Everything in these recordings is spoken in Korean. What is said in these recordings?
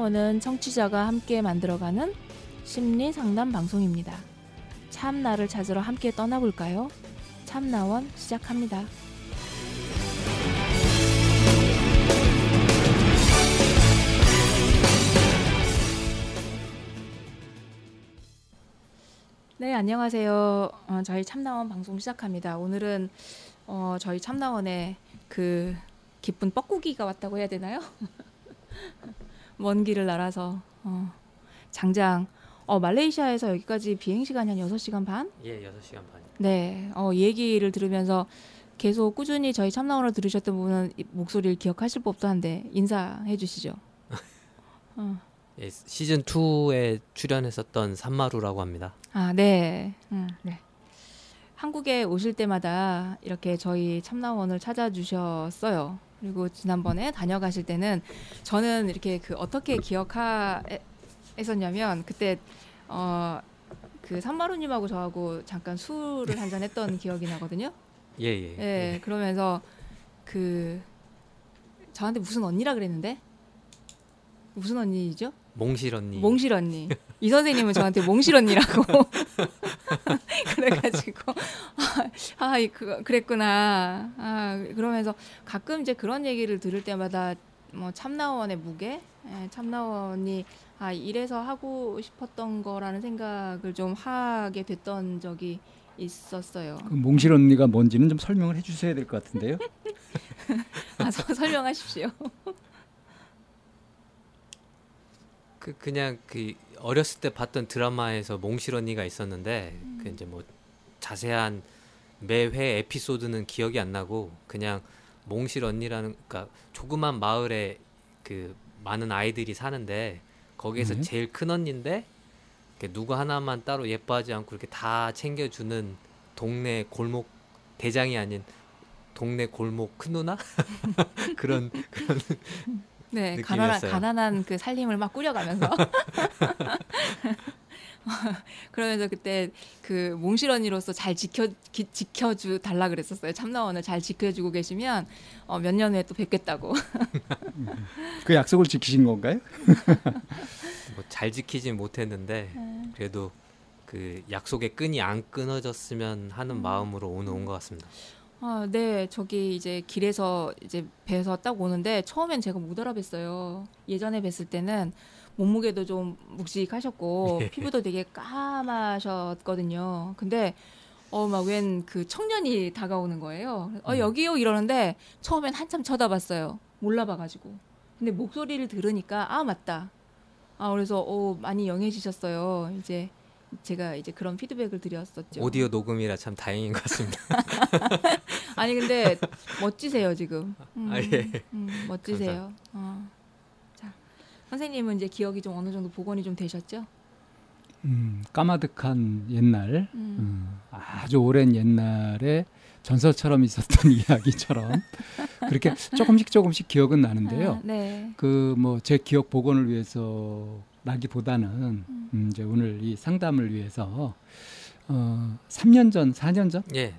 참나원은 청취자가 함께 만들어가는 심리상담 방송입니다. 참나를 찾으러 함께 떠나볼까요? 참나원 시작합니다. 네, 안녕하세요. 저희 참나원 방송 시작합니다. 오늘은 저희 참나원에 그 기쁜 뻐꾸기가 왔다고 해야 되나요? 먼 길을 날아서 장장 말레이시아에서 여기까지 비행시간이 한 6시간 반? 예, 6시간 반. 네, 이 얘기를 들으면서 계속 꾸준히 저희 참나원을 들으셨던 분은 목소리를 기억하실 법도 한데 인사해 주시죠. 예, 시즌 2에 출연했었던 산마루라고 합니다. 아, 네. 네. 한국에 오실 때마다 이렇게 저희 참나원을 찾아주셨어요. 그리고 지난번에 다녀가실 때는 저는 이렇게 그 어떻게 기억했었냐면 그때 그 산마루님하고 저하고 잠깐 술을 한잔 했던 기억이 나거든요. 예예. 예. 예, 그러면서 그 저한테 무슨 언니라 그랬는데 무슨 언니죠? 몽실 언니. 몽실 언니. 이 선생님은 저한테 몽실 언니라고 그래가지고 그랬구나. 그러면서 가끔 이제 그런 얘기를 들을 때마다 뭐 참나원의 무게, 참나원이 이래서 하고 싶었던 거라는 생각을 좀 하게 됐던 적이 있었어요. 그 몽실 언니가 뭔지는 좀 설명을 해주셔야 될 것 같은데요. 설명하십시오. 그냥 어렸을 때 봤던 드라마에서 몽실 언니가 있었는데 그 이제 뭐 자세한 매회 에피소드는 기억이 안 나고 그냥 몽실 언니라는 그러니까 조그만 마을에 그 많은 아이들이 사는데 거기에서 제일 큰 언니인데 누구 하나만 따로 예뻐하지 않고 이렇게 다 챙겨주는 동네 골목 대장이 아닌 동네 골목 큰 누나 그런 네, 느낌이었어요. 가난한 그 살림을 막 꾸려가면서 그러면서 그때 그 몽실 언니로서 잘 지켜주 달라 그랬었어요. 참나원을 잘 지켜주고 계시면 몇 년 후에 또 뵙겠다고. 그 약속을 지키신 건가요? 뭐 잘 지키진 못했는데 그래도 그 약속의 끈이 안 끊어졌으면 하는 마음으로 오늘 온 것 같습니다. 네, 저기 이제 길에서 이제 배에서 딱 오는데 처음엔 제가 못 알아뵀어요. 예전에 뵀을 때는 몸무게도 좀 묵직하셨고 예. 피부도 되게 까마셨거든요. 근데 막 웬 그 청년이 다가오는 거예요. 여기요 이러는데 처음엔 한참 쳐다봤어요. 몰라봐가지고. 근데 목소리를 들으니까 맞다. 그래서 많이 영해지셨어요. 이제. 제가 이제 그런 피드백을 드렸었죠. 오디오 녹음이라 참 다행인 것 같습니다. 아니 근데 멋지세요 지금. 예. 멋지세요. 자, 선생님은 이제 기억이 좀 어느 정도 복원이 좀 되셨죠? 까마득한 옛날, 아주 오랜 옛날에 전설처럼 있었던 이야기처럼 그렇게 조금씩 기억은 나는데요. 네. 그 뭐 제 기억 복원을 위해서. 라기보다는 이제 오늘 이 상담을 위해서 3년 전, 4년 전? 예.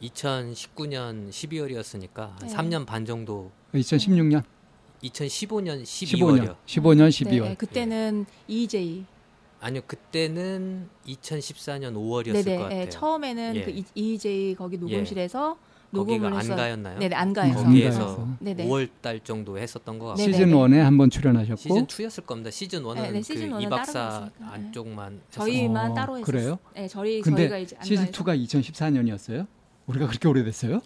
2019년 12월이었으니까 네. 3년 반 정도. 2016년? 2015년 12월이요. 15년 12월. 네, 그때는 예. EJ. 아니요. 그때는 2014년 5월이었을 네네, 것 같아요. 예, 처음에는 예. 그 EJ 거기 녹음실에서 예. 거기가 안가였나요? 네네, 안가에서. 거기에서 5월달 정도 했었던 것 같아요. 시즌1에 한번 출연하셨고. 시즌2였을 겁니다. 시즌1은 네네, 시즌1은 그 이박사 안쪽만 저희만 따로 했었어요. 그래요? 네, 저희가 이제 안가에서. 시즌2가 2014년이었어요? 우리가 그렇게 오래됐어요?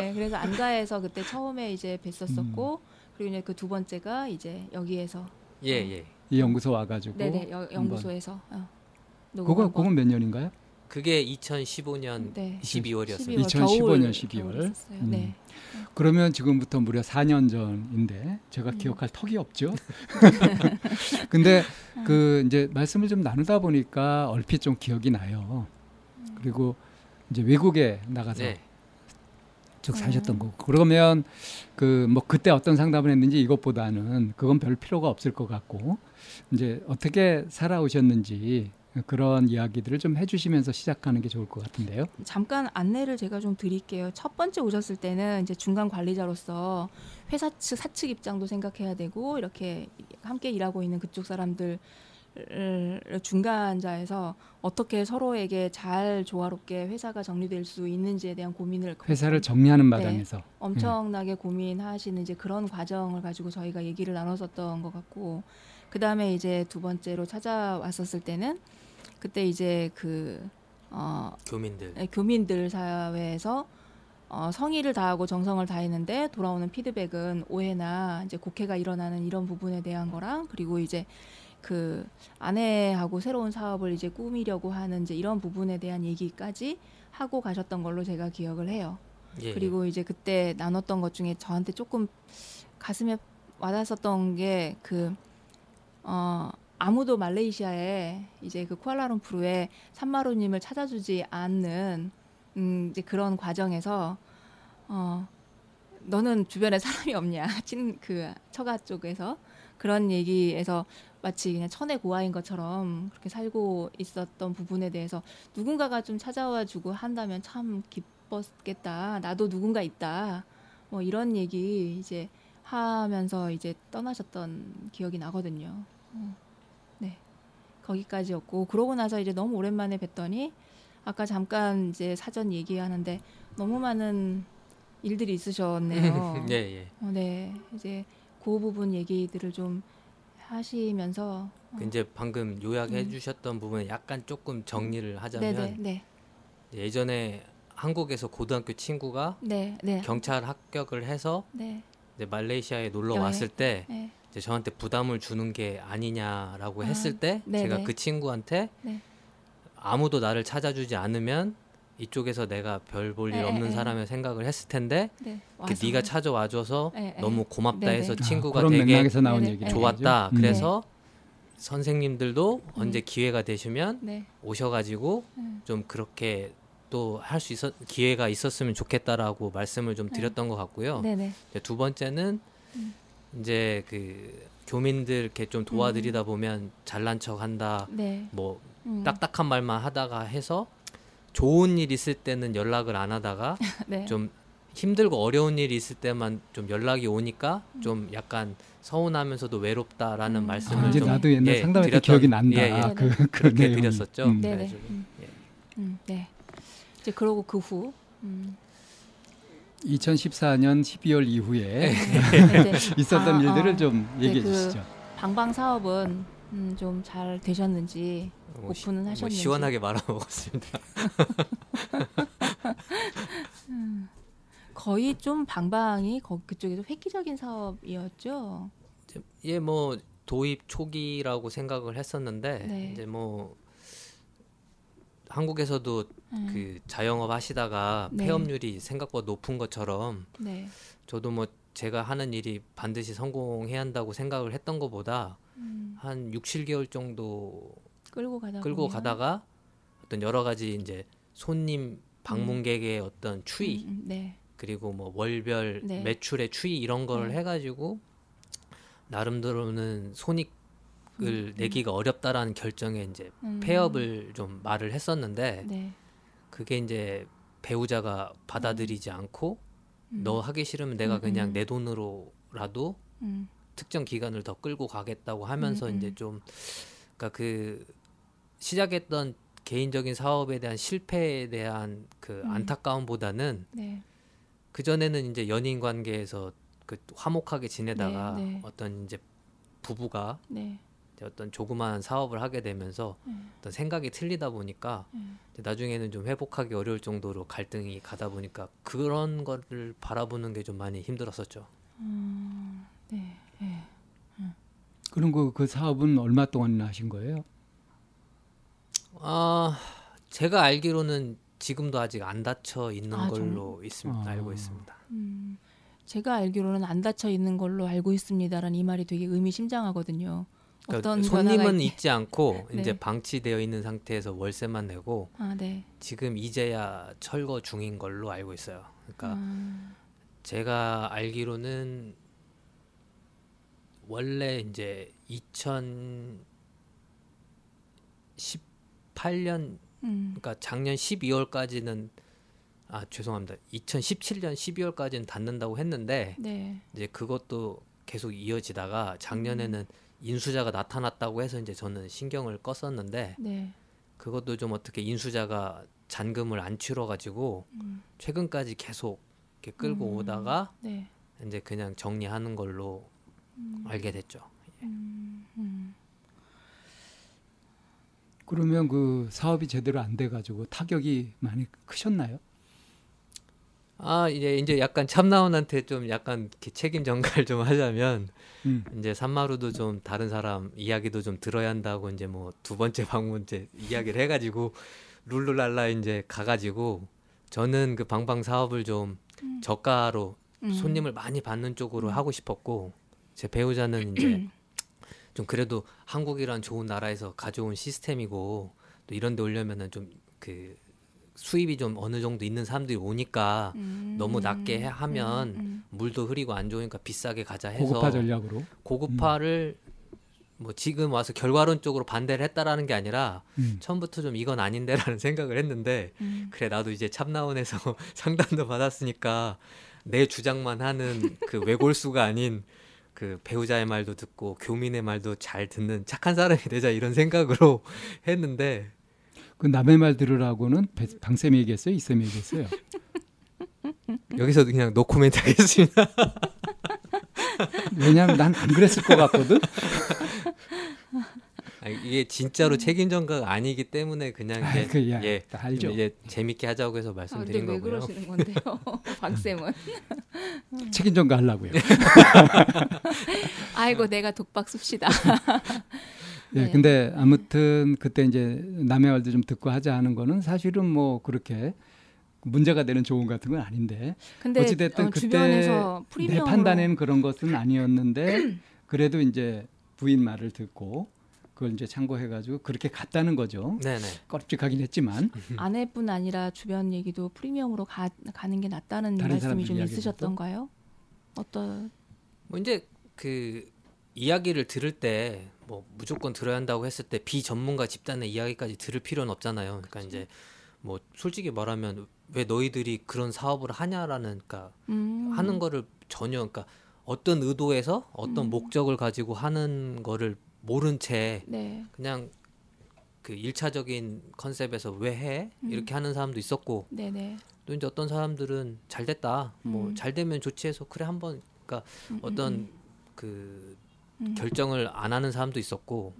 네, 그래서 안가에서 그때 처음에 이제 뵀었었고 그리고 이제 그 두 번째가 이제 여기에서. 예. 이 연구소 와가지고. 네네, 연구소에서. 그건 몇 년인가요? 그게 2015년 네. 12월이었습니다. 2015년 12월. 네. 그러면 지금부터 무려 4년 전인데 제가 기억할 턱이 없죠. 근데 그 이제 말씀을 좀 나누다 보니까 얼핏 좀 기억이 나요. 그리고 이제 외국에 나가서 네. 쭉 사셨던 거고. 그러면 그 뭐 그때 어떤 상담을 했는지 이것보다는 그건 별 필요가 없을 것 같고 이제 어떻게 살아오셨는지 그런 이야기들을 좀 해주시면서 시작하는 게 좋을 것 같은데요. 잠깐 안내를 제가 좀 드릴게요. 첫 번째 오셨을 때는 이제 중간 관리자로서 회사 측, 사측 입장도 생각해야 되고 이렇게 함께 일하고 있는 그쪽 사람들 중간자에서 어떻게 서로에게 잘 조화롭게 회사가 정리될 수 있는지에 대한 고민을 회사를 정리하는 마당에서 엄청나게 고민하시는 이제 그런 과정을 가지고 저희가 얘기를 나눴었던 것 같고, 그 다음에 이제 두 번째로 찾아왔었을 때는 그때 이제 그 교민들 사회에서 성의를 다하고 정성을 다했는데 돌아오는 피드백은 오해나 이제 곡해가 일어나는 이런 부분에 대한 거랑, 그리고 이제 그 아내하고 새로운 사업을 이제 꾸미려고 하는 이제 이런 부분에 대한 얘기까지 하고 가셨던 걸로 제가 기억을 해요. 예. 그리고 이제 그때 나눴던 것 중에 저한테 조금 가슴에 와닿았었던 게 그 아무도 말레이시아에 이제 그 쿠알라룸푸르에 산마루님을 찾아주지 않는 이제 그런 과정에서 너는 주변에 사람이 없냐, 친 그 처가 쪽에서 그런 얘기에서 마치 그냥 천의 고아인 것처럼 그렇게 살고 있었던 부분에 대해서 누군가가 좀 찾아와 주고 한다면 참 기뻤겠다. 나도 누군가 있다. 뭐 이런 얘기 이제 하면서 이제 떠나셨던 기억이 나거든요. 네. 거기까지였고, 그러고 나서 이제 너무 오랜만에 뵀더니 아까 잠깐 이제 사전 얘기하는데 너무 많은 일들이 있으셨네요. 예, 예. 네. 이제 그 부분 얘기들을 좀 하시면서 이제 방금 요약해 주셨던 부분에 약간 조금 정리를 하자면 네네. 예전에 한국에서 고등학교 친구가 경찰 합격을 해서 이제 말레이시아에 놀러 왔을 때 이제 저한테 부담을 주는 게 아니냐라고 했을 때 제가 그 친구한테 아무도 나를 찾아주지 않으면 이쪽에서 내가 별 볼 일 없는 사람의 생각을 했을 텐데 네가 찾아와줘서 너무 고맙다 해서 친구가 되게 좋았다. 그래서 선생님들도 언제 기회가 되시면 오셔가지고 좀 그렇게 또 할 수 있었 기회가 있었으면 좋겠다라고 말씀을 좀 드렸던 것 같고요. 두 번째는 이제 그 교민들 이렇게 좀 도와드리다 보면 잘난 척한다, 뭐 딱딱한 말만 하다가 해서 좋은 일 있을 때는 연락을 안 하다가 좀 힘들고 어려운 일이 있을 때만 좀 연락이 오니까 좀 약간 서운하면서도 외롭다라는 말씀을 이제 좀 나도 옛날 상담할 때 기억이 난다. 그렇게 드렸었죠. 네. 이제 그러고 그 후 2014년 12월 이후에 있었던 일들을 좀 얘기해 주시죠. 그 방방 사업은 좀 잘 되셨는지 오픈은 하셨는지. 뭐 시원하게 말아먹었습니다. 거의 좀 방방이 그쪽에서 획기적인 사업이었죠. 예, 뭐 도입 초기라고 생각을 했었는데 이제 뭐 한국에서도 그 자영업 하시다가 폐업률이 생각보다 높은 것처럼 저도 뭐 제가 하는 일이 반드시 성공해야 한다고 생각을 했던 것보다 한 6, 7개월 정도 끌고 가다가 어떤 여러 가지 이제 손님 방문객의 어떤 추이 그리고 뭐 월별 매출의 추이 이런 걸 해가지고 나름대로는 손익을 내기가 어렵다라는 결정에 이제 폐업을 좀 말을 했었는데 그게 이제 배우자가 받아들이지 않고 너 하기 싫으면 내가 그냥 내 돈으로라도 특정 기간을 더 끌고 가겠다고 하면서 이제 좀 그러니까 그 시작했던 개인적인 사업에 대한 실패에 대한 그 안타까움보다는 그 전에는 이제 연인 관계에서 그 화목하게 지내다가 어떤 이제 부부가 이제 어떤 조그마한 사업을 하게 되면서 어떤 생각이 틀리다 보니까 이제 나중에는 좀 회복하기 어려울 정도로 갈등이 가다 보니까 그런 거를 바라보는 게 좀 많이 힘들었었죠. 그럼 그 사업은 얼마 동안 하신 거예요? 아, 제가 알기로는 지금도 아직 안 닫혀 있는 걸로 알고 있습니다. 제가 알기로는 안 닫혀 있는 걸로 알고 있습니다라는 이 말이 되게 의미심장하거든요. 그러니까 어떤 손님은 있지 않고 이제 방치되어 있는 상태에서 월세만 내고 지금 이제야 철거 중인 걸로 알고 있어요. 그러니까 제가 알기로는 원래 이제 2010 2018년 그러니까 작년 12월까지는 아 죄송합니다. 2017년 12월까지는 닫는다고 했는데 네. 이제 그것도 계속 이어지다가 작년에는 인수자가 나타났다고 해서 이제 저는 신경을 껐었는데 네. 그것도 좀 어떻게 인수자가 잔금을 안 치러가지고 최근까지 계속 이렇게 끌고 오다가 네. 이제 그냥 정리하는 걸로 알게 됐죠. 예. 그러면 그 사업이 제대로 안 돼가지고 타격이 많이 크셨나요? 아 이제 약간 참나원한테 좀 약간 책임 전가를 좀 하자면 이제 산마루도 좀 다른 사람 이야기도 좀 들어야 한다고 이제 뭐 두 번째 방문 이제 이야기를 해가지고 룰루랄라 이제 가가지고 저는 그 방방 사업을 좀 저가로 손님을 많이 받는 쪽으로 하고 싶었고 제 배우자는 이제 좀 그래도 한국이란 좋은 나라에서 가져온 시스템이고 또 이런 데 오려면은 좀 그 수입이 좀 어느 정도 있는 사람들이 오니까 너무 낮게 하면 물도 흐리고 안 좋으니까 비싸게 가자 해서 고급화 전략으로 고급화를 뭐 지금 와서 결과론적으로 반대를 했다라는 게 아니라 처음부터 좀 이건 아닌데라는 생각을 했는데 그래 나도 이제 참나원에서 상담도 받았으니까 내 주장만 하는 그 외골수가 아닌 그 배우자의 말도 듣고 교민의 말도 잘 듣는 착한 사람이 되자 이런 생각으로 했는데 그 남의 말 들으라고는 방쌤이 얘기했어요? 이쌤이 얘기했어요? 여기서 그냥 노코멘트 하겠습니다. 왜냐하면 난 안 그랬을 것 같거든. 아니, 이게 진짜로 책임 전가가 아니기 때문에 그냥 이제, 예, 알죠. 이제 재밌게 하자고 해서 말씀드린 거고요. 왜 그러시는 건데요, 박쌤은? 책임 전가 하려고요. 아이고 내가 독박 씁시다. 예, 네. 근데 아무튼 그때 이제 남의 말도 좀 듣고 하자 하는 거는 사실은 뭐 그렇게 문제가 되는 조언 같은 건 아닌데 근데 어찌됐든 그때 내 판단에는 그런 것은 아니었는데 그래도 이제 부인 말을 듣고 그걸 이제 참고해가지고 그렇게 갔다는 거죠. 네네. 껄찍하긴 했지만 아내뿐 아니라 주변 얘기도 프리미엄으로 가는 게 낫다는 말씀이 좀 있으셨던가요? 어떤? 뭐 이제 그 이야기를 들을 때 뭐 무조건 들어야 한다고 했을 때 비전문가 집단의 이야기까지 들을 필요는 없잖아요. 그러니까 그치. 이제 뭐 솔직히 말하면 왜 너희들이 그런 사업을 하냐라는 그러니까 하는 거를 전혀 그러니까 어떤 의도에서 어떤 목적을 가지고 하는 거를 모른 채 네. 그냥 그 1차적인 컨셉에서 왜 해? 이렇게 하는 사람도 있었고 네네. 또 이제 어떤 사람들은 잘 됐다. 뭐 잘 되면 좋지 해서 그래 한번 그러니까 어떤 그 결정을 안 하는 사람도 있었고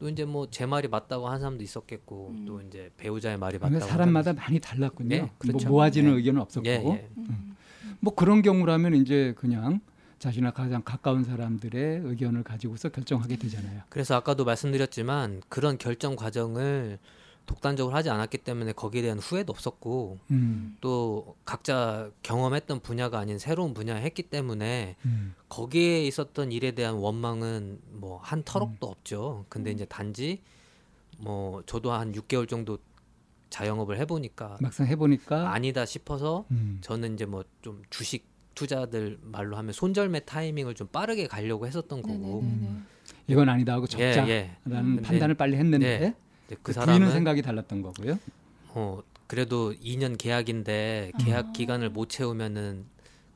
또 이제 뭐 제 말이 맞다고 한 사람도 있었겠고 또 이제 배우자의 말이 맞다고 사람마다 많이 달랐군요. 네, 그렇죠. 뭐 모아지는 네. 의견은 없었고 예, 예. 뭐 그런 경우라면 이제 그냥 자신과 가장 가까운 사람들의 의견을 가지고서 결정하게 되잖아요. 그래서 아까도 말씀드렸지만 그런 결정 과정을 독단적으로 하지 않았기 때문에 거기에 대한 후회도 없었고 또 각자 경험했던 분야가 아닌 새로운 분야를 했기 때문에 거기에 있었던 일에 대한 원망은 뭐 한 터럭도 없죠. 근데 이제 단지 뭐 저도 한 6개월 정도 자영업을 해보니까 막상 해보니까 아니다 싶어서 저는 이제 뭐 좀 주식 투자들 말로 하면 손절매 타이밍을 좀 빠르게 가려고 했었던 거고 이건 아니다 하고 적자라는 예, 예. 판단을 빨리 했는데 예. 그 사람은 생각이 달랐던 거고요. 그래도 2년 계약인데 계약 기간을 못 채우면은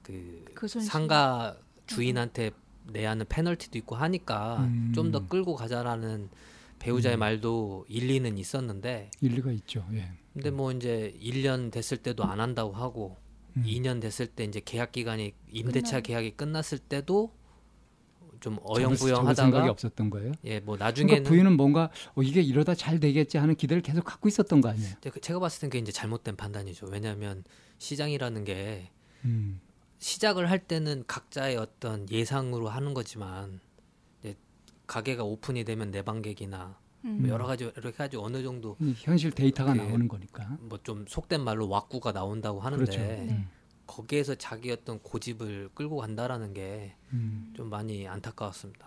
그 상가 주인한테 내야 하는 페널티도 있고 하니까 좀 더 끌고 가자라는 배우자의 말도 일리는 있었는데 일리가 있죠. 예. 근데 뭐 이제 1년 됐을 때도 안 한다고 하고 2년 됐을 때 이제 계약 기간이 임대차 계약이 끝났을 때도 좀 어영부영하다가 생각이 없었던 거예요. 예, 뭐 나중에는 그러니까 부인은 뭔가 이게 이러다 잘 되겠지 하는 기대를 계속 갖고 있었던 거 아니에요. 제가 봤을 땐 그게 이제 잘못된 판단이죠. 왜냐하면 시장이라는 게 시작을 할 때는 각자의 어떤 예상으로 하는 거지만 이제 가게가 오픈이 되면 내방객이나 뭐 여러 가지 이렇게 가지 어느 정도 현실 데이터가 나오는 거니까 뭐 좀 속된 말로 왁구가 나온다고 하는데. 그렇죠. 네. 거기에서 자기 어떤 고집을 끌고 간다라는 게 좀 많이 안타까웠습니다.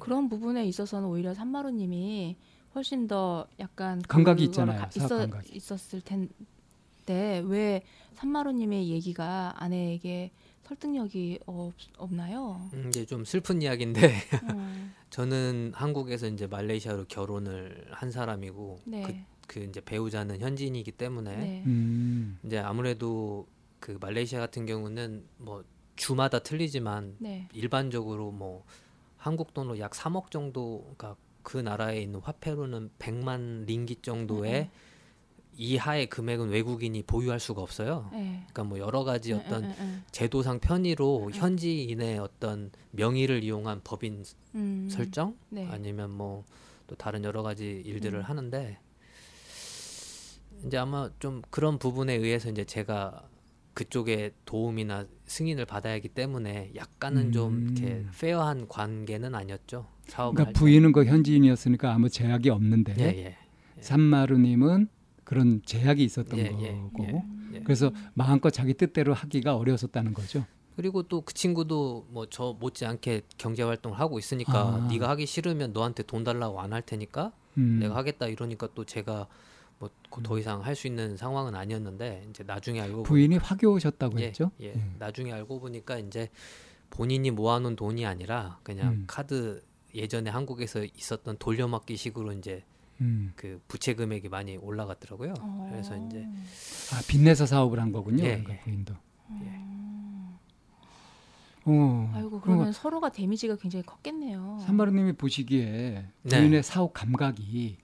그런 부분에 있어서는 오히려 산마루님이 훨씬 더 약간 감각이 있잖아요. 감각이. 있었을 텐데 왜 산마루님의 얘기가 아내에게 설득력이 없나요? 이제 좀 슬픈 이야기인데 저는 한국에서 이제 말레이시아로 결혼을 한 사람이고 네. 그 이제 배우자는 현지인이기 때문에 네. 이제 아무래도 그 말레이시아 같은 경우는 뭐 주마다 틀리지만 네. 일반적으로 뭐 한국 돈으로 약 3억 정도, 그러니까 그 나라에 있는 화폐로는 100만 링깃 정도의 이하의 금액은 외국인이 보유할 수가 없어요. 네. 그러니까 뭐 여러 가지 어떤 제도상 편의로 현지인의 어떤 명의를 이용한 법인 설정 네. 아니면 뭐 또 다른 여러 가지 일들을 하는데 이제 아마 좀 그런 부분에 의해서 이제 제가 그쪽에 도움이나 승인을 받아야 하기 때문에 약간은 좀 이렇게 페어한 관계는 아니었죠. 그러니까 부인은 그 현지인이었으니까 아무 제약이 없는데 산마루님은 그런 제약이 있었던 거고 그래서 마음껏 자기 뜻대로 하기가 어려웠었다는 거죠. 그리고 또 그 친구도 뭐 저 못지않게 경제활동을 하고 있으니까 네가 하기 싫으면 너한테 돈 달라고 안 할 테니까 내가 하겠다 이러니까 또 제가 뭐 더 이상 할 수 있는 상황은 아니었는데 이제 나중에 알고 부인이 화교셨다고 했죠. 나중에 알고 보니까 이제 본인이 모아놓은 돈이 아니라 그냥 카드 예전에 한국에서 있었던 돌려막기식으로 이제 그 부채 금액이 많이 올라갔더라고요. 그래서 이제 빚내서 사업을 한 거군요. 그러니까 부인도. 아이고 그러면 서로가 데미지가 굉장히 컸겠네요. 산마루님이 보시기에 부인의 사업 감각이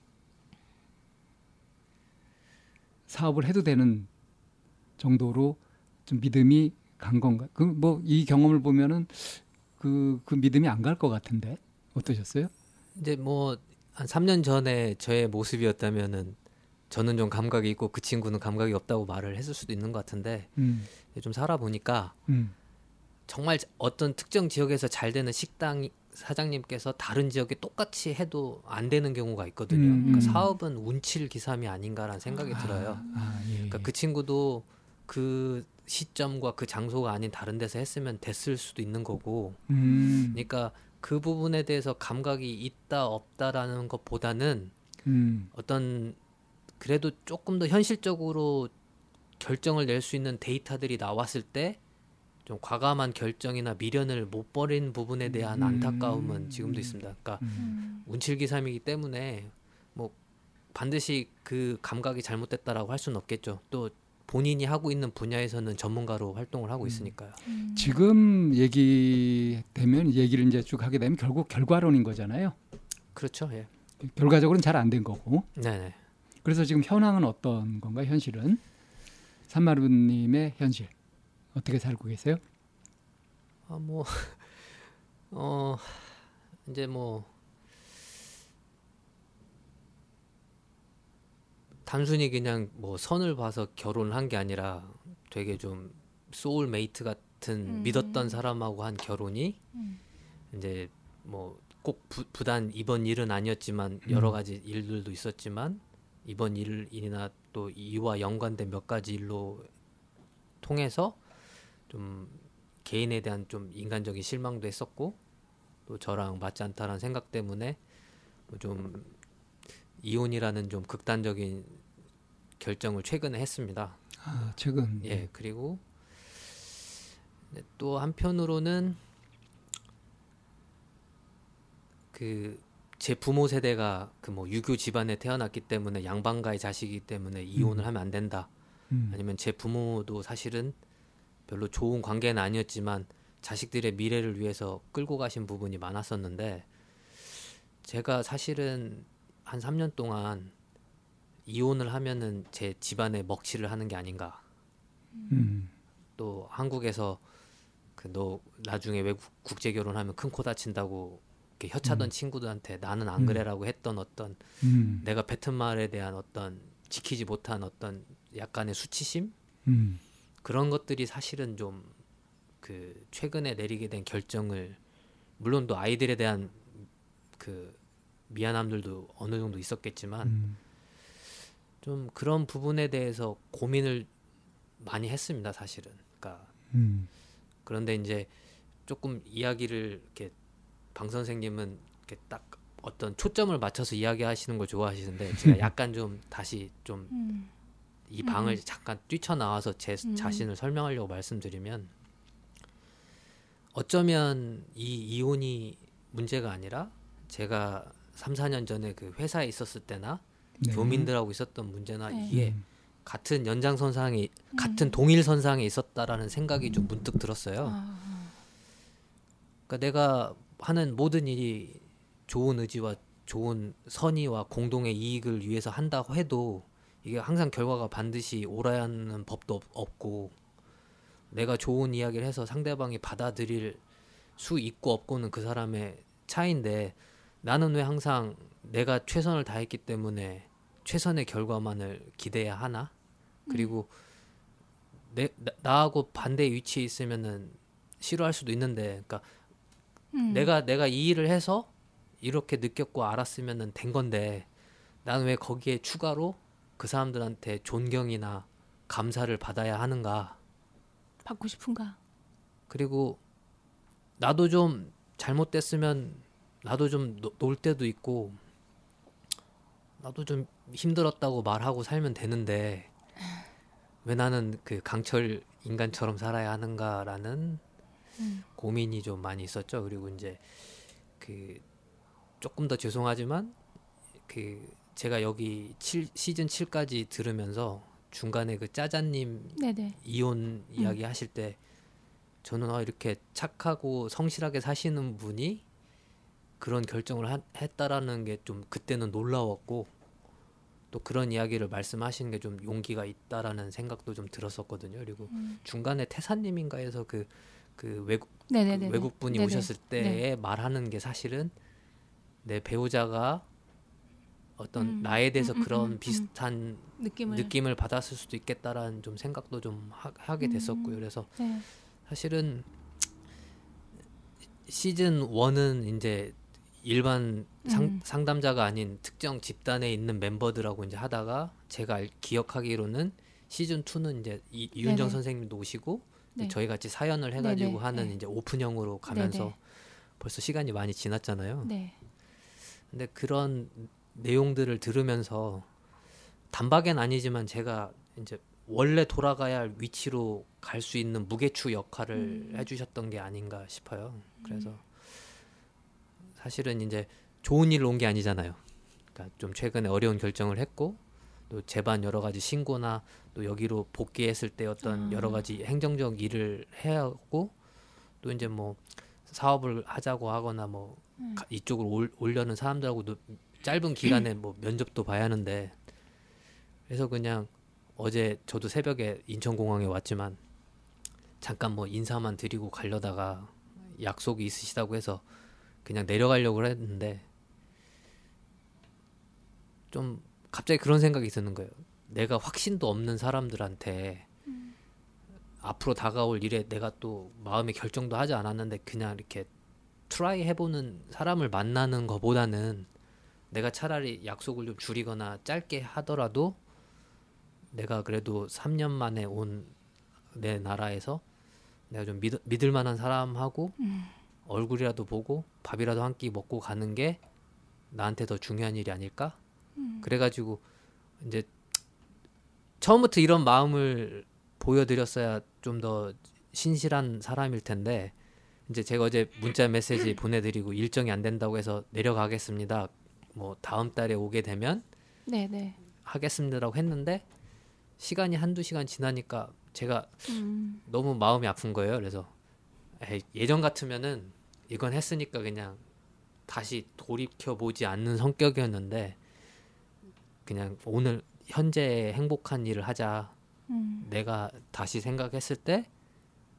사업을 해도 되는 정도로 좀 믿음이 간 건가? 그 뭐 이 경험을 보면은 그 믿음이 안 갈 것 같은데 어떠셨어요? 이제 뭐 한 3년 전에 저의 모습이었다면은 저는 좀 감각이 있고 그 친구는 감각이 없다고 말을 했을 수도 있는 것 같은데 좀 살아보니까 정말 어떤 특정 지역에서 잘 되는 식당 사장님께서 다른 지역에 똑같이 해도 안 되는 경우가 있거든요. 그러니까 사업은 운칠기삼이 아닌가라는 생각이 들어요. 그러니까 그 친구도 그 시점과 그 장소가 아닌 다른 데서 했으면 됐을 수도 있는 거고 그러니까 그 부분에 대해서 감각이 있다 없다라는 것보다는 어떤 그래도 조금 더 현실적으로 결정을 낼 수 있는 데이터들이 나왔을 때 좀 과감한 결정이나 미련을 못 버린 부분에 대한 안타까움은 지금도 있습니다. 그러니까 운칠기삼이기 때문에 뭐 반드시 그 감각이 잘못됐다라고 할 수는 없겠죠. 또 본인이 하고 있는 분야에서는 전문가로 활동을 하고 있으니까요. 지금 얘기를 이제 쭉 하게 되면 결국 결과론인 거잖아요. 그렇죠. 예. 결과적으로는 잘 안 된 거고. 네네. 그래서 지금 현황은 어떤 건가? 현실은 산마루님의 현실. 어떻게 살고 계세요? 이제 뭐 단순히 그냥 뭐 선을 봐서 결혼을 한 게 아니라 되게 좀 소울메이트 같은 믿었던 사람하고 한 결혼이 이제 뭐 꼭 부단 이번 일은 아니었지만 여러 가지 일들도 있었지만 이번 일이나 또 이와 연관된 몇 가지 일로 통해서 좀 개인에 대한 좀 인간적인 실망도 했었고 또 저랑 맞지 않다라는 생각 때문에 좀 이혼이라는 좀 극단적인 결정을 최근에 했습니다. 최근. 예. 그리고 또 한편으로는 그 제 부모 세대가 그 뭐 유교 집안에 태어났기 때문에 양반가의 자식이기 때문에 이혼을 하면 안 된다. 아니면 제 부모도 사실은 별로 좋은 관계는 아니었지만 자식들의 미래를 위해서 끌고 가신 부분이 많았었는데 제가 사실은 한 3년 동안 이혼을 하면은 제 집안에 먹칠을 하는 게 아닌가. 또 한국에서 그 너 나중에 외국 국제 결혼하면 큰 코 다친다고 이렇게 혀차던 친구들한테 나는 안 그래라고 했던 어떤 내가 뱉은 말에 대한 어떤 지키지 못한 어떤 약간의 수치심. 그런 것들이 사실은 좀 그 최근에 내리게 된 결정을 물론 또 아이들에 대한 그 미안함들도 어느 정도 있었겠지만 좀 그런 부분에 대해서 고민을 많이 했습니다 사실은. 그러니까 그런데 이제 조금 이야기를 이렇게 방 선생님은 이렇게 딱 어떤 초점을 맞춰서 이야기하시는 걸 좋아하시는데 제가 약간 좀 다시 좀 이 방을 잠깐 뛰쳐나와서 제 자신을 설명하려고 말씀드리면 어쩌면 이 이혼이 문제가 아니라 제가 3, 4년 전에 그 회사에 있었을 때나 네. 교민들하고 있었던 문제나 네. 이게 같은 연장선상에 같은 동일선상에 있었다라는 생각이 좀 문득 들었어요. 아. 그러니까 내가 하는 모든 일이 좋은 의지와 좋은 선의와 공동의 이익을 위해서 한다고 해도 이게 항상 결과가 반드시 옳아야 하는 법도 없고 내가 좋은 이야기를 해서 상대방이 받아들일 수 있고 없고는 그 사람의 차이인데 나는 왜 항상 내가 최선을 다했기 때문에 최선의 결과만을 기대해야 하나? 그리고 나하고 반대의 위치에 있으면은 싫어할 수도 있는데 그러니까 내가 이 일을 해서 이렇게 느꼈고 알았으면은 된 건데 나는 왜 거기에 추가로 그 사람들한테 존경이나 감사를 받아야 하는가? 받고 싶은가? 그리고 나도 좀 잘못됐으면 나도 좀 놀 때도 있고 나도 좀 힘들었다고 말하고 살면 되는데 왜 나는 그 강철 인간처럼 살아야 하는가라는 고민이 좀 많이 있었죠. 그리고 이제 그 조금 더 죄송하지만 그 제가 여기 시즌 7까지 들으면서 중간에 그 짜자님 네네. 이혼 이야기 하실 때 저는 이렇게 착하고 성실하게 사시는 분이 그런 결정을 했다라는 게 좀 그때는 놀라웠고 또 그런 이야기를 말씀하시는 게 좀 용기가 있다라는 생각도 좀 들었었거든요. 그리고 중간에 태사님인가 해서 그 외국분이 네네. 오셨을 때에 네네. 말하는 게 사실은 내 배우자가 어떤 나에 대해서 그런 비슷한 느낌을 받았을 수도 있겠다라는 좀 생각도 좀 하게 됐었고요. 그래서 네. 사실은 시즌 1은 이제 일반 상담자가 아닌 특정 집단에 있는 멤버들하고 이제 하다가 제가 기억하기로는 시즌 2는 이제 이윤정 선생님도 오시고 네. 저희 같이 사연을 해가지고 네네. 하는 네. 이제 오픈형으로 가면서 네네. 벌써 시간이 많이 지났잖아요. 네. 근데 그런 내용들을 들으면서 단박엔 아니지만 제가 이제 원래 돌아가야 할 위치로 갈 수 있는 무게추 역할을 해주셨던 게 아닌가 싶어요. 그래서 사실은 이제 좋은 일로 온 게 아니잖아요. 그러니까 좀 최근에 어려운 결정을 했고 또 재반 여러 가지 신고나 또 여기로 복귀했을 때 어떤 여러 가지 행정적 일을 해야 하고 또 이제 뭐 사업을 하자고 하거나 뭐 이쪽으로 오려는 사람들하고도 짧은 기간에 뭐 면접도 봐야 하는데 그래서 그냥 어제 저도 새벽에 인천공항에 왔지만 잠깐 뭐 인사만 드리고 가려다가 약속이 있으시다고 해서 그냥 내려가려고 했는데 좀 갑자기 그런 생각이 드는 거예요. 내가 확신도 없는 사람들한테 앞으로 다가올 일에 내가 또 마음의 결정도 하지 않았는데 그냥 이렇게 트라이 해보는 사람을 만나는 것보다는 내가 차라리 약속을 좀 줄이거나 짧게 하더라도 내가 그래도 3년 만에 온 내 나라에서 내가 좀 믿을 만한 사람하고 얼굴이라도 보고 밥이라도 한 끼 먹고 가는 게 나한테 더 중요한 일이 아닐까? 그래가지고 이제 처음부터 이런 마음을 보여드렸어야 좀 더 신실한 사람일 텐데 이제 제가 어제 문자 메시지 보내드리고 일정이 안 된다고 해서 내려가겠습니다. 뭐 다음 달에 오게 되면 네네. 하겠습니다라고 했는데 시간이 한두 시간 지나니까 제가 너무 마음이 아픈 거예요. 그래서 예전 같으면은 이건 했으니까 그냥 다시 돌이켜보지 않는 성격이었는데 그냥 오늘 현재의 행복한 일을 하자. 내가 다시 생각했을 때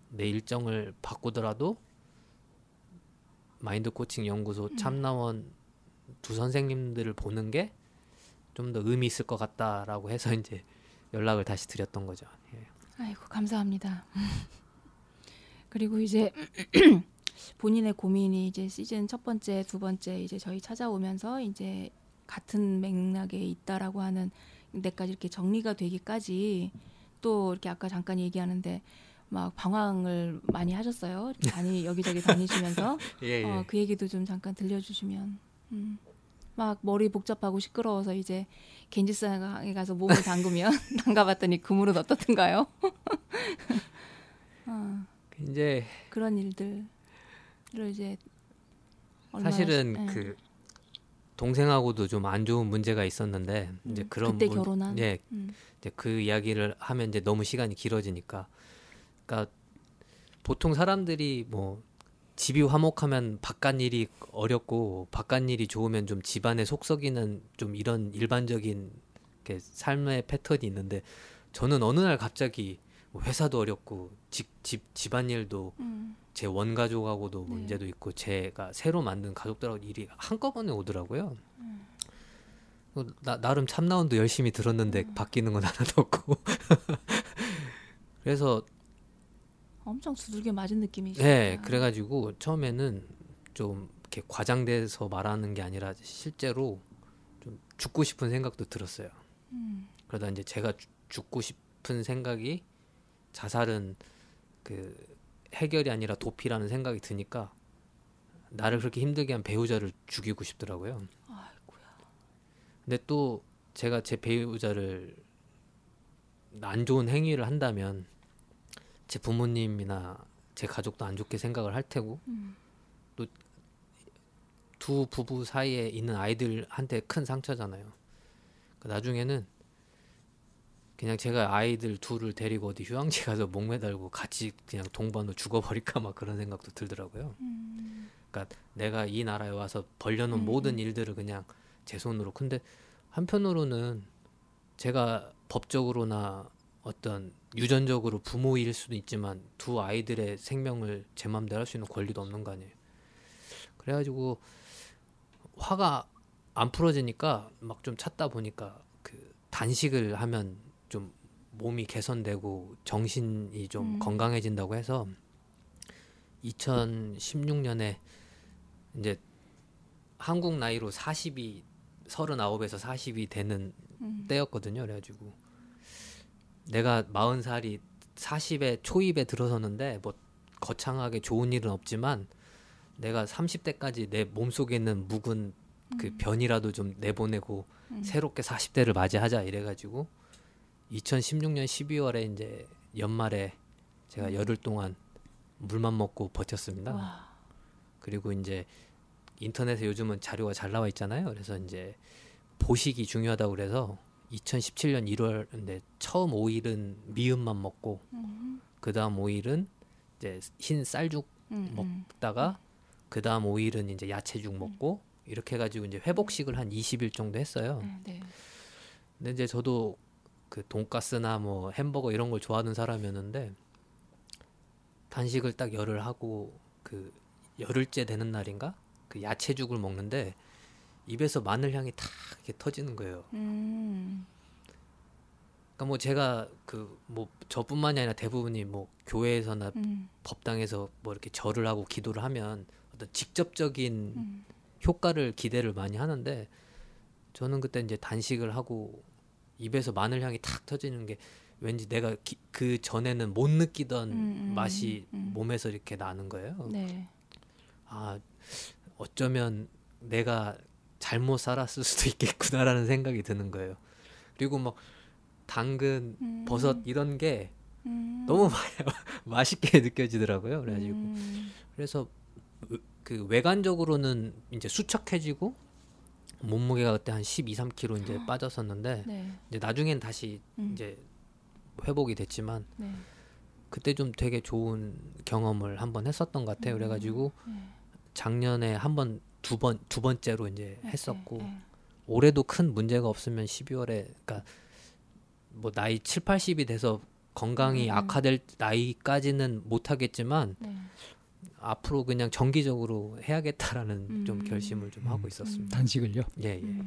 내 일정을 바꾸더라도 마인드코칭연구소 참나원 두 선생님들을 보는 게 좀 더 의미 있을 것 같다라고 해서 이제 연락을 다시 드렸던 거죠. 예. 아이고 감사합니다. 그리고 이제 본인의 고민이 이제 시즌 첫 번째, 두 번째 이제 저희 찾아오면서 이제 같은 맥락에 있다라고 하는 데까지 이렇게 정리가 되기까지 또 이렇게 아까 잠깐 얘기하는데 막 방황을 많이 하셨어요. 이렇게 많이 여기저기 다니시면서 예, 예. 그 얘기도 좀 잠깐 들려주시면. 막 머리 복잡하고 시끄러워서 이제 겐지스강에 가서 몸을 담그면 담가봤더니 그 물은 어떻던가요? 이제 그런 일들을 이제 사실은 예. 그 동생하고도 좀 안 좋은 문제가 있었는데 이제 그런 그때 결혼한 예, 이제 그 이야기를 하면 이제 너무 시간이 길어지니까, 그러니까 보통 사람들이 뭐 집이 화목하면 바깥 일이 어렵고 바깥 일이 좋으면 좀 집안에 속썩이는 좀 이런 일반적인 이렇게 삶의 패턴이 있는데, 저는 어느 날 갑자기 회사도 어렵고 집안일도 제 원가족하고도 네. 문제도 있고 제가 새로 만든 가족들하고 일이 한꺼번에 오더라고요. 나름 참나원도 열심히 들었는데 바뀌는 건 하나도 없고 그래서 엄청 두들겨 맞은 느낌이시죠. 네, 그래가지고 처음에는 좀 이렇게 과장돼서 말하는 게 아니라 실제로 좀 죽고 싶은 생각도 들었어요. 그러다 이제 제가 죽고 싶은 생각이 자살은 그 해결이 아니라 도피라는 생각이 드니까 나를 그렇게 힘들게 한 배우자를 죽이고 싶더라고요. 아이고야. 근데 또 제가 제 배우자를 안 좋은 행위를 한다면 제 부모님이나 제 가족도 안 좋게 생각을 할 테고 또 두 부부 사이에 있는 아이들한테 큰 상처잖아요. 그러니까 나중에는 그냥 제가 아이들 둘을 데리고 어디 휴양지 가서 목매달고 같이 그냥 동반으로 죽어버릴까 막 그런 생각도 들더라고요. 그러니까 내가 이 나라에 와서 벌려놓은 모든 일들을 그냥 제 손으로. 근데 한편으로는 제가 법적으로나 어떤 유전적으로 부모일 수도 있지만 두 아이들의 생명을 제 마음대로 할 수 있는 권리도 없는 거 아니에요. 그래가지고 화가 안 풀어지니까 막 좀 찾다 보니까 그 단식을 하면 좀 몸이 개선되고 정신이 좀 건강해진다고 해서 2016년에 이제 한국 나이로 40이 39에서 40이 되는 때였거든요. 그래가지고 내가 40살이 40에 초입에 들어서는데 뭐 거창하게 좋은 일은 없지만 내가 30대까지 내 몸속에 있는 묵은 그 변이라도 좀 내보내고 새롭게 40대를 맞이하자 이래가지고 2016년 12월에 이제 연말에 제가 열흘 동안 물만 먹고 버텼습니다. 와. 그리고 이제 인터넷에 요즘은 자료가 잘 나와 있잖아요. 그래서 이제 보식이 중요하다고 그래서 2017년 1월인데 처음 5일은 미음만 먹고 그다음 5일은 이제 흰 쌀죽 먹다가 그다음 5일은 이제 야채죽 먹고 이렇게 해가지고 이제 회복식을 한 20일 정도 했어요. 네. 근데 이제 저도 그 돈가스나 뭐 햄버거 이런 걸 좋아하는 사람이었는데 단식을 딱 열흘 하고 그 열흘째 되는 날인가 그 야채죽을 먹는데 입에서 마늘 향이 탁 이렇게 터지는 거예요. 그러니까 뭐 제가 그 뭐 저뿐만이 아니라 대부분이 뭐 교회에서나 법당에서 뭐 이렇게 절을 하고 기도를 하면 어떤 직접적인 효과를 기대를 많이 하는데 저는 그때 이제 단식을 하고 입에서 마늘 향이 탁 터지는 게 왠지 내가 그 전에는 못 느끼던 맛이 몸에서 이렇게 나는 거예요. 네. 아, 어쩌면 내가 잘못 살았을 수도 있겠구나라는 생각이 드는 거예요. 그리고 막 당근, 버섯 이런 게 너무 맛있게 느껴지더라고요. 그래가지고 그래서 그 외관적으로는 이제 수척해지고 몸무게가 그때 한 12-13kg 이제 빠졌었는데 네. 이제 나중엔 다시 이제 회복이 됐지만 네. 그때 좀 되게 좋은 경험을 한번 했었던 것 같아요. 그래가지고 작년에 두 번째로 이제 했었고 올해도 큰 문제가 없으면 12월에 그러니까 뭐 나이 70-80이 돼서 건강이 악화될 나이까지는 못하겠지만 앞으로 그냥 정기적으로 해야겠다라는 좀 결심을 좀 하고 있었습니다. 단식을요? 예, 예.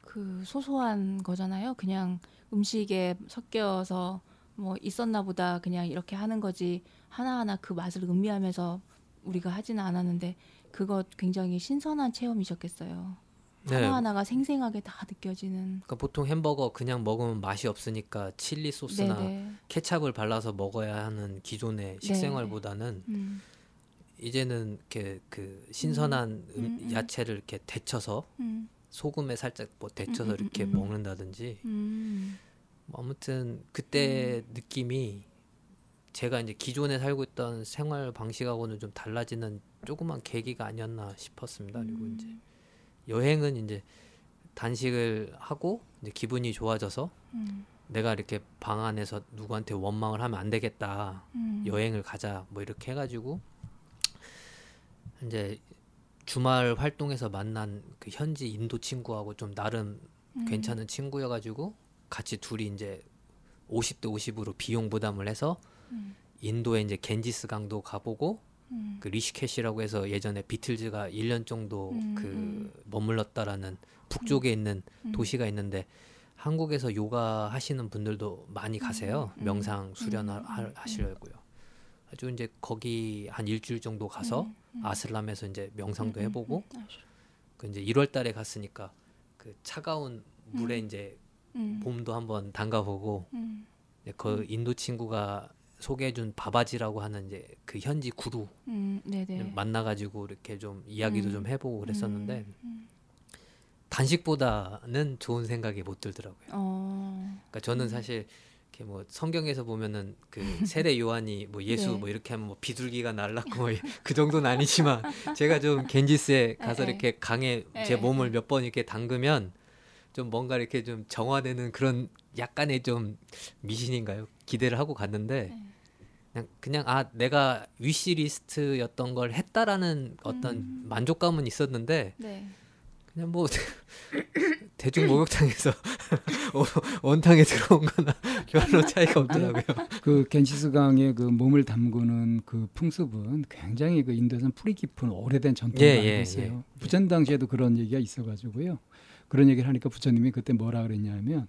그 소소한 거잖아요. 그냥 음식에 섞여서 뭐 있었나 보다 그냥 이렇게 하는 거지 하나하나 그 맛을 음미하면서 우리가 하지는 않았는데 그거 굉장히 신선한 체험이셨겠어요. 네. 하나하나가 생생하게 다 느껴지는. 그러니까 보통 햄버거 그냥 먹으면 맛이 없으니까 칠리 소스나 네네. 케찹을 발라서 먹어야 하는 기존의 식생활보다는 이제는 이렇게 그 신선한 야채를 이렇게 데쳐서 소금에 살짝 뭐 데쳐서 이렇게 먹는다든지. 뭐 아무튼 그때 느낌이 제가 이제 기존에 살고 있던 생활 방식하고는 좀 달라지는 조그만 계기가 아니었나 싶었습니다. 그리고 이제 여행은 이제 단식을 하고 이제 기분이 좋아져서 내가 이렇게 방 안에서 누구한테 원망을 하면 안 되겠다. 여행을 가자. 뭐 이렇게 해가지고 이제 주말 활동에서 만난 그 현지 인도 친구하고 좀 나름 괜찮은 친구여가지고 같이 둘이 이제 50대 50으로 비용 부담을 해서 인도에 이제 갠지스 강도 가보고 그 리시케시라고 해서 예전에 비틀즈가 1년 정도 그 머물렀다라는 북쪽에 있는 도시가 있는데 한국에서 요가 하시는 분들도 많이 가세요. 명상 수련하시려고요. 아주 이제 거기 한 일주일 정도 가서 아슬람에서 이제 명상도 해보고 그 이제 1월달에 갔으니까 그 차가운 물에 이제 봄도 한번 담가보고 그 인도 친구가 소개해준 바바지라고 하는 이제 그 현지 구루 만나가지고 이렇게 좀 이야기도 좀 해보고 그랬었는데 단식보다는 좋은 생각이 못 들더라고요. 그러니까 저는 사실 이렇게 뭐 성경에서 보면은 그 세례 요한이 뭐 예수 네. 뭐 이렇게 하면 뭐 비둘기가 날랐고 뭐 그 정도는 아니지만 제가 좀 갠지스에 가서 이렇게 강에 제 몸을 몇 번 이렇게 담그면 좀 뭔가 이렇게 좀 정화되는 그런 약간의 좀 미신인가요? 기대를 하고 갔는데 그냥 아 내가 위시리스트였던 걸 했다라는 어떤 만족감은 있었는데 그냥 뭐 대중 목욕탕에서 원탕에 들어온 거나 별로 차이가 없더라고요. 그 갠지스 강에 그 몸을 담그는 그 풍습은 굉장히 그 인도에서는 뿌리 깊은 오래된 전통이 있어요. 부처님 당시에도 그런 얘기가 있어가지고요. 그런 얘기를 하니까 부처님이 그때 뭐라 그랬냐면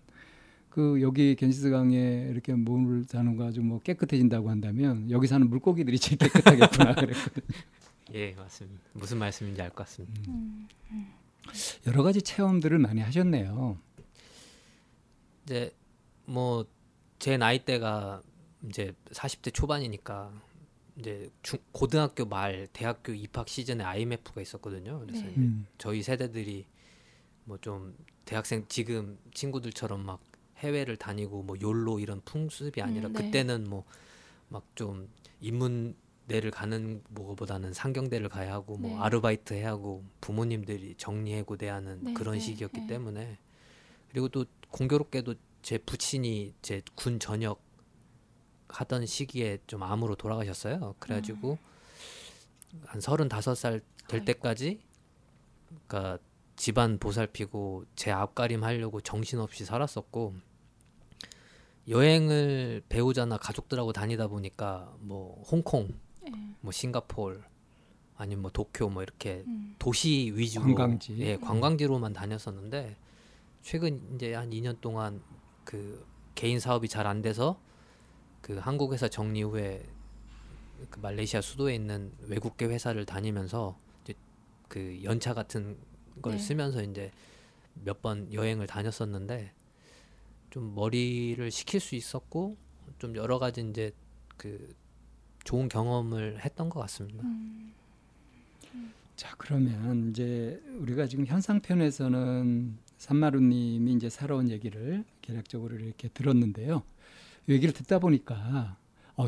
그 여기 갠지스 강에 이렇게 몸을 담가 좀 뭐 깨끗해진다고 한다면 여기 사는 물고기들이 제일 깨끗하겠구나 그랬거든요. 예, 맞습니다. 무슨 말씀인지 알 것 같습니다. 여러 가지 체험들을 많이 하셨네요. 이제 뭐 제 나이대가 이제 40대 초반이니까 이제 고등학교 말 대학교 입학 시즌에 IMF가 있었거든요. 그래서 이제 저희 세대들이 뭐 좀 대학생 지금 친구들처럼 막 해외를 다니고 뭐 욜로 이런 풍습이 아니라 그때는 뭐 막 좀 인문대를 가는 뭐보다는 상경대를 가야 하고 뭐 아르바이트 해야 하고 부모님들이 정리하고 대하는 그런 시기였기 때문에 그리고 또 공교롭게도 제 부친이 제 군 전역 하던 시기에 좀 암으로 돌아가셨어요. 그래가지고 한 35살 될 때까지 그러니까 집안 보살피고 제 앞가림 하려고 정신없이 살았었고 여행을 배우자나 가족들하고 다니다 보니까 뭐 홍콩, 뭐 싱가포르 아니면 뭐 도쿄 뭐 이렇게 도시 위주로 관광지. 예, 관광지로만 다녔었는데 최근 이제 한 2년 동안 그 개인 사업이 잘 안 돼서 그 한국 회사 정리 후에 그 말레이시아 수도에 있는 외국계 회사를 다니면서 이제 그 연차 같은 걸 쓰면서 이제 몇 번 여행을 다녔었는데 좀 머리를 식힐 수 있었고 좀 여러 가지 이제 그 좋은 경험을 했던 것 같습니다. 자 그러면 이제 우리가 지금 현상편에서는 산마루님이 이제 살아온 얘기를 개략적으로 이렇게 들었는데요. 얘기를 듣다 보니까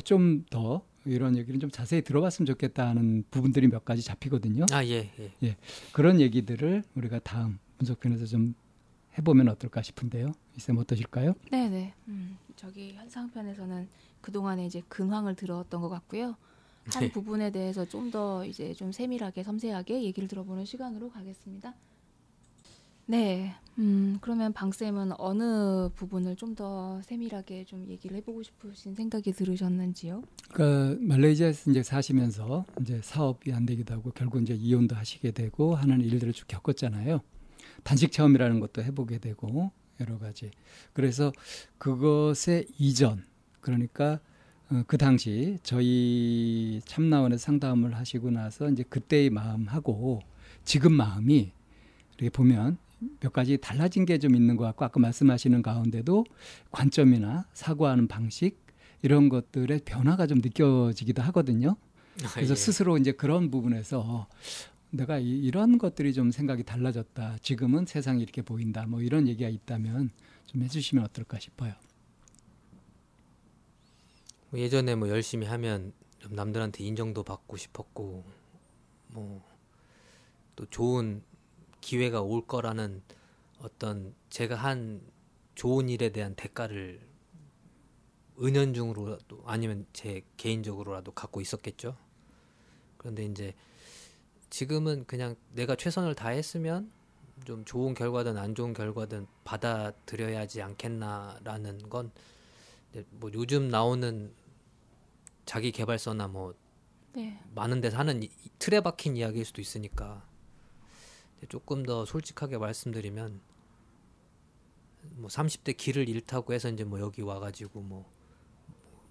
좀 더 이런 얘기를 좀 자세히 들어봤으면 좋겠다 하는 부분들이 몇 가지 잡히거든요. 예. 그런 얘기들을 우리가 다음 분석편에서 좀 해보면 어떨까 싶은데요. 이쌤 어떠실까요? 네네. 저기 현상편에서는 그동안에 이제 근황을 들었던 것 같고요. 한 부분에 대해서 좀 더 이제 좀 세밀하게 섬세하게 얘기를 들어보는 시간으로 가겠습니다. 네. 그러면 방쌤은 어느 부분을 좀 더 세밀하게 좀 얘기를 해보고 싶으신 생각이 들으셨는지요? 그러니까 말레이시아에서 이제 사시면서 이제 사업이 안 되기도 하고 결국 이제 이혼도 하시게 되고 하는 일들을 쭉 겪었잖아요. 단식 체험이라는 것도 해보게 되고 여러 가지. 그래서 그것의 이전 그러니까 그 당시 저희 참나원에서 상담을 하시고 나서 이제 그때의 마음하고 지금 마음이 이렇게 보면 몇 가지 달라진 게 좀 있는 것 같고 아까 말씀하시는 가운데도 관점이나 사고하는 방식 이런 것들의 변화가 좀 느껴지기도 하거든요. 그래서 스스로 이제 그런 부분에서 내가 이런 것들이 좀 생각이 달라졌다. 지금은 세상이 이렇게 보인다. 뭐 이런 얘기가 있다면 좀 해주시면 어떨까 싶어요. 뭐 예전에 뭐 열심히 하면 남들한테 인정도 받고 싶었고 뭐 또 좋은 기회가 올 거라는 어떤 제가 한 좋은 일에 대한 대가를 은연중으로라도 아니면 제 개인적으로라도 갖고 있었겠죠. 그런데 이제 지금은 그냥 내가 최선을 다했으면 좀 좋은 결과든 안 좋은 결과든 받아들여야지 않겠나라는 건 뭐 요즘 나오는 자기 개발서나 뭐 네. 많은 데서 하는 이 틀에 박힌 이야기일 수도 있으니까 조금 더 솔직하게 말씀드리면 뭐 30대 길을 잃다고 해서 이제 뭐 여기 와가지고 뭐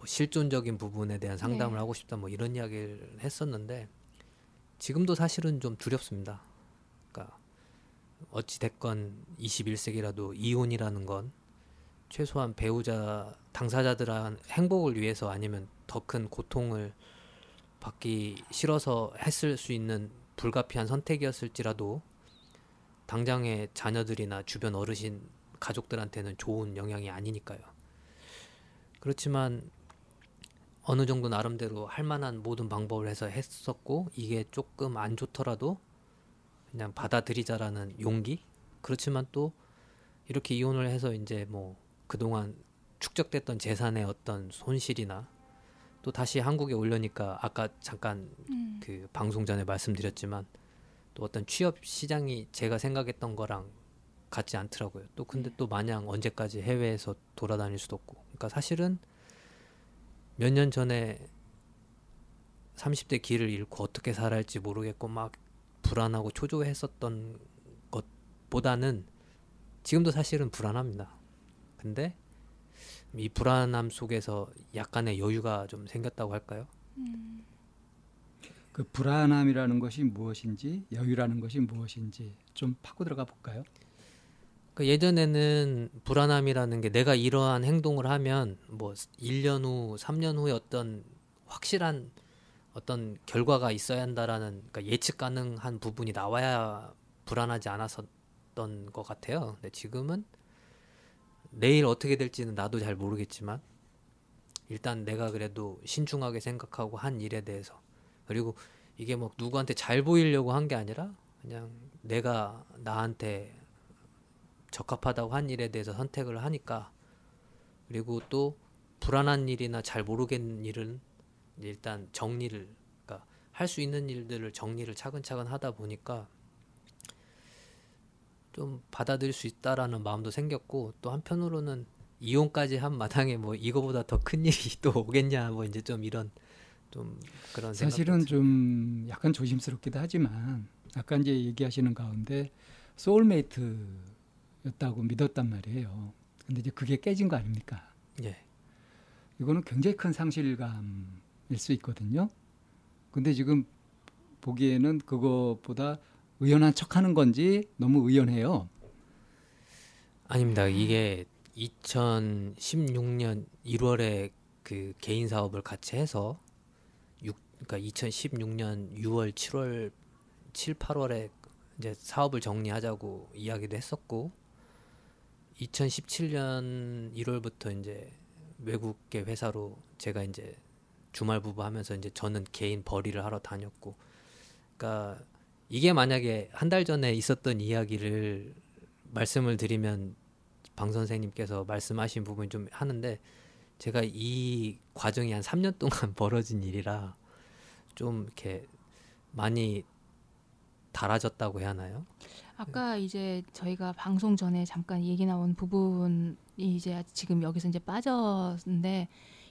실존적인 부분에 대한 상담을 네. 하고 싶다 뭐 이런 이야기를 했었는데 지금도 사실은 좀 두렵습니다. 그러니까 어찌 됐건 21세기라도 이혼이라는 건 최소한 배우자 당사자들한 행복을 위해서 아니면 더 큰 고통을 받기 싫어서 했을 수 있는 불가피한 선택이었을지라도 당장의 자녀들이나 주변 어르신 가족들한테는 좋은 영향이 아니니까요. 그렇지만 어느 정도 나름대로 할 만한 모든 방법을 해서 했었고 이게 조금 안 좋더라도 그냥 받아들이자라는 용기? 그렇지만 또 이렇게 이혼을 해서 이제 뭐 그동안 축적됐던 재산의 어떤 손실이나 또 다시 한국에 오려니까 아까 잠깐 그 방송 전에 말씀드렸지만 또 어떤 취업 시장이 제가 생각했던 거랑 같지 않더라고요. 또 근데 또 마냥 언제까지 해외에서 돌아다닐 수도 없고. 그러니까 사실은 몇 년 전에 30대 길을 잃고 어떻게 살아야 할지 모르겠고 막 불안하고 초조했었던 것보다는 지금도 사실은 불안합니다. 근데 이 불안함 속에서 약간의 여유가 좀 생겼다고 할까요? 그 불안함이라는 것이 무엇인지 여유라는 것이 무엇인지 좀 파고 들어가 볼까요? 그 예전에는 불안함이라는 게 내가 이러한 행동을 하면 뭐 1년 후, 3년 후에 어떤 확실한 어떤 결과가 있어야 한다라는 그러니까 예측 가능한 부분이 나와야 불안하지 않았었던 것 같아요. 근데 지금은 내일 어떻게 될지는 나도 잘 모르겠지만 일단 내가 그래도 신중하게 생각하고 한 일에 대해서 그리고 이게 뭐 누구한테 잘 보이려고 한 게 아니라 그냥 내가 나한테 적합하다고 한 일에 대해서 선택을 하니까 그리고 또 불안한 일이나 잘 모르겠는 일은 일단 정리를 그러니까 할 수 있는 일들을 정리를 차근차근 하다 보니까 좀 받아들일 수 있다라는 마음도 생겼고 또 한편으로는 이혼까지 한 마당에 뭐 이거보다 더 큰 일이 또 오겠냐 뭐 이제 좀 이런 좀 그런 사실은 좀 약간 조심스럽기도 하지만 아까 이제 얘기하시는 가운데 소울메이트였다고 믿었단 말이에요. 근데 이제 그게 깨진 거 아닙니까? 예. 이거는 굉장히 큰 상실감일 수 있거든요. 근데 지금 보기에는 그것보다 의연한 척하는 건지 너무 의연해요. 아닙니다. 이게 2016년 1월에 그 개인 사업을 같이 해서 그러니까 2016년 6월, 7월, 7, 8월에 이제 사업을 정리하자고 이야기도 했었고 2017년 1월부터 이제 외국계 회사로 제가 이제 주말 부부 하면서 이제 저는 개인 벌이를 하러 다녔고 그러니까 이게 만약에 한 달 전에 있었던 이야기를 말씀을 드리면 방 선생님께서 말씀하신 부분이 좀 하는데 제가 이 과정이 한 3년 동안 벌어진 일이라 좀 이렇게 많이 달아졌다고 해야 하나요? 아까 이제 저희가 방송 전에 잠깐 얘기 나온 부분이 이제 지금 여기서 이제 빠졌는데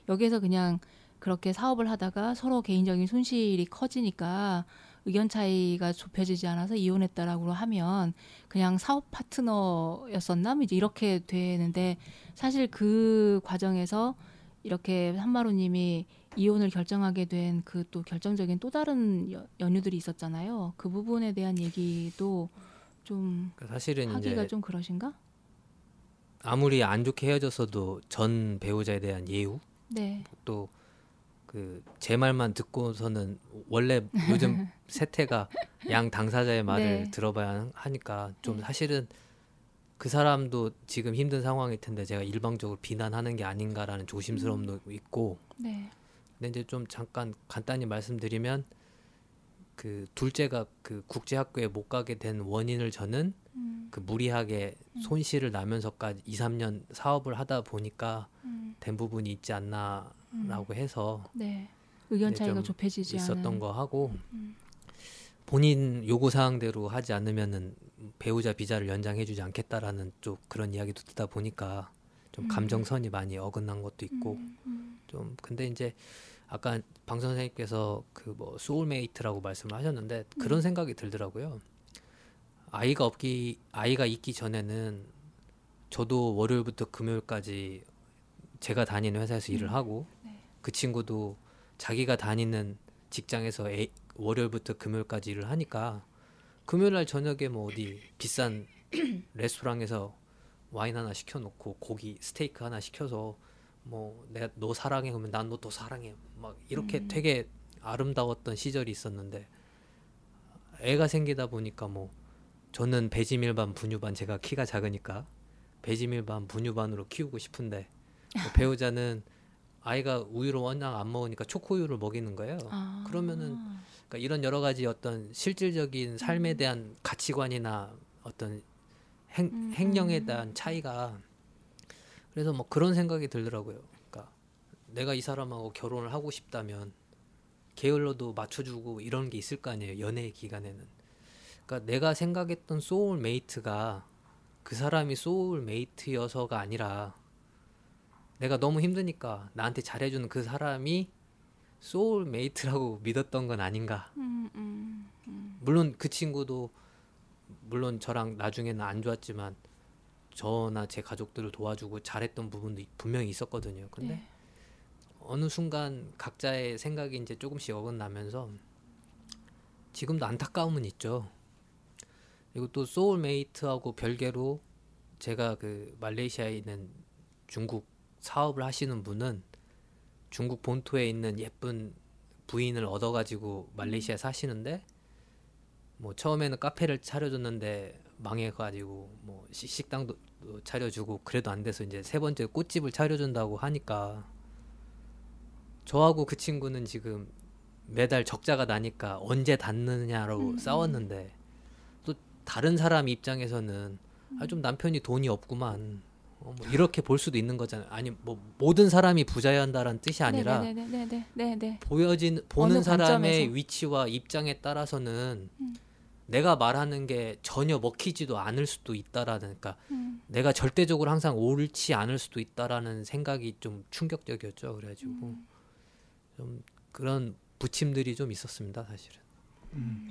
여기에서 그냥 그렇게 사업을 하다가 서로 개인적인 손실이 커지니까 의견 차이가 좁혀지지 않아서 이혼했다라고 하면 그냥 사업 파트너였었나? 이제 이렇게 되는데 사실 그 과정에서 이렇게 산마루님이 이혼을 결정하게 된 그 또 결정적인 또 다른 연유들이 있었잖아요. 그 부분에 대한 얘기도 좀 사실은 하기가 좀 그러신가? 아무리 안 좋게 헤어졌어도 전 배우자에 대한 예우? 네. 또 그 제 말만 듣고서는 원래 요즘 세태가 양 당사자의 말을 네. 들어봐야 하니까 좀 사실은 그 사람도 지금 힘든 상황일 텐데 제가 일방적으로 비난하는 게 아닌가라는 조심스러움도 있고. 네. 근데 이제 좀 잠깐 간단히 말씀드리면 그 둘째가 그 국제학교에 못 가게 된 원인을 저는 그 무리하게 손실을 나면서까지 2, 3년 사업을 하다 보니까 된 부분이 있지 않나라고 해서 네. 의견 차이가 좁혀지지 있었던 않은. 거 하고 본인 요구사항대로 하지 않으면은 배우자 비자를 연장해주지 않겠다라는 쪽 그런 이야기도 듣다 보니까 좀 감정선이 많이 어긋난 것도 있고 좀 근데 이제 아까 방 선생님께서 그 뭐 소울메이트라고 말씀을 하셨는데 그런 생각이 들더라고요. 아이가 있기 전에는 저도 월요일부터 금요일까지 제가 다니는 회사에서 일을 하고 네. 그 친구도 자기가 다니는 직장에서 월요일부터 금요일까지 일을 하니까 금요일날 저녁에 뭐 어디 비싼 레스토랑에서 와인 하나 시켜놓고 고기 스테이크 하나 시켜서 뭐 내가 너 사랑해 그러면 난 너 또 사랑해 막 이렇게 되게 아름다웠던 시절이 있었는데 애가 생기다 보니까 뭐 저는 배지밀반 분유반 제가 키가 작으니까 배지밀반 분유반으로 키우고 싶은데 뭐 배우자는 아이가 우유를 워낙 안 먹으니까 초코우유를 먹이는 거예요. 아. 그러면은 그러니까 이런 여러 가지 어떤 실질적인 삶에 대한 가치관이나 어떤 행령에 대한 차이가 그래서 뭐 그런 생각이 들더라고요. 그러니까 내가 이 사람하고 결혼을 하고 싶다면 게을러도 맞춰주고 이런 게 있을 거 아니에요. 연애 기간에는. 그러니까 내가 생각했던 소울메이트가 그 사람이 소울메이트여서가 아니라 내가 너무 힘드니까 나한테 잘해주는 그 사람이 소울메이트라고 믿었던 건 아닌가. 물론 그 친구도 물론 저랑 나중에는 안 좋았지만 저나 제 가족들을 도와주고 잘했던 부분도 분명히 있었거든요. 근데 네. 어느 순간 각자의 생각이 이제 조금씩 어긋나면서 지금도 안타까움은 있죠. 그리고 또 소울메이트하고 별개로 제가 그 말레이시아에 있는 중국 사업을 하시는 분은 중국 본토에 있는 예쁜 부인을 얻어가지고 말레이시아에 사시는데 뭐 처음에는 카페를 차려줬는데 망해가지고 뭐 식당도 차려주고 그래도 안 돼서 이제 세 번째 꽃집을 차려준다고 하니까 저하고 그 친구는 지금 매달 적자가 나니까 언제 닿느냐로 싸웠는데 또 다른 사람 입장에서는 아, 좀 남편이 돈이 없구만 뭐 이렇게 볼 수도 있는 거잖아요. 아니 뭐 모든 사람이 부자여야 한다라는 뜻이 아니라 보는 사람의 관점에서. 위치와 입장에 따라서는 내가 말하는 게 전혀 먹히지도 않을 수도 있다라는 그러니까 내가 절대적으로 항상 옳지 않을 수도 있다라는 생각이 좀 충격적이었죠. 그래가지고 좀 그런 부침들이 좀 있었습니다. 사실은.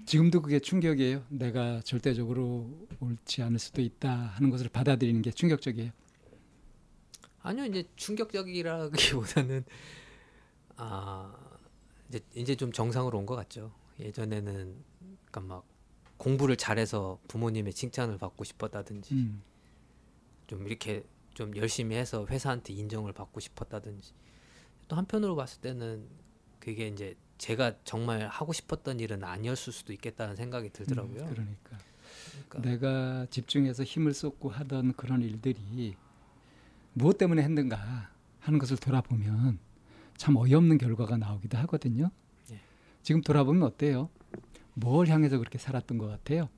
지금도 그게 충격이에요. 내가 절대적으로 옳지 않을 수도 있다 하는 것을 받아들이는 게 충격적이에요. 아니요, 이제 충격적이라기보다는 이제 좀 정상으로 온 것 같죠. 예전에는 그러니까 막 공부를 잘해서 부모님의 칭찬을 받고 싶었다든지, 좀 이렇게 좀 열심히 해서 회사한테 인정을 받고 싶었다든지, 또 한편으로 봤을 때는 그게 이제 제가 정말 하고 싶었던 일은 아니었을 수도 있겠다는 생각이 들더라고요. 그러니까 내가 집중해서 힘을 쏟고 하던 그런 일들이. 무엇 때문에 했는가 하는 것을 돌아보면 참 어이없는 결과가 나오기도 하거든요. 예. 지금 돌아보면 어때요? 뭘 향해서 그렇게 살았던 것 같아요?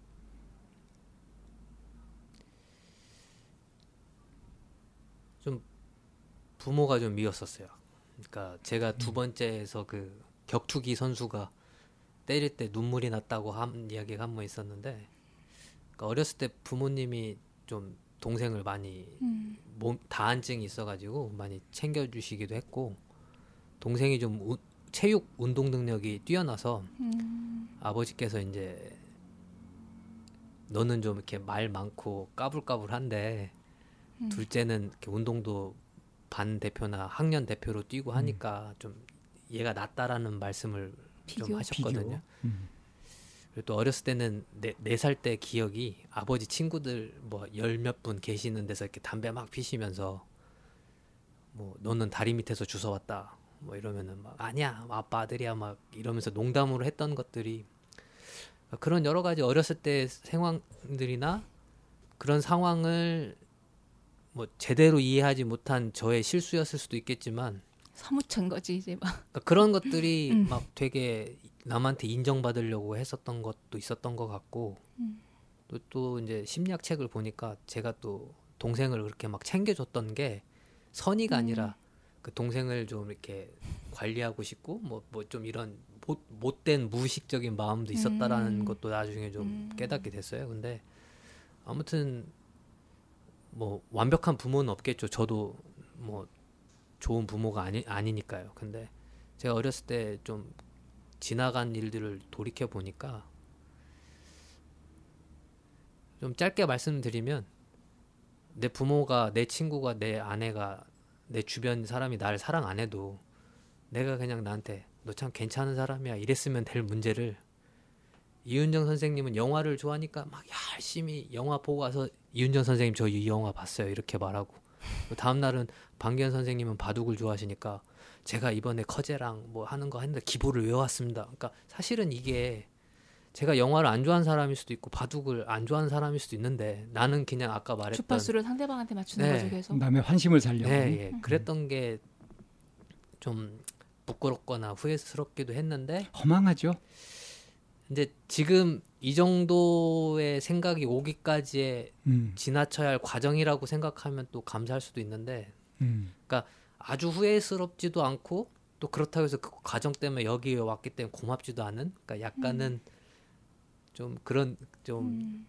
좀 부모가 좀 미웠었어요. 그러니까 제가 두 번째에서 그 격투기 선수가 때릴 때 눈물이 났다고 한 이야기가 한 번 있었는데 그러니까 어렸을 때 부모님이 좀 동생을 많이 다한증이 있어가지고 많이 챙겨주시기도 했고 동생이 좀 체육 운동 능력이 뛰어나서 아버지께서 이제 너는 좀 이렇게 말 많고 까불까불한데 둘째는 이렇게 운동도 반 대표나 학년 대표로 뛰고 하니까 좀 얘가 낫다라는 말씀을 좀 하셨거든요. 또 어렸을 때는 4살 때 기억이 아버지 친구들 뭐 10몇 분 계시는 데서 이렇게 담배 막 피시면서 뭐 너는 다리 밑에서 주워왔다 뭐 이러면은 막 아니야 아빠 아들이야 막 이러면서 농담으로 했던 것들이 그런 여러 가지 어렸을 때 상황들이나 그런 상황을 뭐 제대로 이해하지 못한 저의 실수였을 수도 있겠지만 사무친 거지 이제 막 그러니까 그런 것들이 막 되게 남한테 인정받으려고 했었던 것도 있었던 것 같고 또 이제 심리학 책을 보니까 제가 또 동생을 그렇게 막 챙겨줬던 게 선의가 아니라 그 동생을 좀 이렇게 관리하고 싶고 뭐 좀 이런 못된 무의식적인 마음도 있었다라는 것도 나중에 좀 깨닫게 됐어요. 근데 아무튼 뭐 완벽한 부모는 없겠죠. 저도 뭐 좋은 부모가 아니니까요. 근데 제가 어렸을 때 좀 지나간 일들을 돌이켜 보니까 좀 짧게 말씀드리면 내 부모가, 내 친구가, 내 아내가, 내 주변 사람이 나를 사랑 안 해도 내가 그냥 나한테 너 참 괜찮은 사람이야 이랬으면 될 문제를 이윤정 선생님은 영화를 좋아하니까 막 열심히 영화 보고 와서 이윤정 선생님 저 이 영화 봤어요 이렇게 말하고 다음 날은 방기현 선생님은 바둑을 좋아하시니까 제가 이번에 커제랑 뭐 하는 거 했는데 기보를 외워왔습니다. 그러니까 사실은 이게 제가 영화를 안 좋아하는 사람일 수도 있고 바둑을 안 좋아하는 사람일 수도 있는데 나는 그냥 아까 말했던 주파수를 상대방한테 맞추는 거죠. 계속 남의 환심을 살려고 그랬던 게 좀 부끄럽거나 후회스럽기도 했는데 허망하죠. 근데 지금 이 정도의 생각이 오기까지의 지나쳐야 할 과정이라고 생각하면 또 감사할 수도 있는데 그러니까 아주 후회스럽지도 않고 또 그렇다고 해서 그 과정 때문에 여기에 왔기 때문에 고맙지도 않은 그러니까 약간은 좀 그런 좀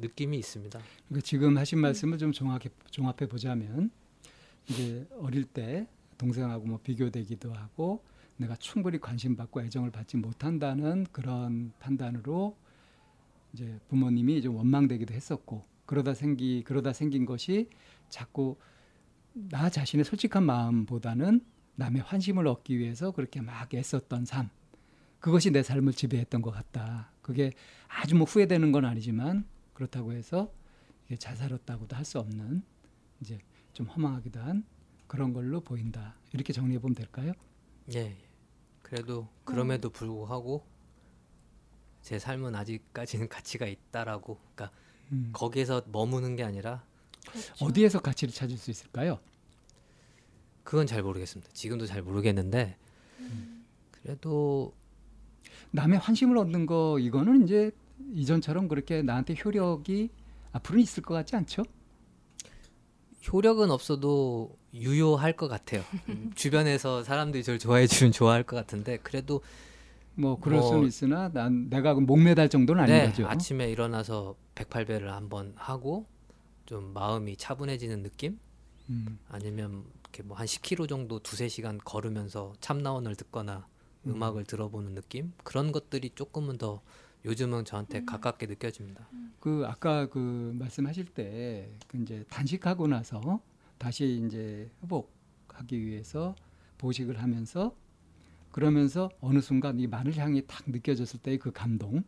느낌이 있습니다. 그러니까 지금 하신 말씀을 좀 종합해 보자면 이제 어릴 때 동생하고 뭐 비교되기도 하고 내가 충분히 관심받고 애정을 받지 못한다는 그런 판단으로 이제 부모님이 좀 원망되기도 했었고 그러다 생긴 것이 자꾸 나 자신의 솔직한 마음보다는 남의 환심을 얻기 위해서 그렇게 막 애썼던 삶 그것이 내 삶을 지배했던 것 같다. 그게 아주 뭐 후회되는 건 아니지만 그렇다고 해서 이게 자살했다고도 할 수 없는 이제 좀 허망하기도 한 그런 걸로 보인다. 이렇게 정리해 보면 될까요? 예. 그래도 그럼에도 불구하고 제 삶은 아직까지는 가치가 있다라고. 그러니까 거기에서 머무는 게 아니라 그렇죠. 어디에서 가치를 찾을 수 있을까요? 그건 잘 모르겠습니다. 지금도 잘 모르겠는데 그래도 남의 환심을 얻는 거 이거는 이제 이전처럼 그렇게 나한테 효력이 앞으로는 있을 것 같지 않죠? 효력은 없어도 유효할 것 같아요. 주변에서 사람들이 저를 좋아해 주면 좋아할 것 같은데 그래도 뭐 그럴 수는 있으나 내가 목매달 정도는 아닌 거죠. 아침에 일어나서 108배를 한번 하고 좀 마음이 차분해지는 느낌? 아니면 이렇게 뭐 한 10km 정도 2-3시간 걸으면서 참나원을 듣거나 음악을 들어보는 느낌? 그런 것들이 조금은 더 요즘은 저한테 가깝게 느껴집니다. 그 아까 그 말씀하실 때 이제 단식하고 나서 다시 이제 회복하기 위해서 보식을 하면서 그러면서 어느 순간 이 마늘 향이 딱 느껴졌을 때의 그 감동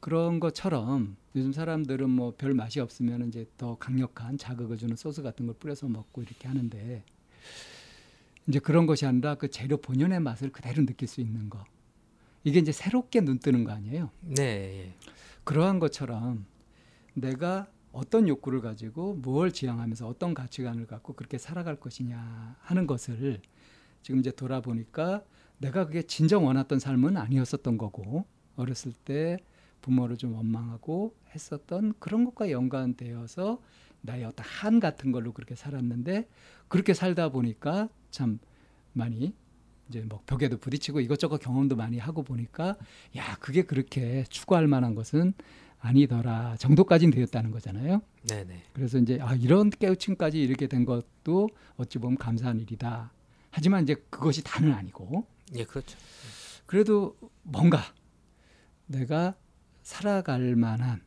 그런 것처럼 요즘 사람들은 뭐 별 맛이 없으면 이제 더 강력한 자극을 주는 소스 같은 걸 뿌려서 먹고 이렇게 하는데 이제 그런 것이 아니라 그 재료 본연의 맛을 그대로 느낄 수 있는 거 이게 이제 새롭게 눈 뜨는 거 아니에요? 네. 그러한 것처럼 내가 어떤 욕구를 가지고 무엇을 지향하면서 어떤 가치관을 갖고 그렇게 살아갈 것이냐 하는 것을 지금 이제 돌아보니까 내가 그게 진정 원했던 삶은 아니었었던 거고 어렸을 때 부모를 좀 원망하고 했었던 그런 것과 연관되어서 나의 어떤 한 같은 걸로 그렇게 살았는데 그렇게 살다 보니까 참 많이 이제 뭐 벽에도 부딪히고 이것저것 경험도 많이 하고 보니까 야 그게 그렇게 추구할 만한 것은 아니더라 정도까지는 되었다는 거잖아요. 네네. 그래서 이제 이런 깨우침까지 이렇게 된 것도 어찌 보면 감사한 일이다. 하지만 이제 그것이 다는 아니고. 예, 그렇죠. 그래도 뭔가 내가 살아갈 만한.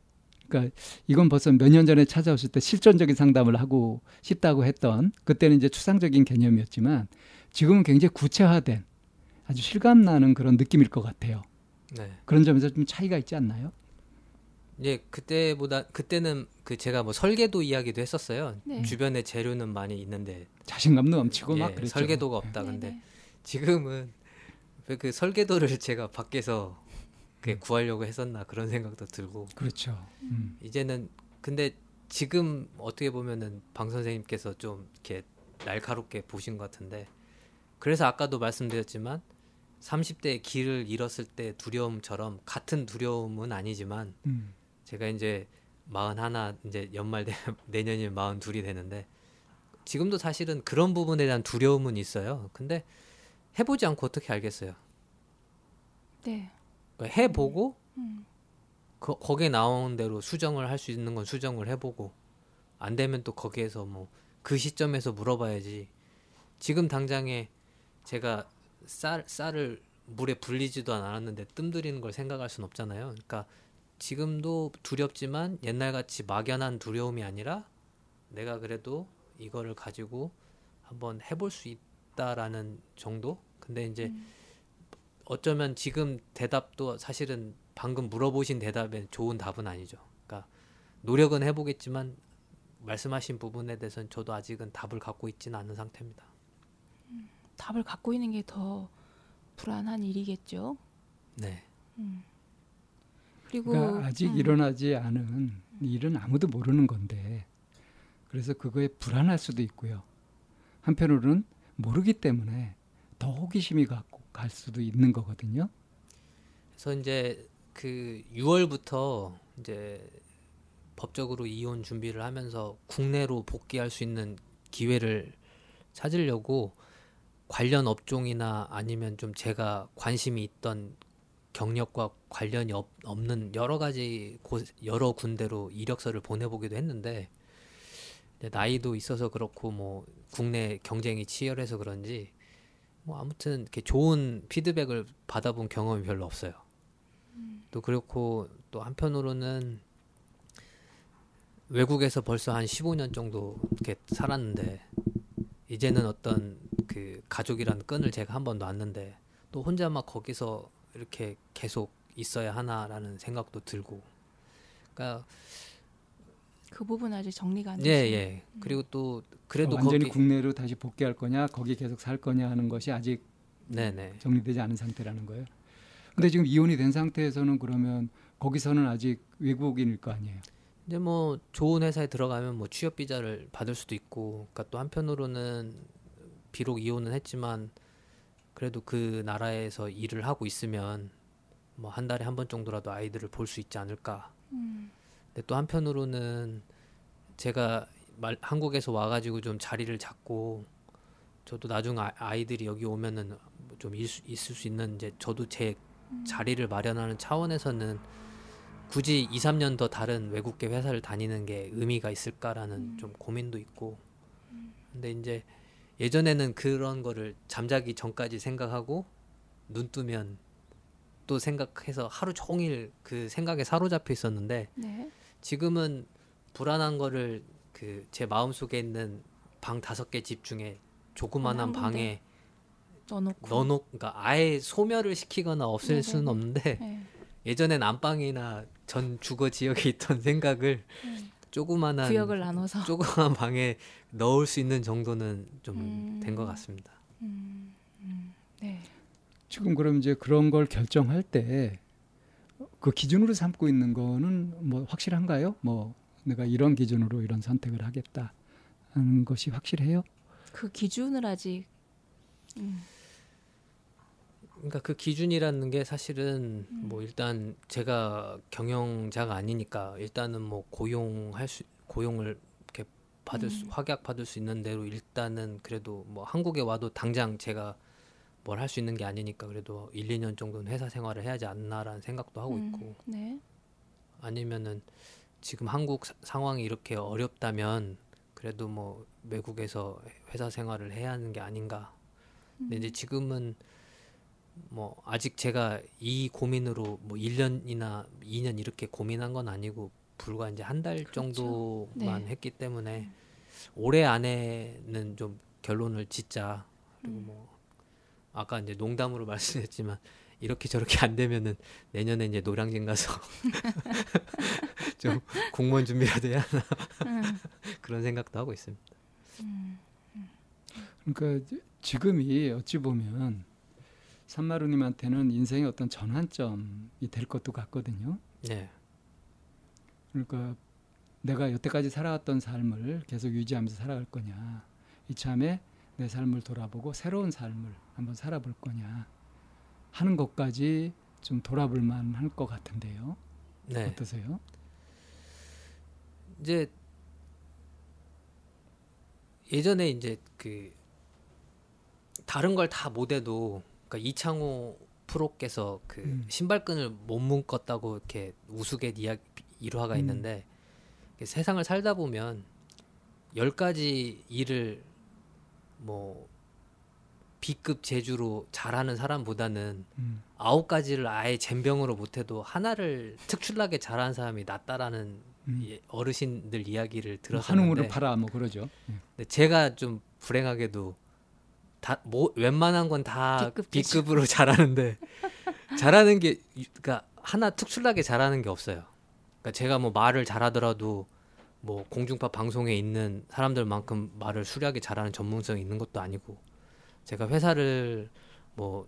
그러니까 이건 벌써 몇 년 전에 찾아오실 때 실존적인 상담을 하고 싶다고 했던 그때는 이제 추상적인 개념이었지만 지금은 굉장히 구체화된 아주 실감나는 그런 느낌일 것 같아요. 네. 그런 점에서 좀 차이가 있지 않나요? 예, 그때는 그 제가 뭐 설계도 이야기도 했었어요. 네. 주변에 재료는 많이 있는데 자신감도 넘치고 막 그랬죠. 설계도가 없다. 네. 근데 지금은 왜 그 설계도를 제가 밖에서 구하려고 했었나 그런 생각도 들고. 그렇죠. 이제는 근데 지금 어떻게 보면은 방 선생님께서 좀 이렇게 날카롭게 보신 것 같은데, 그래서 아까도 말씀드렸지만 30대의 길을 잃었을 때 두려움처럼 같은 두려움은 아니지만 제가 이제 41, 이제 연말 내년이 42이 되는데 지금도 사실은 그런 부분에 대한 두려움은 있어요. 근데 해보지 않고 어떻게 알겠어요? 네. 그러니까 해보고 거기에 나온 대로 수정을 할 수 있는 건 수정을 해보고, 안 되면 또 거기에서 뭐 그 시점에서 물어봐야지. 지금 당장에 제가 쌀을 물에 불리지도 않았는데 뜸들이는 걸 생각할 순 없잖아요. 그러니까 지금도 두렵지만 옛날같이 막연한 두려움이 아니라 내가 그래도 이거를 가지고 한번 해볼 수 있다라는 정도? 근데 이제 어쩌면 지금 대답도 사실은 방금 물어보신 대답에 좋은 답은 아니죠. 그러니까 노력은 해보겠지만 말씀하신 부분에 대해서는 저도 아직은 답을 갖고 있지는 않은 상태입니다. 답을 갖고 있는 게 더 불안한 일이겠죠. 네. 그리고 그러니까 아직 일어나지 않은 일은 아무도 모르는 건데, 그래서 그거에 불안할 수도 있고요. 한편으로는 모르기 때문에 더 호기심이 갖고 갈 수도 있는 거거든요. 그래서 이제 그 6월부터 이제 법적으로 이혼 준비를 하면서 국내로 복귀할 수 있는 기회를 찾으려고 관련 업종이나 아니면 좀 제가 관심이 있던 경력과 관련이 없는 여러 가지 여러 군데로 이력서를 보내보기도 했는데, 나이도 있어서 그렇고 뭐 국내 경쟁이 치열해서 그런지 뭐 아무튼 이렇게 좋은 피드백을 받아본 경험이 별로 없어요. 또 그렇고 또 한편으로는 외국에서 벌써 한 15년 정도 이렇게 살았는데 이제는 어떤 그 가족이란 끈을 제가 한 번도 놨는데 또 혼자 막 거기서 이렇게 계속 있어야 하나라는 생각도 들고, 그러니까 그 부분 아직 정리가 안 되시네요. 예. 그리고 또 그래도 완전히 거기 국내로 다시 복귀할 거냐, 거기 계속 살 거냐 하는 것이 아직 네네. 정리되지 않은 상태라는 거예요. 근데 지금 이혼이 된 상태에서는 그러면 거기서는 아직 외국인일 거 아니에요. 이제 뭐 좋은 회사에 들어가면 뭐 취업 비자를 받을 수도 있고, 그러니까 또 한편으로는 비록 이혼은 했지만 그래도 그 나라에서 일을 하고 있으면 뭐 한 달에 한 번 정도라도 아이들을 볼 수 있지 않을까. 근데 또 한편으로는 제가 한국에서 와가지고 좀 자리를 잡고 저도 나중 아이들이 여기 오면은 좀 있을 수 있는, 이제 저도 제 자리를 마련하는 차원에서는 굳이 2-3년 더 다른 외국계 회사를 다니는 게 의미가 있을까라는 좀 고민도 있고. 근데 이제 예전에는 그런 거를 잠자기 전까지 생각하고 눈 뜨면 또 생각해서 하루 종일 그 생각에 사로잡혀 있었는데 네. 지금은 불안한 거를 그 제 마음속에 있는 방 5개 집 중에 조그만한 방에 넣어놓고, 그러니까 아예 소멸을 시키거나 없앨 수는 없는데 네. 예전엔 안방이나 전 주거 지역에 있던 생각을 조그만한 구역을 나눠서 조그만한 방에 넣을 수 있는 정도는 좀 된 것 같습니다. 네. 지금 그럼 이제 그런 걸 결정할 때 그 기준으로 삼고 있는 거는 뭐 확실한가요? 뭐 내가 이런 기준으로 이런 선택을 하겠다 하는 것이 확실해요? 그 기준을 아직 그러니까 그 기준이라는 게 사실은 뭐 일단 제가 경영자가 아니니까 일단은 뭐 고용을 이렇게 받을 수, 확약 받을 수 있는 대로 일단은 그래도 뭐 한국에 와도 당장 제가 뭘 할 수 있는 게 아니니까 그래도 1-2년 정도는 회사 생활을 해야지 않나라는 생각도 하고 있고 네. 아니면은 지금 한국 상황이 이렇게 어렵다면 그래도 뭐 외국에서 회사 생활을 해야 하는 게 아닌가. 근데 이제 지금은 뭐 아직 제가 이 고민으로 뭐 1년이나 2년 이렇게 고민한 건 아니고 불과 이제 한 달 정도만 네. 했기 때문에 올해 안에는 좀 결론을 짓자. 그리고 뭐 아까 이제 농담으로 말씀했지만 이렇게 저렇게 안 되면은 내년에 이제 노량진 가서 좀 공무원 준비라도 해야 하나 그런 생각도 하고 있습니다. 그러니까 지금이 어찌 보면 산마루님한테는 인생의 어떤 전환점이 될 것도 같거든요. 네. 그러니까 내가 여태까지 살아왔던 삶을 계속 유지하면서 살아갈 거냐, 이참에 내 삶을 돌아보고 새로운 삶을 한번 살아볼 거냐 하는 것까지 좀 돌아볼 만할 것 같은데요. 네. 어떠세요? 이제 예전에 이제 그 다른 걸 다 못해도, 그러니까 이창호 프로께서 그 신발끈을 못 묶었다고 이렇게 우스갯 이야기 일화가 있는데, 세상을 살다 보면 10가지 일을 뭐 B급 재주로 잘하는 사람보다는 9가지를 아예 젬병으로 못해도 하나를 특출나게 잘하는 사람이 낫다라는 어르신들 이야기를 들었었는데, 한우물을 팔아 뭐 그러죠. 근데 제가 좀 불행하게도 다 뭐 웬만한 건 다 B급으로 잘하는데 잘하는 게, 그러니까 하나 특출나게 잘하는 게 없어요. 그러니까 제가 뭐 말을 잘하더라도 뭐 공중파 방송에 있는 사람들만큼 말을 수려하게 잘하는 전문성이 있는 것도 아니고, 제가 회사를 뭐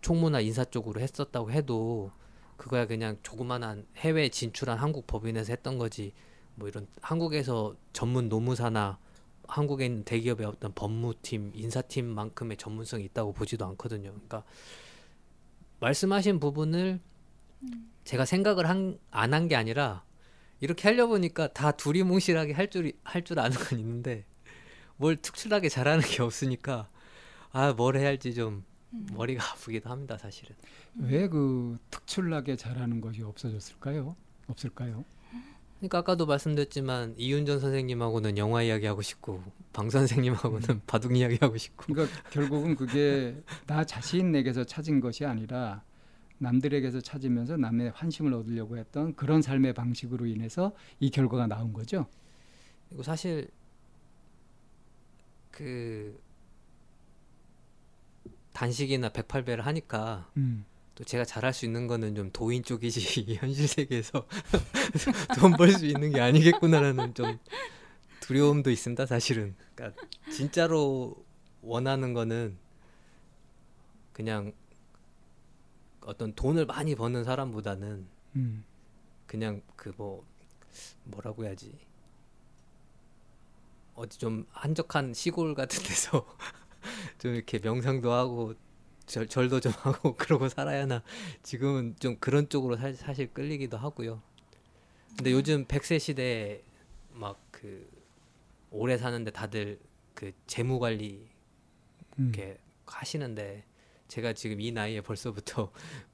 총무나 인사 쪽으로 했었다고 해도 그거야 그냥 조그만한 해외 진출한 한국 법인에서 했던 거지, 뭐 이런 한국에서 전문 노무사나 한국에 있는 대기업의 어떤 법무팀, 인사팀만큼의 전문성이 있다고 보지도 않거든요. 그러니까 말씀하신 부분을 제가 생각을 안 한 게 아니라 이렇게 하려 보니까 다 두리뭉실하게 할 줄 아는 건 있는데 뭘 특출나게 잘하는 게 없으니까 아, 뭘 해야 할지 좀 머리가 아프기도 합니다, 사실은. 왜 그 특출나게 잘하는 것이 없어졌을까요? 없을까요? 그러니까 아까도 말씀드렸지만 이윤정 선생님하고는 영화 이야기하고 싶고 방 선생님하고는 바둑 이야기하고 싶고. 그러니까 결국은 그게 나 자신에게서 찾은 것이 아니라 남들에게서 찾으면서 남의 환심을 얻으려고 했던 그런 삶의 방식으로 인해서 이 결과가 나온 거죠. 그리고 사실 그 단식이나 108배를 하니까 또 제가 잘할 수 있는 거는 좀 도인 쪽이지 현실 세계에서 돈 벌 수 있는 게 아니겠구나라는 좀 두려움도 있습니다, 사실은. 그러니까 진짜로 원하는 거는 그냥 어떤 돈을 많이 버는 사람보다는 그냥 그 뭐라고 해야지, 어디 좀 한적한 시골 같은 데서 좀 이렇게 명상도 하고 절도 좀 하고 그러고 살아야 하나, 지금은 좀 그런 쪽으로 사실 끌리기도 하고요. 근데 요즘 100세 시대에 막 그 오래 사는데 다들 그 재무 관리 이렇게 하시는데, 제가 지금 이 나이에 벌써부터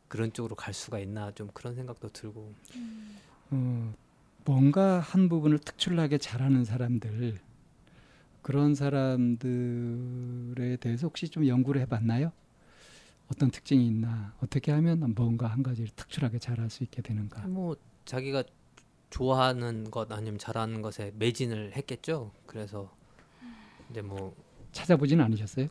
그런 쪽으로 갈 수가 있나, 좀 그런 생각도 들고. 뭔가 한 부분을 특출나게 잘하는 사람들, 그런 사람들에 대해서 혹시 좀 연구를 해봤나요? 어떤 특징이 있나, 어떻게 하면 뭔가 한 가지를 특출나게 잘할 수 있게 되는가. 뭐 자기가 좋아하는 것 아니면 잘하는 것에 매진을 했겠죠. 그래서 이제 뭐 찾아보지는 않으셨어요?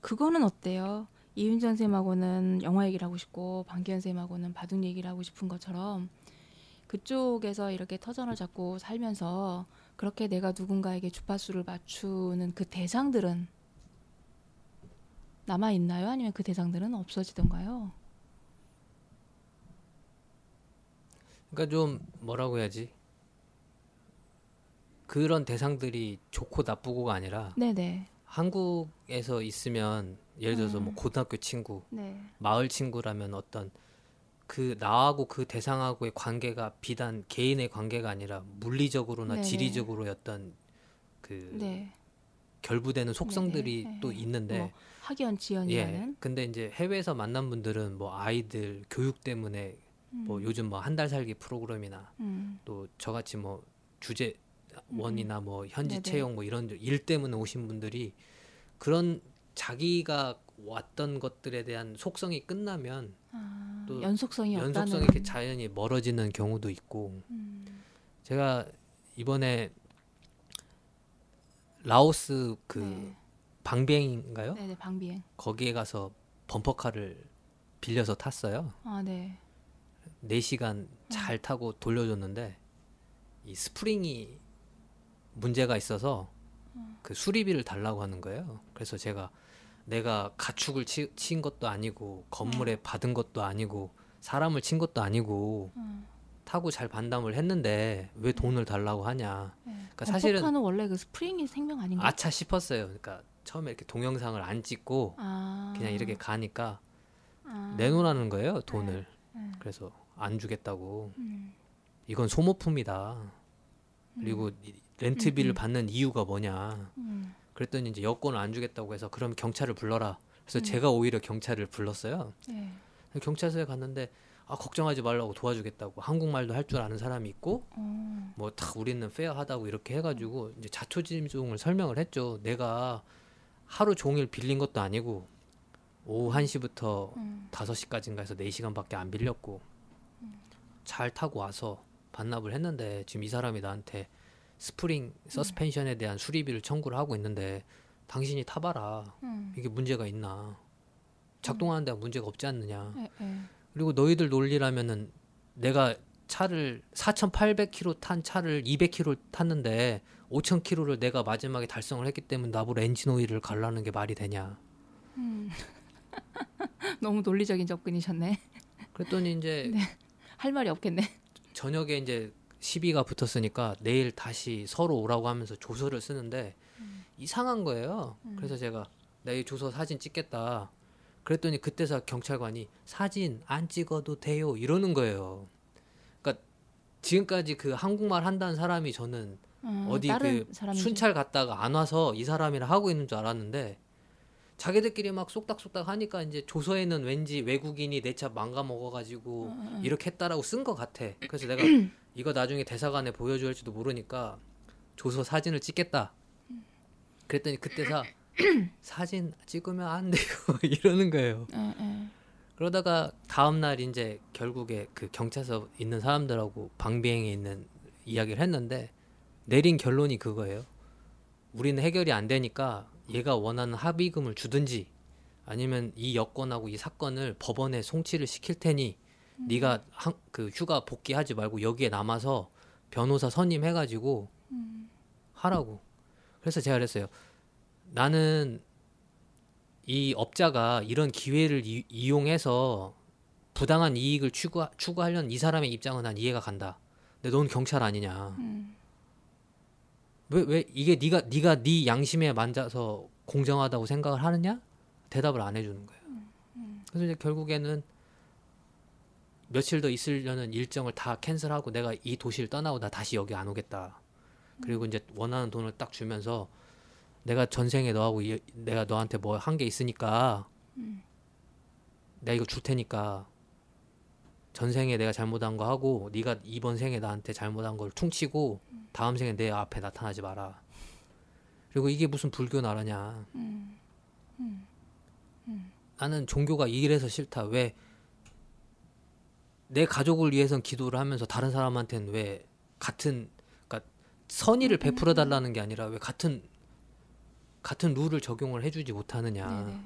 그거는 어때요? 이윤정 선생님하고는 영화 얘기를 하고 싶고 방기현 선생님하고는 바둑 얘기를 하고 싶은 것처럼, 그쪽에서 이렇게 터전을 잡고 살면서 그렇게 내가 누군가에게 주파수를 맞추는 그 대상들은 남아있나요? 아니면 그 대상들은 없어지던가요? 그러니까 좀 뭐라고 해야지, 그런 대상들이 좋고 나쁘고가 아니라, 네네, 한국에서 있으면 예를 들어서 뭐 고등학교 친구, 네, 마을 친구라면 어떤 그 나하고 그 대상하고의 관계가 비단 개인의 관계가 아니라 물리적으로나, 네네, 지리적으로 어떤 그, 네, 결부되는 속성들이, 네네, 또 있는데 뭐 학연, 지연이라는. 예, 근데 이제 해외에서 만난 분들은 뭐 아이들 교육 때문에 뭐 요즘 뭐 한 달 살기 프로그램이나 또 저같이 뭐 주제 원이나 뭐 현지 채용 뭐 이런 일 때문에 오신 분들이 그런 자기가 왔던 것들에 대한 속성이 끝나면 또 연속성이 이렇게 자연히 멀어지는 경우도 있고. 제가 이번에 라오스 그, 네, 방비엥인가요? 네, 방비엥. 거기에 가서 범퍼카를 빌려서 탔어요. 아, 네. 4시간 잘 타고 돌려줬는데 이 스프링이 문제가 있어서 그 수리비를 달라고 하는 거예요. 그래서 제가 내가 가축을 친 것도 아니고 건물에 받은 것도 아니고 사람을 친 것도 아니고 타고 잘 반담을 했는데 왜 돈을 달라고 하냐. 그러니까 사실은 포카는 원래 그 스프링이 생명 아닌가? 아차 싶었어요. 그러니까 처음에 이렇게 동영상을 안 찍고 그냥 이렇게 가니까 내놓으라는 거예요, 돈을. 그래서 안 주겠다고. 이건 소모품이다. 그리고 렌트비를 받는 이유가 뭐냐. 그랬더니 이제 여권을 안 주겠다고 해서 그럼 경찰을 불러라. 그래서 제가 오히려 경찰을 불렀어요. 네. 경찰서에 갔는데 아, 걱정하지 말라고 도와주겠다고, 한국말도 할 줄 아는 사람이 있고 뭐 탁 우리는 페어하다고 이렇게 해가지고 이제 자초지종을 설명을 했죠. 내가 하루 종일 빌린 것도 아니고 오후 1시부터 5시까지인가 해서 4시간밖에 안 빌렸고 잘 타고 와서 반납을 했는데 지금 이 사람이 나한테 스프링 서스펜션에 대한 수리비를 청구를 하고 있는데 당신이 타봐라. 이게 문제가 있나, 작동하는 데가 문제가 없지 않느냐. 그리고 너희들 논리라면은 내가 차를 4,800km 탄 차를 200km 탔는데 5,000km를 내가 마지막에 달성을 했기 때문에 나보고 엔진 오일을 갈라는 게 말이 되냐. 너무 논리적인 접근이셨네. 그랬더니 이제 네. 할 말이 없겠네. 저녁에 이제 시비가 붙었으니까 내일 다시 서로 오라고 하면서 조서를 쓰는데 이상한 거예요. 그래서 제가 나 이 조서 사진 찍겠다. 그랬더니 그때서 경찰관이 사진 안 찍어도 돼요 이러는 거예요. 그러니까 지금까지 그 한국말 한다는 사람이 저는 어디 그 순찰 갔다가 안 와서 이 사람이랑 하고 있는 줄 알았는데 자기들끼리 막 쏙닥쏙닥 하니까 이제 조서에는 왠지 외국인이 내 차 망가먹어가지고 이렇게 했다라고 쓴 것 같아. 그래서 내가 이거 나중에 대사관에 보여줄지도 모르니까 조서 사진을 찍겠다. 그랬더니 그때서 사진 찍으면 안 돼요 이러는 거예요. 그러다가 다음날 이제 결국에 그 경찰서 있는 사람들하고 방비행에 있는 이야기를 했는데 내린 결론이 그거예요. 우리는 해결이 안 되니까 얘가 원하는 합의금을 주든지 아니면 이 여권하고 이 사건을 법원에 송치를 시킬 테니 네가 그 휴가 복귀하지 말고 여기에 남아서 변호사 선임해가지고 하라고. 그래서 제가 그랬어요. 나는 이 업자가 이런 기회를 이용해서 부당한 이익을 추구하려는 이 사람의 입장은 난 이해가 간다. 근데 넌 경찰 아니냐. 왜 이게 네가 네 양심에 만져서 공정하다고 생각을 하느냐? 대답을 안 해주는 거예요. 그래서 이제 결국에는 며칠 더 있으려는 일정을 다 캔슬하고 내가 이 도시를 떠나고 나 다시 여기 안 오겠다. 그리고 이제 원하는 돈을 딱 주면서 내가 전생에 너하고 내가 너한테 뭐 한 게 있으니까 내가 이거 줄 테니까 전생에 내가 잘못한 거 하고 네가 이번 생에 나한테 잘못한 걸 퉁치고 다음 생에 내 앞에 나타나지 마라. 그리고 이게 무슨 불교 나라냐. 나는 종교가 이래서 싫다. 왜 내 가족을 위해선 기도를 하면서 다른 사람한테는 왜 같은, 그러니까 선의를 베풀어 달라는 게 아니라 왜 같은 룰을 적용을 해주지 못하느냐. 네네.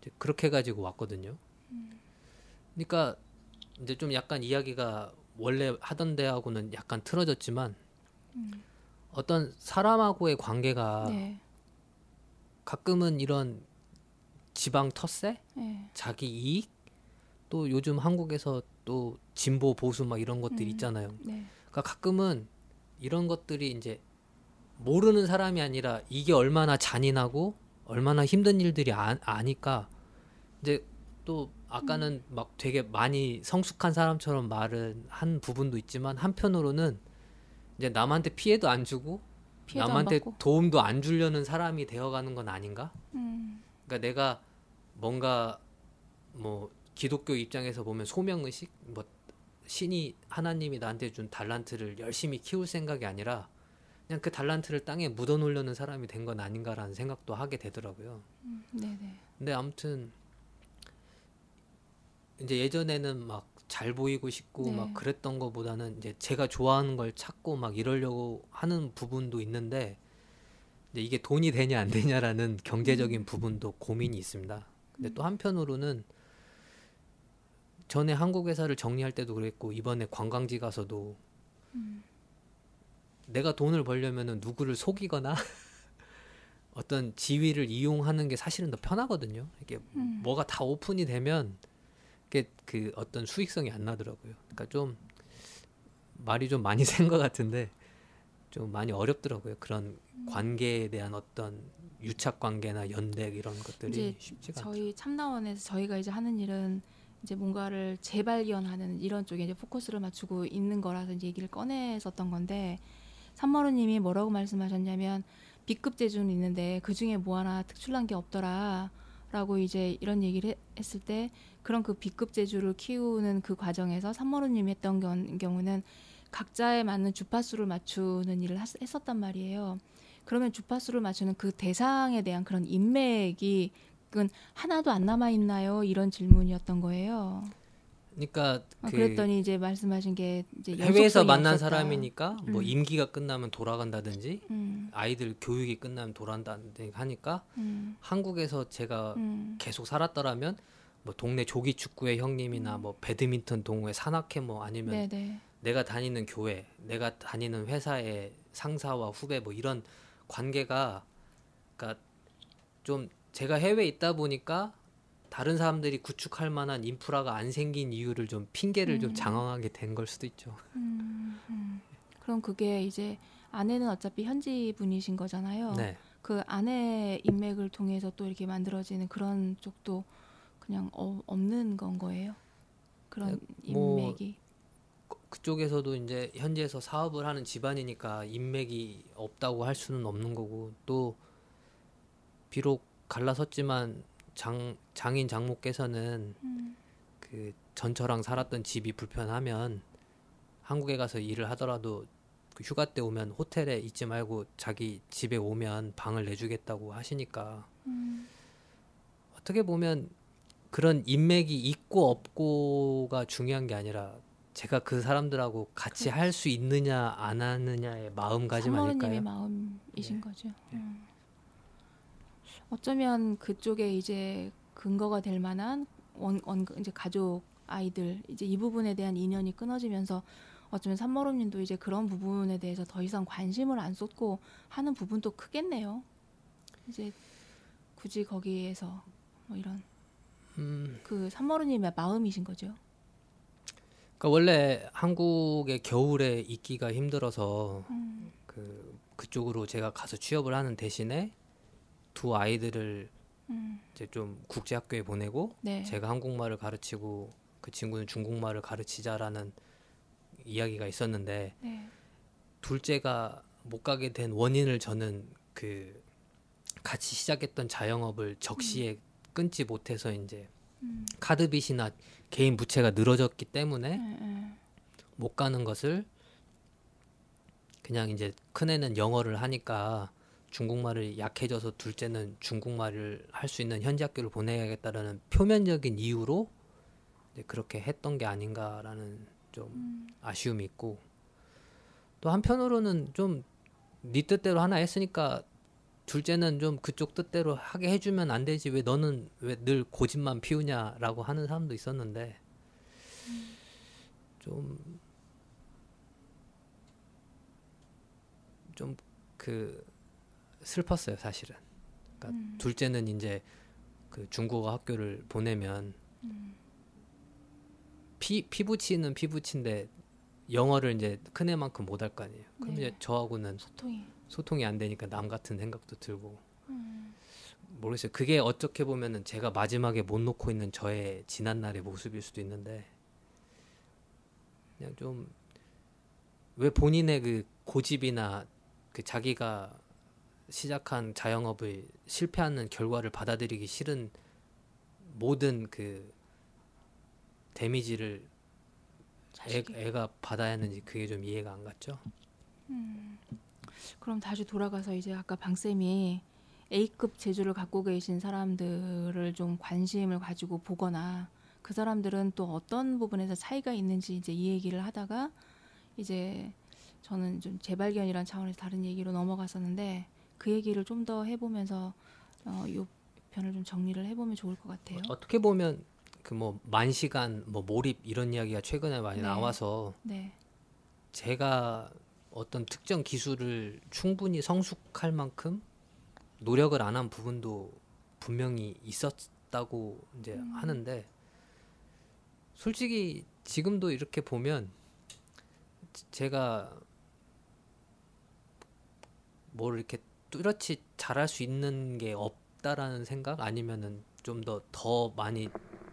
이제 그렇게 가지고 왔거든요. 그러니까 이제 좀 약간 이야기가 원래 하던 데하고는 약간 틀어졌지만 어떤 사람하고의 관계가 네. 가끔은 이런 지방 텃세? 네. 자기 이익? 또 요즘 한국에서 또 진보 보수 막 이런 것들이 있잖아요. 네. 그러니까 가끔은 이런 것들이 이제 모르는 사람이 아니라 이게 얼마나 잔인하고 얼마나 힘든 일들이 아니까 이제 또 아까는 막 되게 많이 성숙한 사람처럼 말을 한 부분도 있지만 한편으로는 이제 남한테 피해도 안 주고 피해도 남한테 안 도움도 안 주려는 사람이 되어가는 건 아닌가? 그러니까 내가 뭔가 뭐 기독교 입장에서 보면 소명의식, 뭐 신이 하나님이 나한테 준 달란트를 열심히 키울 생각이 아니라 그냥 그 달란트를 땅에 묻어놓으려는 사람이 된 건 아닌가라는 생각도 하게 되더라고요. 네네. 근데 아무튼 이제 예전에는 막 잘 보이고 싶고 네. 막 그랬던 것보다는 이제 제가 좋아하는 걸 찾고 막 이러려고 하는 부분도 있는데 이제 이게 돈이 되냐 안 되냐라는 경제적인 부분도 고민이 있습니다. 근데 또 한편으로는 전에 한국 회사를 정리할 때도 그랬고 이번에 관광지 가서도 내가 돈을 벌려면은 누구를 속이거나 어떤 지위를 이용하는 게 사실은 더 편하거든요. 이게 뭐가 다 오픈이 되면 이게 그 어떤 수익성이 안 나더라고요. 그러니까 좀 말이 좀 많이 센 것 같은데 좀 많이 어렵더라고요. 그런 관계에 대한 어떤 유착 관계나 연대 이런 것들이 쉽지가 않죠. 저희 참나원에서 저희가 이제 하는 일은 이제 뭔가를 재발견하는 이런 쪽에 이제 포커스를 맞추고 있는 거라서 이제 얘기를 꺼냈었던 건데, 산마루님이 뭐라고 말씀하셨냐면 B급 재주는 있는데 그 중에 뭐 하나 특출난 게 없더라라고 이제 이런 얘기를 했을 때, 그런 그 B급 재주를 키우는 그 과정에서 산마루님이 했던 경우는 각자에 맞는 주파수를 맞추는 일을 했었단 말이에요. 그러면 주파수를 맞추는 그 대상에 대한 그런 인맥이 그건 하나도 안 남아 있나요? 이런 질문이었던 거예요. 그러니까 그랬더니 이제 말씀하신 게 이제 해외에서 만난 없었다. 사람이니까 뭐 임기가 끝나면 돌아간다든지 아이들 교육이 끝나면 돌아간다든지 하니까 한국에서 제가 계속 살았더라면 뭐 동네 조기 축구의 형님이나 뭐 배드민턴 동호회 산악회 뭐 아니면 네네. 내가 다니는 교회, 내가 다니는 회사의 상사와 후배 뭐 이런 관계가, 그러니까 좀 제가 해외에 있다 보니까 다른 사람들이 구축할 만한 인프라가 안 생긴 이유를 좀 핑계를 좀 장황하게 된 걸 수도 있죠. 그럼 그게 이제 아내는 어차피 현지 분이신 거잖아요. 네. 그 아내 인맥을 통해서 또 이렇게 만들어지는 그런 쪽도 그냥 없는 건 거예요. 그런 네, 뭐 인맥이. 그쪽에서도 이제 현지에서 사업을 하는 집안이니까 인맥이 없다고 할 수는 없는 거고, 또 비록 갈라섰지만 장인 장모께서는 그 전처랑 살았던 집이 불편하면 한국에 가서 일을 하더라도 그 휴가 때 오면 호텔에 있지 말고 자기 집에 오면 방을 내주겠다고 하시니까 어떻게 보면 그런 인맥이 있고 없고가 중요한 게 아니라 제가 그 사람들하고 같이 할 수 있느냐 안 하느냐의 마음가짐 아닐까요? 산마루님의 마음이신 네. 거죠. 네. 어쩌면 그쪽에 이제 근거가 될 만한 이제 가족, 아이들 이제 이 부분에 대한 인연이 끊어지면서 어쩌면 산마루님도 이제 그런 부분에 대해서 더 이상 관심을 안 쏟고 하는 부분도 크겠네요. 이제 굳이 거기에서 뭐 이런 그 산마루님의 마음이신 거죠. 그러니까 원래 한국의 겨울에 있기가 힘들어서 그쪽으로 제가 가서 취업을 하는 대신에 두 아이들을 이제 좀 국제학교에 보내고 네. 제가 한국말을 가르치고 그 친구는 중국말을 가르치자라는 이야기가 있었는데 네. 둘째가 못 가게 된 원인을 저는 그 같이 시작했던 자영업을 적시에 끊지 못해서 이제 카드빚이나 개인 부채가 늘어졌기 때문에 못 가는 것을, 그냥 이제 큰애는 영어를 하니까 중국말을 약해져서 둘째는 중국말을 할 수 있는 현지 학교를 보내야겠다라는 표면적인 이유로 이제 그렇게 했던 게 아닌가라는 좀 아쉬움이 있고, 또 한편으로는 좀 네 뜻대로 하나 했으니까 둘째는 좀 그쪽 뜻대로 하게 해주면 안 되지 왜 너는 왜 늘 고집만 피우냐라고 하는 사람도 있었는데 좀 그 슬펐어요, 사실은. 그러니까 둘째는 이제 그 중국어 학교를 보내면 피부치는 피부치인데 영어를 이제 큰애만큼 못할 거 아니에요. 그럼 네. 이제 저하고는 소통이 안 되니까 남 같은 생각도 들고 모르겠어요. 그게 어떻게 보면은 제가 마지막에 못 놓고 있는 저의 지난 날의 모습일 수도 있는데, 그냥 좀 왜 본인의 그 고집이나 그 자기가 시작한 자영업을 실패하는 결과를 받아들이기 싫은 모든 그 데미지를 애가 받아야 하는지 그게 좀 이해가 안 갔죠. 그럼 다시 돌아가서 이제 아까 방쌤이 A급 재주를 갖고 계신 사람들을 좀 관심을 가지고 보거나 그 사람들은 또 어떤 부분에서 차이가 있는지 이제 이 얘기를 하다가 이제 저는 좀 재발견이라는 차원에서 다른 얘기로 넘어갔었는데 그 얘기를 좀 더 해보면서 이 편을 좀 정리를 해보면 좋을 것 같아요. 어떻게 보면 그 뭐 만시간 뭐 몰입 이런 이야기가 최근에 많이 네. 나와서 네. 제가 어떤 특정 기술을 충분히 성숙할 만큼 노력을 안 한 부분도 분명히 있었다고 이제 하는데, 솔직히 지금도 이렇게 보면 제가 뭘 이렇게 뚜렷이 잘할 수 있는 게 없다라는 생각, 아니면은 좀 더 많이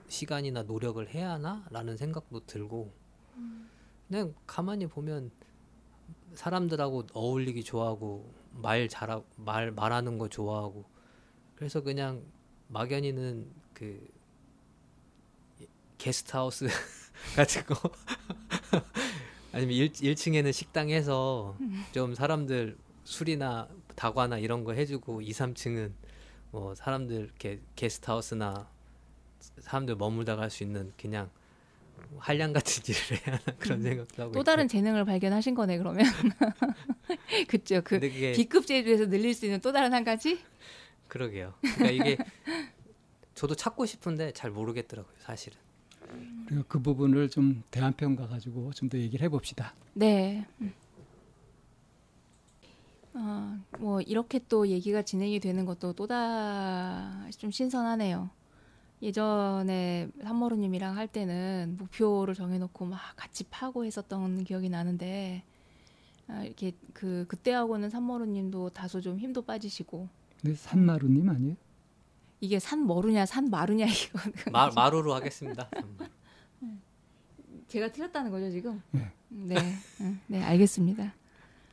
시간이나 노력을 해야 하나라는 생각도 들고, 그냥 가만히 보면 사람들하고 어울리기 좋아하고 말하는 거 좋아하고, 그래서 그냥 막연히는 그 게스트하우스 같은 거 아니면 1층에는 식당에서 좀 사람들 술이나 다과나 이런 거 해주고, 2, 3층은 뭐 사람들 이렇게 게스트하우스나 사람들 머물다 갈 수 있는 그냥 한량 같은 일을 해야 하나, 그런 생각도 하고. 또 있고. 다른 재능을 발견하신 거네 그러면. 그렇죠. 그 B급 제주에서 늘릴 수 있는 또 다른 한 가지? 그러게요. 그러니까 이게 저도 찾고 싶은데 잘 모르겠더라고요 사실은. 우리가 그 부분을 좀 대안평가 가지고 좀 더 얘기를 해봅시다. 네. 뭐 이렇게 또 얘기가 진행이 되는 것도 또다시 좀 신선하네요. 예전에 산마루님이랑 할 때는 목표를 정해놓고 막 같이 파고 했었던 기억이 나는데, 이렇게 그때하고는 산마루님도 다소 좀 힘도 빠지시고. 근데 산마루님 아니에요? 이게 산머루냐 산마루냐 이거. 마루로 하겠습니다. 제가 틀렸다는 거죠 지금? 네. 네, 알겠습니다.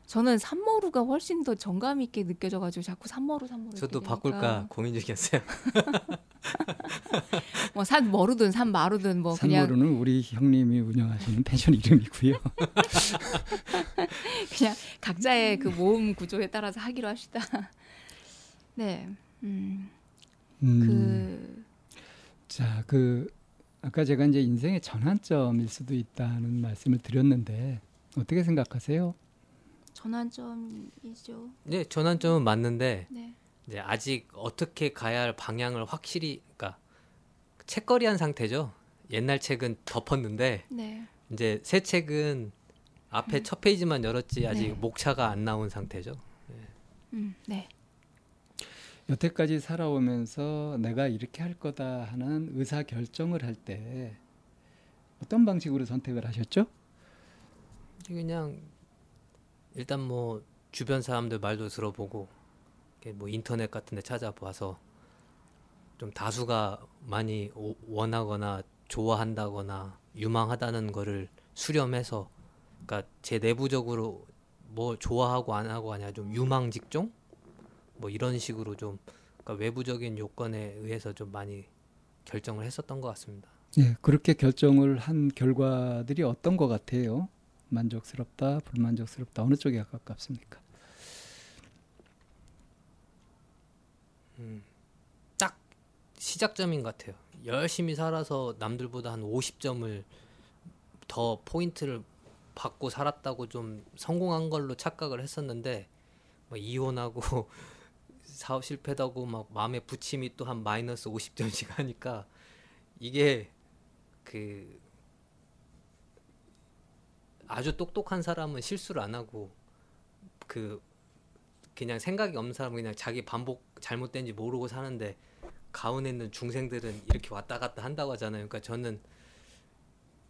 저는 산마루가 훨씬 더 정감 있게 느껴져가지고 자꾸 산마루. 저도 바꿀까 고민 중이었어요. 뭐 산머루든 산마루든 뭐 그냥. 산마루는 우리 형님이 운영하시는 펜션 이름이고요. 그냥 각자의 그 모음 구조에 따라서 하기로 합시다. 네. 자, 아까 제가 이제 인생의 전환점일 수도 있다는 말씀을 드렸는데 어떻게 생각하세요? 전환점이죠. 네, 전환점은 맞는데, 네. 이제 아직 어떻게 가야 할 방향을 확실히, 그러니까 책거리한 상태죠. 옛날 책은 덮었는데, 네. 이제 새 책은 앞에 첫 페이지만 열었지 아직, 네. 목차가 안 나온 상태죠. 네. 네. 여태까지 살아오면서 내가 이렇게 할 거다 하는 의사결정을 할 때 어떤 방식으로 선택을 하셨죠? 그냥 일단 뭐 주변 사람들 말도 들어보고, 뭐 인터넷 같은 데 찾아봐서 좀 다수가 많이 원하거나 좋아한다거나 유망하다는 거를 수렴해서, 그러니까 제 내부적으로 뭐 좋아하고 안 하고 하냐, 좀 유망 직종? 뭐 이런 식으로 좀, 그러니까 외부적인 요건에 의해서 좀 많이 결정을 했었던 것 같습니다. 네, 그렇게 결정을 한 결과들이 어떤 것 같아요? 만족스럽다, 불만족스럽다, 어느 쪽에 가깝습니까? 딱 시작점인 것 같아요. 열심히 살아서 남들보다 한 50점을 더 포인트를 받고 살았다고 좀 성공한 걸로 착각을 했었는데, 막 이혼하고 사업 실패하고 막 마음의 부침이 또 한 마이너스 50점씩 하니까, 이게 그 아주 똑똑한 사람은 실수를 안 하고, 그냥 생각이 없는 사람은 그냥 자기 반복 잘못된지 모르고 사는데, 가운데 있는 중생들은 이렇게 왔다 갔다 한다고 하잖아요. 그러니까 저는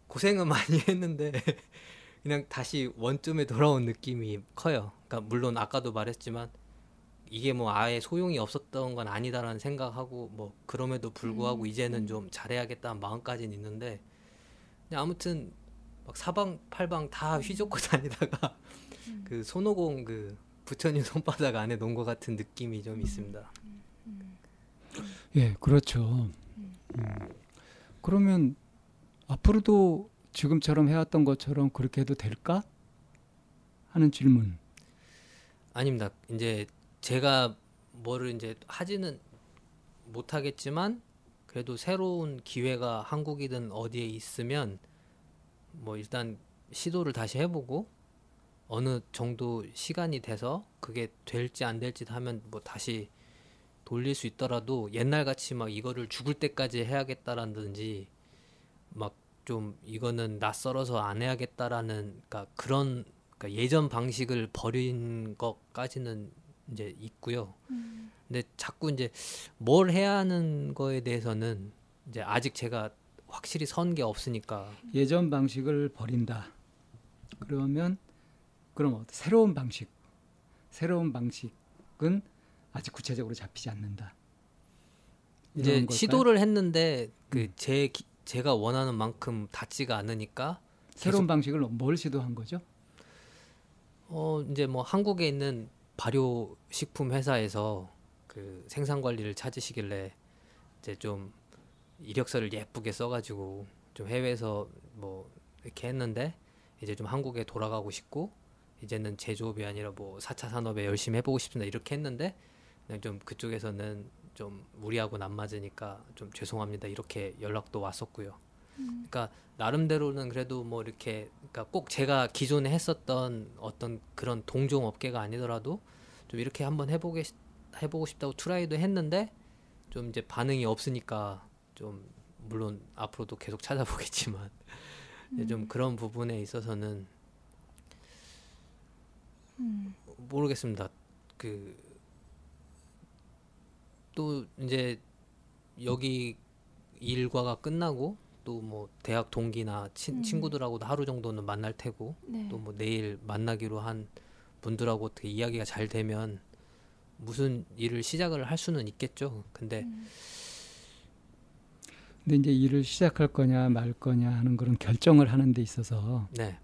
고생은 많이 했는데 그냥 다시 원점에 돌아온 느낌이 커요. 그러니까 물론 아까도 말했지만 이게 뭐 아예 소용이 없었던 건 아니다라는 생각하고, 뭐 그럼에도 불구하고 이제는 좀 잘해야겠다는 마음까지는 있는데, 그냥 아무튼 막 사방팔방 다 휘젓고 다니다가 그 손오공 부처님 손바닥 안에 놓은 것 같은 느낌이 좀 있습니다. 예, 그렇죠. 그러면 앞으로도 지금처럼 해왔던 것처럼 그렇게 해도 될까? 하는 질문. 아닙니다. 이제 제가 뭐를 이제 하지는 못하겠지만, 그래도 새로운 기회가 한국이든 어디에 있으면 뭐 일단 시도를 다시 해보고, 어느 정도 시간이 돼서 그게 될지 안 될지 하면 뭐 다시 돌릴 수 있더라도, 옛날같이 막 이거를 죽을 때까지 해야겠다라든지 막 좀 이거는 낯설어서 안 해야겠다라는, 그러니까 그런, 그러니까 예전 방식을 버린 것까지는 이제 있고요. 근데 자꾸 이제 뭘 해야 하는 거에 대해서는 이제 아직 제가 확실히 선 게 없으니까. 예전 방식을 버린다. 그럼 새로운 방식, 새로운 방식은 아직 구체적으로 잡히지 않는다. 이제 걸까요? 시도를 했는데 제가 원하는 만큼 닿지가 않으니까 새로운 방식을 뭘 시도한 거죠? 이제 한국에 있는 발효식품 회사에서 그 생산 관리를 찾으시길래 이제 좀 이력서를 예쁘게 써가지고 좀 해외에서 이렇게 했는데 이제 좀 한국에 돌아가고 싶고 이제는 제조업이 아니라 4차 산업에 열심히 해보고 싶습니다 이렇게 했는데 그냥 좀 그쪽에서는 좀 우리하고는 안 맞으니까 좀 죄송합니다 이렇게 연락도 왔었고요. 그러니까 나름대로는 그래도 이렇게 그러니까 꼭 제가 기존에 했었던 어떤 그런 동종 업계가 아니더라도 좀 이렇게 한번 해보고 싶다고 트라이도 했는데 좀 이제 반응이 없으니까 좀 물론 앞으로도 계속 찾아보겠지만 좀 그런 부분에 있어서는 모르겠습니다. 또 이제 여기 일과가 끝나고 또 대학 동기나 친구들하고도 하루 정도는 만날 테고 네. 또 내일 만나기로 한 분들하고 어떻게 이야기가 잘 되면 무슨 일을 시작을 할 수는 있겠죠. 근데 이제 일을 시작할 거냐 말 거냐 하는 그런 결정을 하는 데 있어서 네.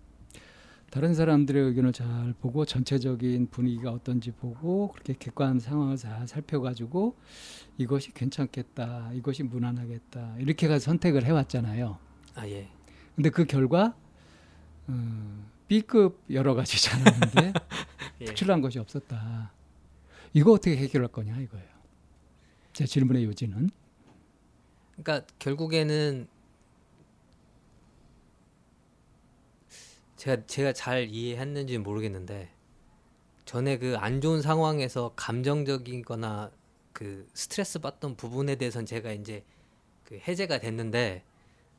다른 사람들의 의견을 잘 보고 전체적인 분위기가 어떤지 보고 그렇게 객관 상황을 잘 살펴가지고 이것이 괜찮겠다, 이것이 무난하겠다 이렇게 가서 선택을 해왔잖아요. 아 예. 근데 그 결과 B급 여러 가지 잘하는데 예. 특출난 것이 없었다. 이거 어떻게 해결할 거냐 이거예요. 제 질문의 요지는. 그러니까 결국에는 제가 잘 이해했는지는 모르겠는데 전에 그 안 좋은 상황에서 감정적인거나 그 스트레스 받던 부분에 대해서는 제가 이제 그 해제가 됐는데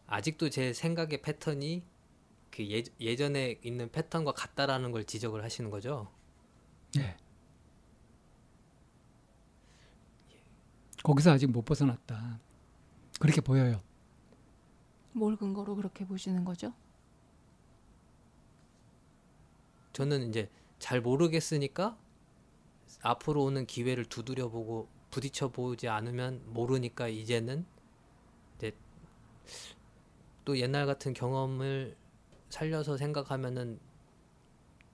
아직도 제 생각의 패턴이 그 예전에 있는 패턴과 같다라는 걸 지적을 하시는 거죠. 네. 거기서 아직 못 벗어났다. 그렇게 보여요. 뭘 근거로 그렇게 보시는 거죠? 저는 이제 잘 모르겠으니까 앞으로 오는 기회를 두드려보고 부딪혀보지 않으면 모르니까 이제는 이제 또 옛날 같은 경험을 살려서 생각하면은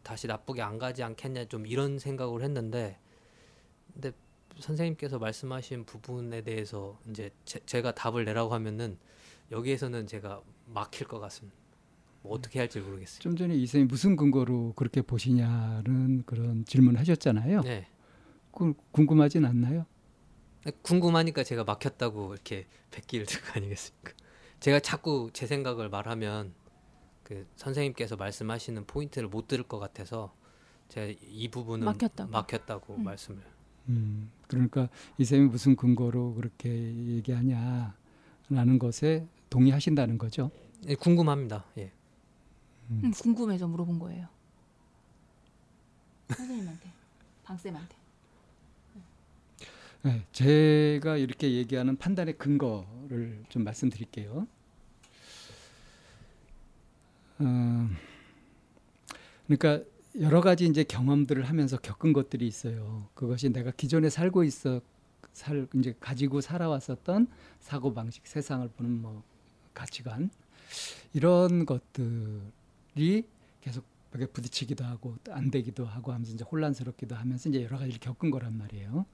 다시 나쁘게 안 가지 않겠냐 좀 이런 생각을 했는데 근데 선생님께서 말씀하신 부분에 대해서 이제 제가 답을 내라고 하면은 여기에서는 제가 막힐 것 같습니다. 어떻게 할지 모르겠어요. 좀 전에 이 선생님 무슨 근거로 그렇게 보시냐는 그런 질문을 하셨잖아요. 네. 궁금하진 않나요? 궁금하니까 제가 막혔다고 이렇게 백기를 든 거 아니겠습니까? 제가 자꾸 제 생각을 말하면 그 선생님께서 말씀하시는 포인트를 못 들을 것 같아서 제가 이 부분은 막혔다고 말씀을. 그러니까 이 선생님이 무슨 근거로 그렇게 얘기하냐라는 것에 동의하신다는 거죠? 예, 궁금합니다. 예. 궁금해서 물어본 거예요. 선생님한테, 방쌤한테. 네, 제가 이렇게 얘기하는 판단의 근거를 좀 말씀드릴게요. 그러니까 여러 가지 이제 경험들을 하면서 겪은 것들이 있어요. 그것이 내가 기존에 이제 가지고 살아왔었던 사고 방식, 세상을 보는 가치관. 이런 것들이 계속 벽에 부딪히기도 하고 안 되기도 하고 하면서 이제 혼란스럽기도 하면서 이제 여러 가지를 겪은 거란 말이에요.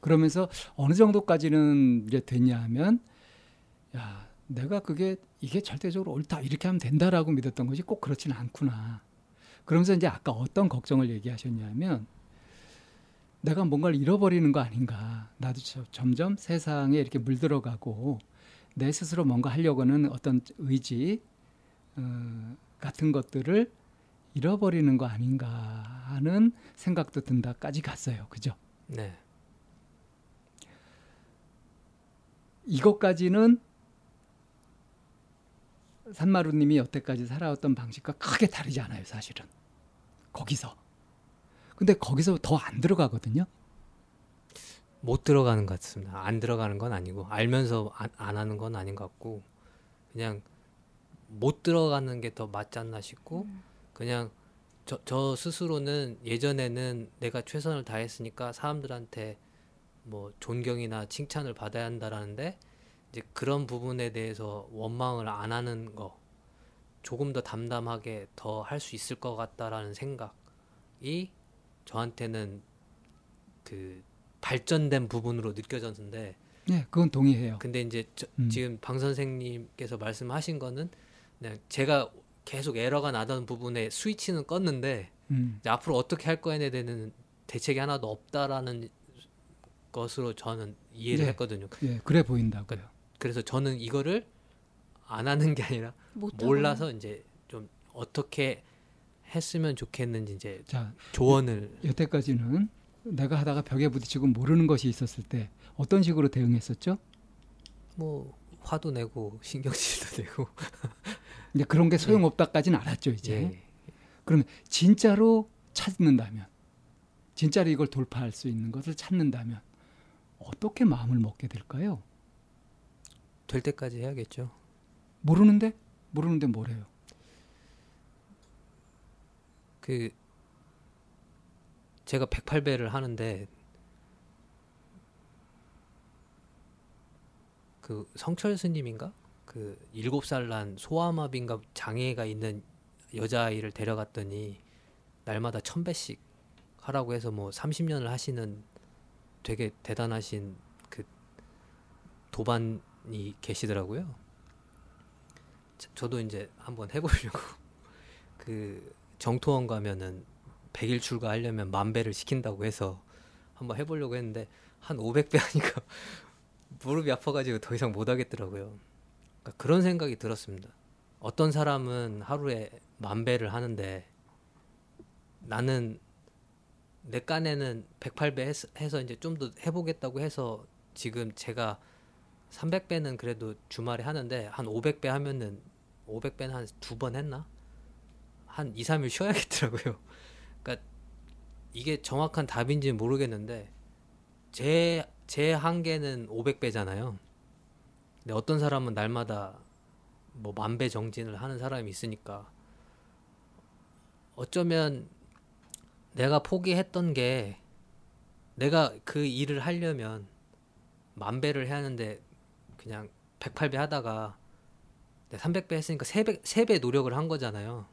그러면서 어느 정도까지는 이제 되냐 하면 야, 내가 이게 절대적으로 옳다 이렇게 하면 된다라고 믿었던 것이 꼭 그렇지는 않구나. 그러면서 이제 아까 어떤 걱정을 얘기하셨냐면 내가 뭔가를 잃어버리는 거 아닌가. 나도 점점 세상에 이렇게 물들어가고 내 스스로 뭔가 하려고 하는 어떤 의지 같은 것들을 잃어버리는 거 아닌가 하는 생각도 든다까지 갔어요. 그죠? 네. 이것까지는 산마루님이 여태까지 살아왔던 방식과 크게 다르지 않아요. 사실은. 거기서. 근데 거기서 더 안 들어가거든요. 못 들어가는 것 같습니다. 안 들어가는 건 아니고 알면서 안 하는 건 아닌 것 같고 그냥 못 들어가는 게 더 맞지 않나 싶고 그냥 저 스스로는 예전에는 내가 최선을 다했으니까 사람들한테 뭐 존경이나 칭찬을 받아야 한다라는데 이제 그런 부분에 대해서 원망을 안 하는 거, 조금 더 담담하게 더 할 수 있을 것 같다라는 생각이 저한테는 그 발전된 부분으로 느껴졌는데, 네, 그건 동의해요. 근데 이제 지금 방 선생님께서 말씀하신 거는 그냥 제가 계속 에러가 나던 부분에 스위치는 껐는데 이제 앞으로 어떻게 할 거에 대한 대책이 하나도 없다라는 것으로 저는 이해를 했거든요. 예, 그래 보인다고요. 그러니까 그래서 저는 이거를 안 하는 게 아니라 몰라서 이제 좀 어떻게 했으면 좋겠는지 이제 조언을. 여태까지는 내가 하다가 벽에 부딪히고 모르는 것이 있었을 때 어떤 식으로 대응했었죠? 뭐 화도 내고 신경질도 내고. 근데 그런 게 소용없다까지는 알았죠 이제. 예. 그러면 진짜로 찾는다면, 진짜로 이걸 돌파할 수 있는 것을 찾는다면 어떻게 마음을 먹게 될까요? 될 때까지 해야겠죠. 모르는데 뭐래요? 그 제가 108배를 하는데 그 성철 스님인가? 그 7살 난 소아마비인가 장애가 있는 여자아이를 데려갔더니 날마다 1000배씩 하라고 해서 뭐 30년을 하시는 되게 대단하신 그 도반이 계시더라고요. 저도 이제 한번 해보려고. 그 정토원 가면은 100일 출가하려면 10,000배를 시킨다고 해서 한번 해보려고 했는데 한 500배 하니까 무릎이 아파가지고 더 이상 못 하겠더라고요. 그러니까 그런 생각이 들었습니다. 어떤 사람은 하루에 10,000배를 하는데 나는 내 깐에는 108배 해서 이제 좀 더 해보겠다고 해서 지금 제가 300배는 그래도 주말에 하는데 한 500배 하면은 500배는 한 2번 했나? 한 2, 3일 쉬어야겠더라고요. 그러니까 이게 정확한 답인지는 모르겠는데 제 한계는 500배잖아요. 근데 어떤 사람은 날마다 뭐 10,000배 정진을 하는 사람이 있으니까 어쩌면 내가 포기했던 게 내가 그 일을 하려면 10,000배를 해야 하는데 그냥 108배 하다가 300배 했으니까 3배 노력을 한 거잖아요.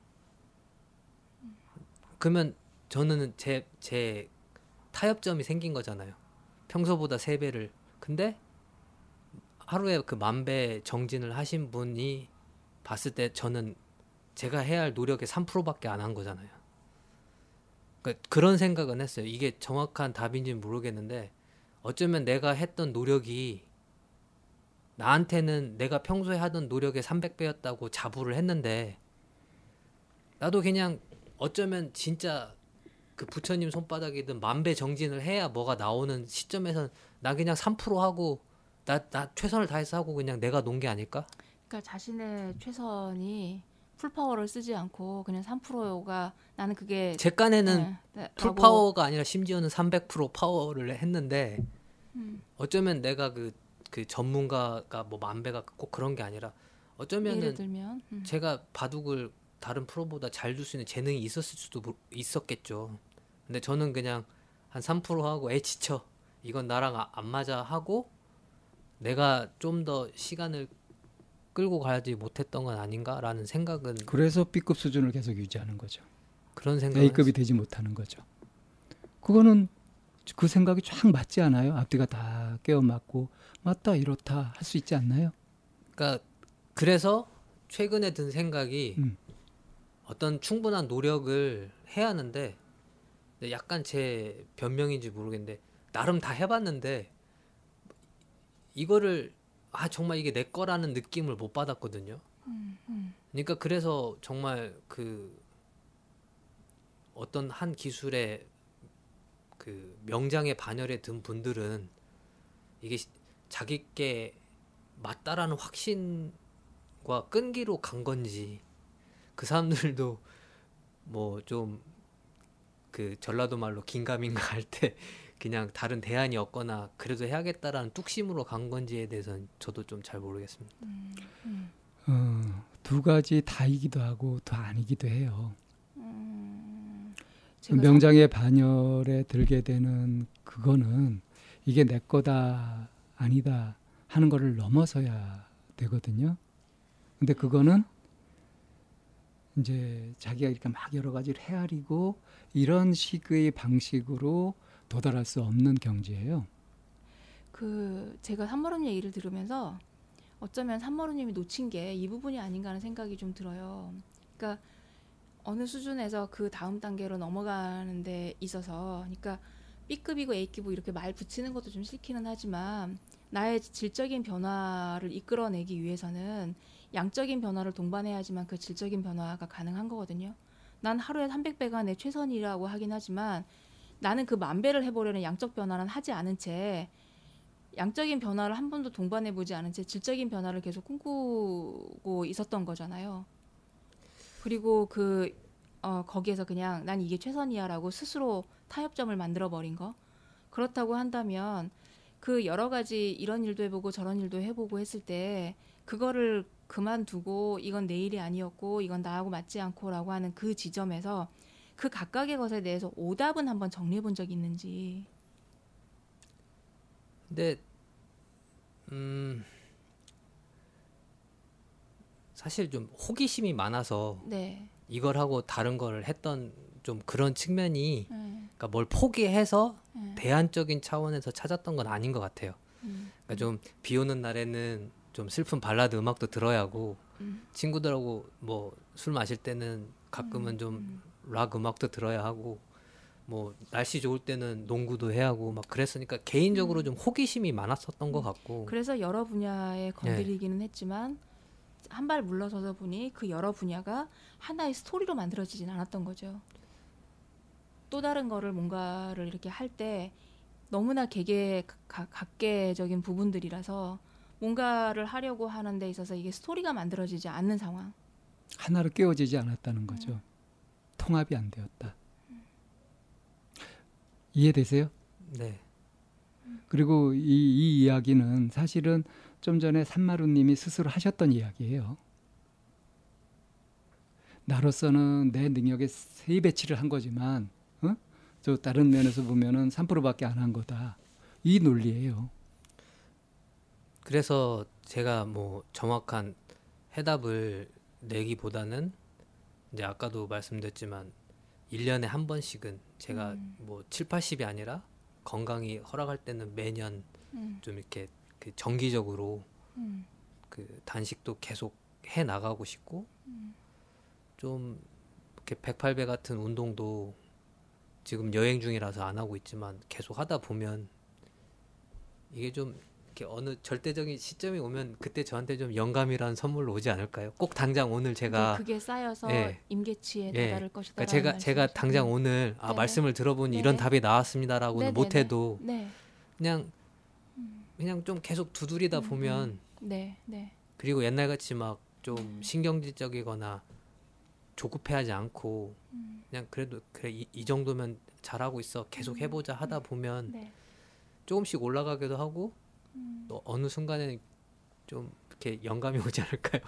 그러면 저는 제 타협점이 생긴 거잖아요. 평소보다 3배를. 근데 하루에 그 10,000배 정진을 하신 분이 봤을 때 저는 제가 해야 할 노력의 3%밖에 안 한 거잖아요. 그러니까 그런 생각은 했어요. 이게 정확한 답인지는 모르겠는데 어쩌면 내가 했던 노력이 나한테는 내가 평소에 하던 노력의 300배였다고 자부를 했는데 나도 그냥 어쩌면 진짜 그 부처님 손바닥이든 10,000배 정진을 해야 뭐가 나오는 시점에서는 나 그냥 3% 하고 나 최선을 다해서 하고 그냥 내가 논 게 아닐까? 그러니까 자신의 최선이 풀파워를 쓰지 않고 그냥 3%가 나는 그게 제 깐에는 풀파워가 아니라 심지어는 300% 파워를 했는데 어쩌면 내가 그 전문가가 뭐 10,000배가 꼭 그런 게 아니라 어쩌면은 예를 들면, 제가 바둑을 다른 프로보다 잘 둘 수 있는 재능이 있었을 수도 있었겠죠. 근데 저는 그냥 한 3% 하고 지쳐 이건 나랑 안 맞아 하고 내가 좀 더 시간을 끌고 가지 못했던 건 아닌가라는 생각은. 그래서 B급 수준을 계속 유지하는 거죠. 그런 생각. A급이 되지 못하는 거죠. 그거는 그 생각이 쫙 맞지 않아요? 앞뒤가 다 깨어맞고 맞다 이렇다 할 수 있지 않나요? 그러니까 그래서 최근에 든 생각이 어떤 충분한 노력을 해야 하는데 약간 제 변명인지 모르겠는데 나름 다 해봤는데 이거를 정말 이게 내 거라는 느낌을 못 받았거든요. 그러니까 그래서 정말 그 어떤 한 기술의 그 명장의 반열에 든 분들은 이게 자기께 맞다라는 확신과 끈기로 간 건지 그 사람들도 뭐 좀 그 전라도 말로 긴가민가 할 때 그냥 다른 대안이 없거나 그래도 해야겠다라는 뚝심으로 간 건지에 대해서는 저도 좀 잘 모르겠습니다. 두 가지 다이기도 하고 다 아니기도 해요. 명장의 반열에 들게 되는 그거는 이게 내 거다 아니다 하는 거를 넘어서야 되거든요. 근데 그거는 이제 자기가 이렇게 막 여러 가지를 헤아리고 이런 식의 방식으로 도달할 수 없는 경지예요. 그 제가 산마루님 얘기를 들으면서 어쩌면 산마루님이 놓친 게 이 부분이 아닌가 하는 생각이 좀 들어요. 그러니까 어느 수준에서 그 다음 단계로 넘어가는 데 있어서, 그러니까 B급이고 A급이고 이렇게 말 붙이는 것도 좀 싫기는 하지만 나의 질적인 변화를 이끌어내기 위해서는 양적인 변화를 동반해야지만 그 질적인 변화가 가능한 거거든요. 난 하루에 300배가 내 최선이라고 하긴 하지만 나는 그 10,000배를 해보려는 양적 변화는 하지 않은 채, 양적인 변화를 한 번도 동반해보지 않은 채 질적인 변화를 계속 꿈꾸고 있었던 거잖아요. 그리고 거기에서 그냥 난 이게 최선이야라고 스스로 타협점을 만들어버린 거. 그렇다고 한다면 그 여러 가지 이런 일도 해보고 저런 일도 해보고 했을 때 그거를 그만두고 이건 내 일이 아니었고 이건 나하고 맞지 않고라고 하는 그 지점에서 그 각각의 것에 대해서 오답은 한번 정리해본 적이 있는지. 근데 사실 좀 호기심이 많아서 네. 이걸 하고 다른 거를 했던 좀 그런 측면이 그러니까 뭘 포기해서 대안적인 차원에서 찾았던 건 아닌 것 같아요. 그러니까 좀 비 오는 날에는 좀 슬픈 발라드 음악도 들어야 하고 친구들하고 뭐 술 마실 때는 가끔은 좀 락 음악도 들어야 하고 뭐 날씨 좋을 때는 농구도 해야 하고 막 그랬으니까 개인적으로 좀 호기심이 많았었던 것 같고, 그래서 여러 분야에 건드리기는 했지만 한 발 물러서서 보니 그 여러 분야가 하나의 스토리로 만들어지진 않았던 거죠. 또 다른 거를 뭔가를 이렇게 할 때 너무나 각계적인 부분들이라서 뭔가를 하려고 하는 데 있어서 이게 스토리가 만들어지지 않는 상황. 하나로 깨워지지 않았다는 거죠. 통합이 안 되었다. 이해되세요? 네. 그리고 이 이야기는 사실은 좀 전에 산마루님이 스스로 하셨던 이야기예요. 나로서는 내 능력의 3배치를 한 거지만 저 다른 면에서 보면은 3%밖에 안 한 거다. 이 논리예요. 그래서 제가 뭐 정확한 해답을 내기보다는 이제 아까도 말씀드렸지만 1년에 한 번씩은 제가 뭐 7, 80이 아니라 건강이 허락할 때는 매년 좀 이렇게 그 정기적으로 그 단식도 계속 해 나가고 싶고 좀 이렇게 108배 같은 운동도 지금 여행 중이라서 안 하고 있지만 계속 하다 보면 이게 좀 이렇게 어느 절대적인 시점이 오면 그때 저한테 좀 영감이라는 선물로 오지 않을까요? 꼭 당장 오늘 제가 그게 쌓여서 임계치에 다다를 것이다. 그러니까 제가 당장 오늘 말씀을 들어보니 이런 답이 나왔습니다라고는 못해도 그냥 좀 계속 두드리다 보면 그리고 옛날같이 막 좀 신경질적이거나 조급해하지 않고 그냥 그래도 그래 이 정도면 잘하고 있어 계속 해보자 하다 보면 조금씩 올라가기도 하고 또 어느 순간에는 좀 이렇게 영감이 오지 않을까요?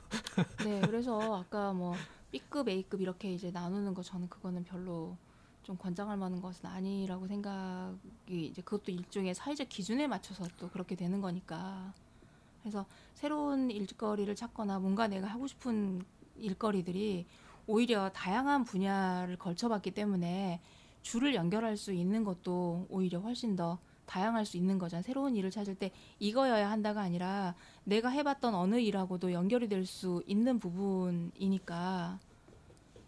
네, 그래서 아까 뭐 B급, A급 이렇게 이제 나누는 거 저는 그거는 별로 좀 권장할 만한 것은 아니라고 생각이, 이제 그것도 일종의 사회적 기준에 맞춰서 또 그렇게 되는 거니까. 그래서 새로운 일거리를 찾거나 뭔가 내가 하고 싶은 일거리들이 오히려 다양한 분야를 걸쳐봤기 때문에 줄을 연결할 수 있는 것도 오히려 훨씬 더 다양할 수 있는 거잖아. 새로운 일을 찾을 때 이거여야 한다가 아니라 내가 해봤던 어느 일하고도 연결이 될 수 있는 부분이니까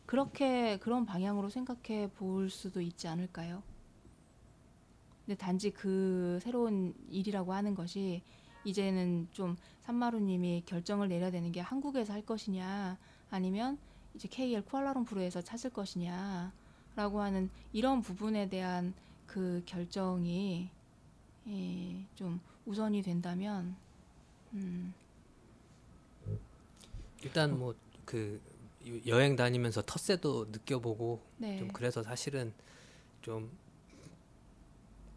그렇게 그런 방향으로 생각해 볼 수도 있지 않을까요? 근데 단지 그 새로운 일이라고 하는 것이 이제는 좀 산마루님이 결정을 내려야 되는 게 한국에서 할 것이냐 아니면 이제 KL 쿠알라룸푸르에서 찾을 것이냐라고 하는 이런 부분에 대한 그 결정이 좀 우선이 된다면 일단 뭐 그 여행 다니면서 텃세도 느껴보고 좀 그래서 사실은 좀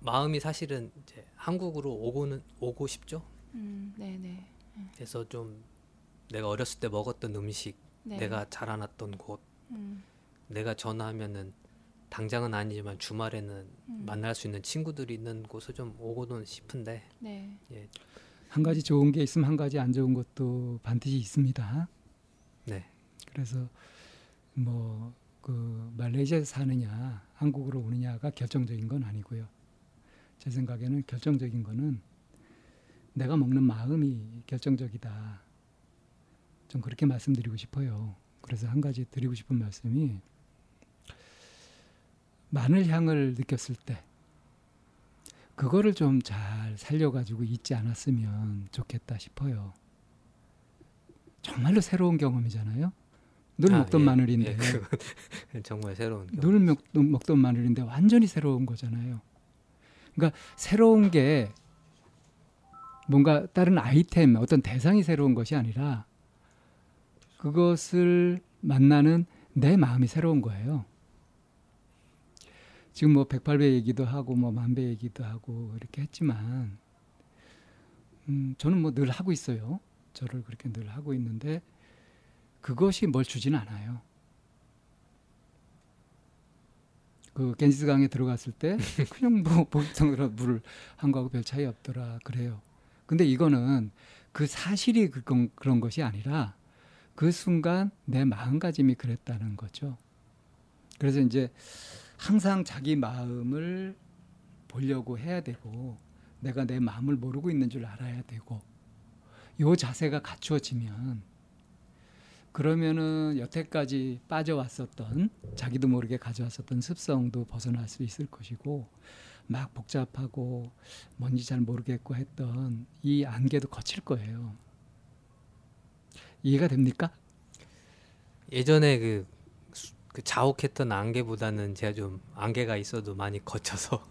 마음이 사실은 이제 한국으로 오고 싶죠. 그래서 좀 내가 어렸을 때 먹었던 음식, 내가 자라났던 곳, 내가 전화하면은 당장은 아니지만 주말에는 만날 수 있는 친구들이 있는 곳을 좀 오고는 싶은데 네. 예. 한 가지 좋은 게 있으면 한 가지 안 좋은 것도 반드시 있습니다. 네. 그래서 뭐 그 말레이시아에서 사느냐 한국으로 오느냐가 결정적인 건 아니고요. 제 생각에는 결정적인 거는 내가 먹는 마음이 결정적이다. 좀 그렇게 말씀드리고 싶어요. 그래서 한 가지 드리고 싶은 말씀이 마늘 향을 느꼈을 때 그거를 좀 잘 살려가지고 잊지 않았으면 좋겠다 싶어요. 정말로 새로운 경험이잖아요. 늘 먹던 예, 마늘인데 예, 정말 새로운 경험. 늘 먹던 마늘인데 완전히 새로운 거잖아요. 그러니까 새로운 게 뭔가 다른 아이템, 어떤 대상이 새로운 것이 아니라 그것을 만나는 내 마음이 새로운 거예요. 지금 뭐 108배 얘기도 하고 뭐 1000배 얘기도 하고 이렇게 했지만 저는 뭐 늘 하고 있어요. 저를 그렇게 늘 하고 있는데 그것이 뭘 주진 않아요. 그 갠지스강에 들어갔을 때 그냥 뭐 보통으로 물을 한 거하고 별 차이 없더라 그래요. 근데 이거는 그 사실이 그런 것이 아니라 그 순간 내 마음가짐이 그랬다는 거죠. 그래서 이제 항상 자기 마음을 보려고 해야 되고 내가 내 마음을 모르고 있는 줄 알아야 되고 이 자세가 갖추어지면 그러면은 여태까지 빠져왔었던 자기도 모르게 가져왔었던 습성도 벗어날 수 있을 것이고 막 복잡하고 뭔지 잘 모르겠고 했던 이 안개도 거칠 거예요. 이해가 됩니까? 예전에 그 자욱했던 안개보다는 제가 좀 안개가 있어도 많이 거쳐서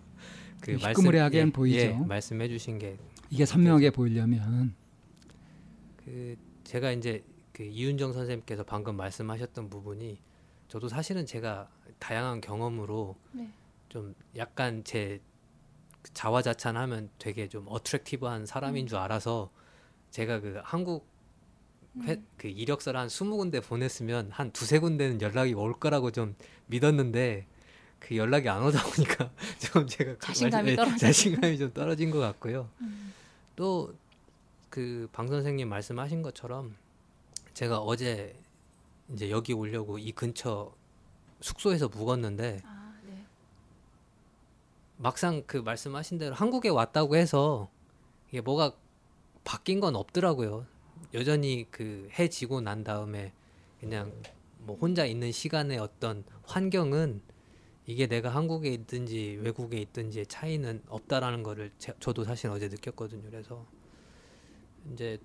그 시커머리하게 예, 보이죠. 예, 말씀해 주신 게 이게 선명하게 보이려면 그 제가 이제 그 이윤정 선생님께서 방금 말씀하셨던 부분이 저도 사실은 제가 다양한 경험으로 네. 좀 약간 제 자화자찬하면 되게 좀 어트랙티브한 사람인 줄 알아서 제가 그 한국 그 이력서를 한 20군데 보냈으면 한 2-3군데는 연락이 올 거라고 좀 믿었는데 그 연락이 안 오다 보니까 좀 제가 자신감이 좀 떨어진 것 같고요. 또 그 방 선생님 말씀하신 것처럼 제가 어제 이제 여기 오려고 이 근처 숙소에서 묵었는데 네. 막상 그 말씀하신 대로 한국에 왔다고 해서 이게 뭐가 바뀐 건 없더라고요. 여전히 그 해 지고 난 다음에 그냥 뭐 혼자 있는 시간의 어떤 환경은 이게 내가 한국에 있든지 외국에 있든지의 차이는 없다라는 거를 저도 사실 어제 느꼈거든요. 그래서 이제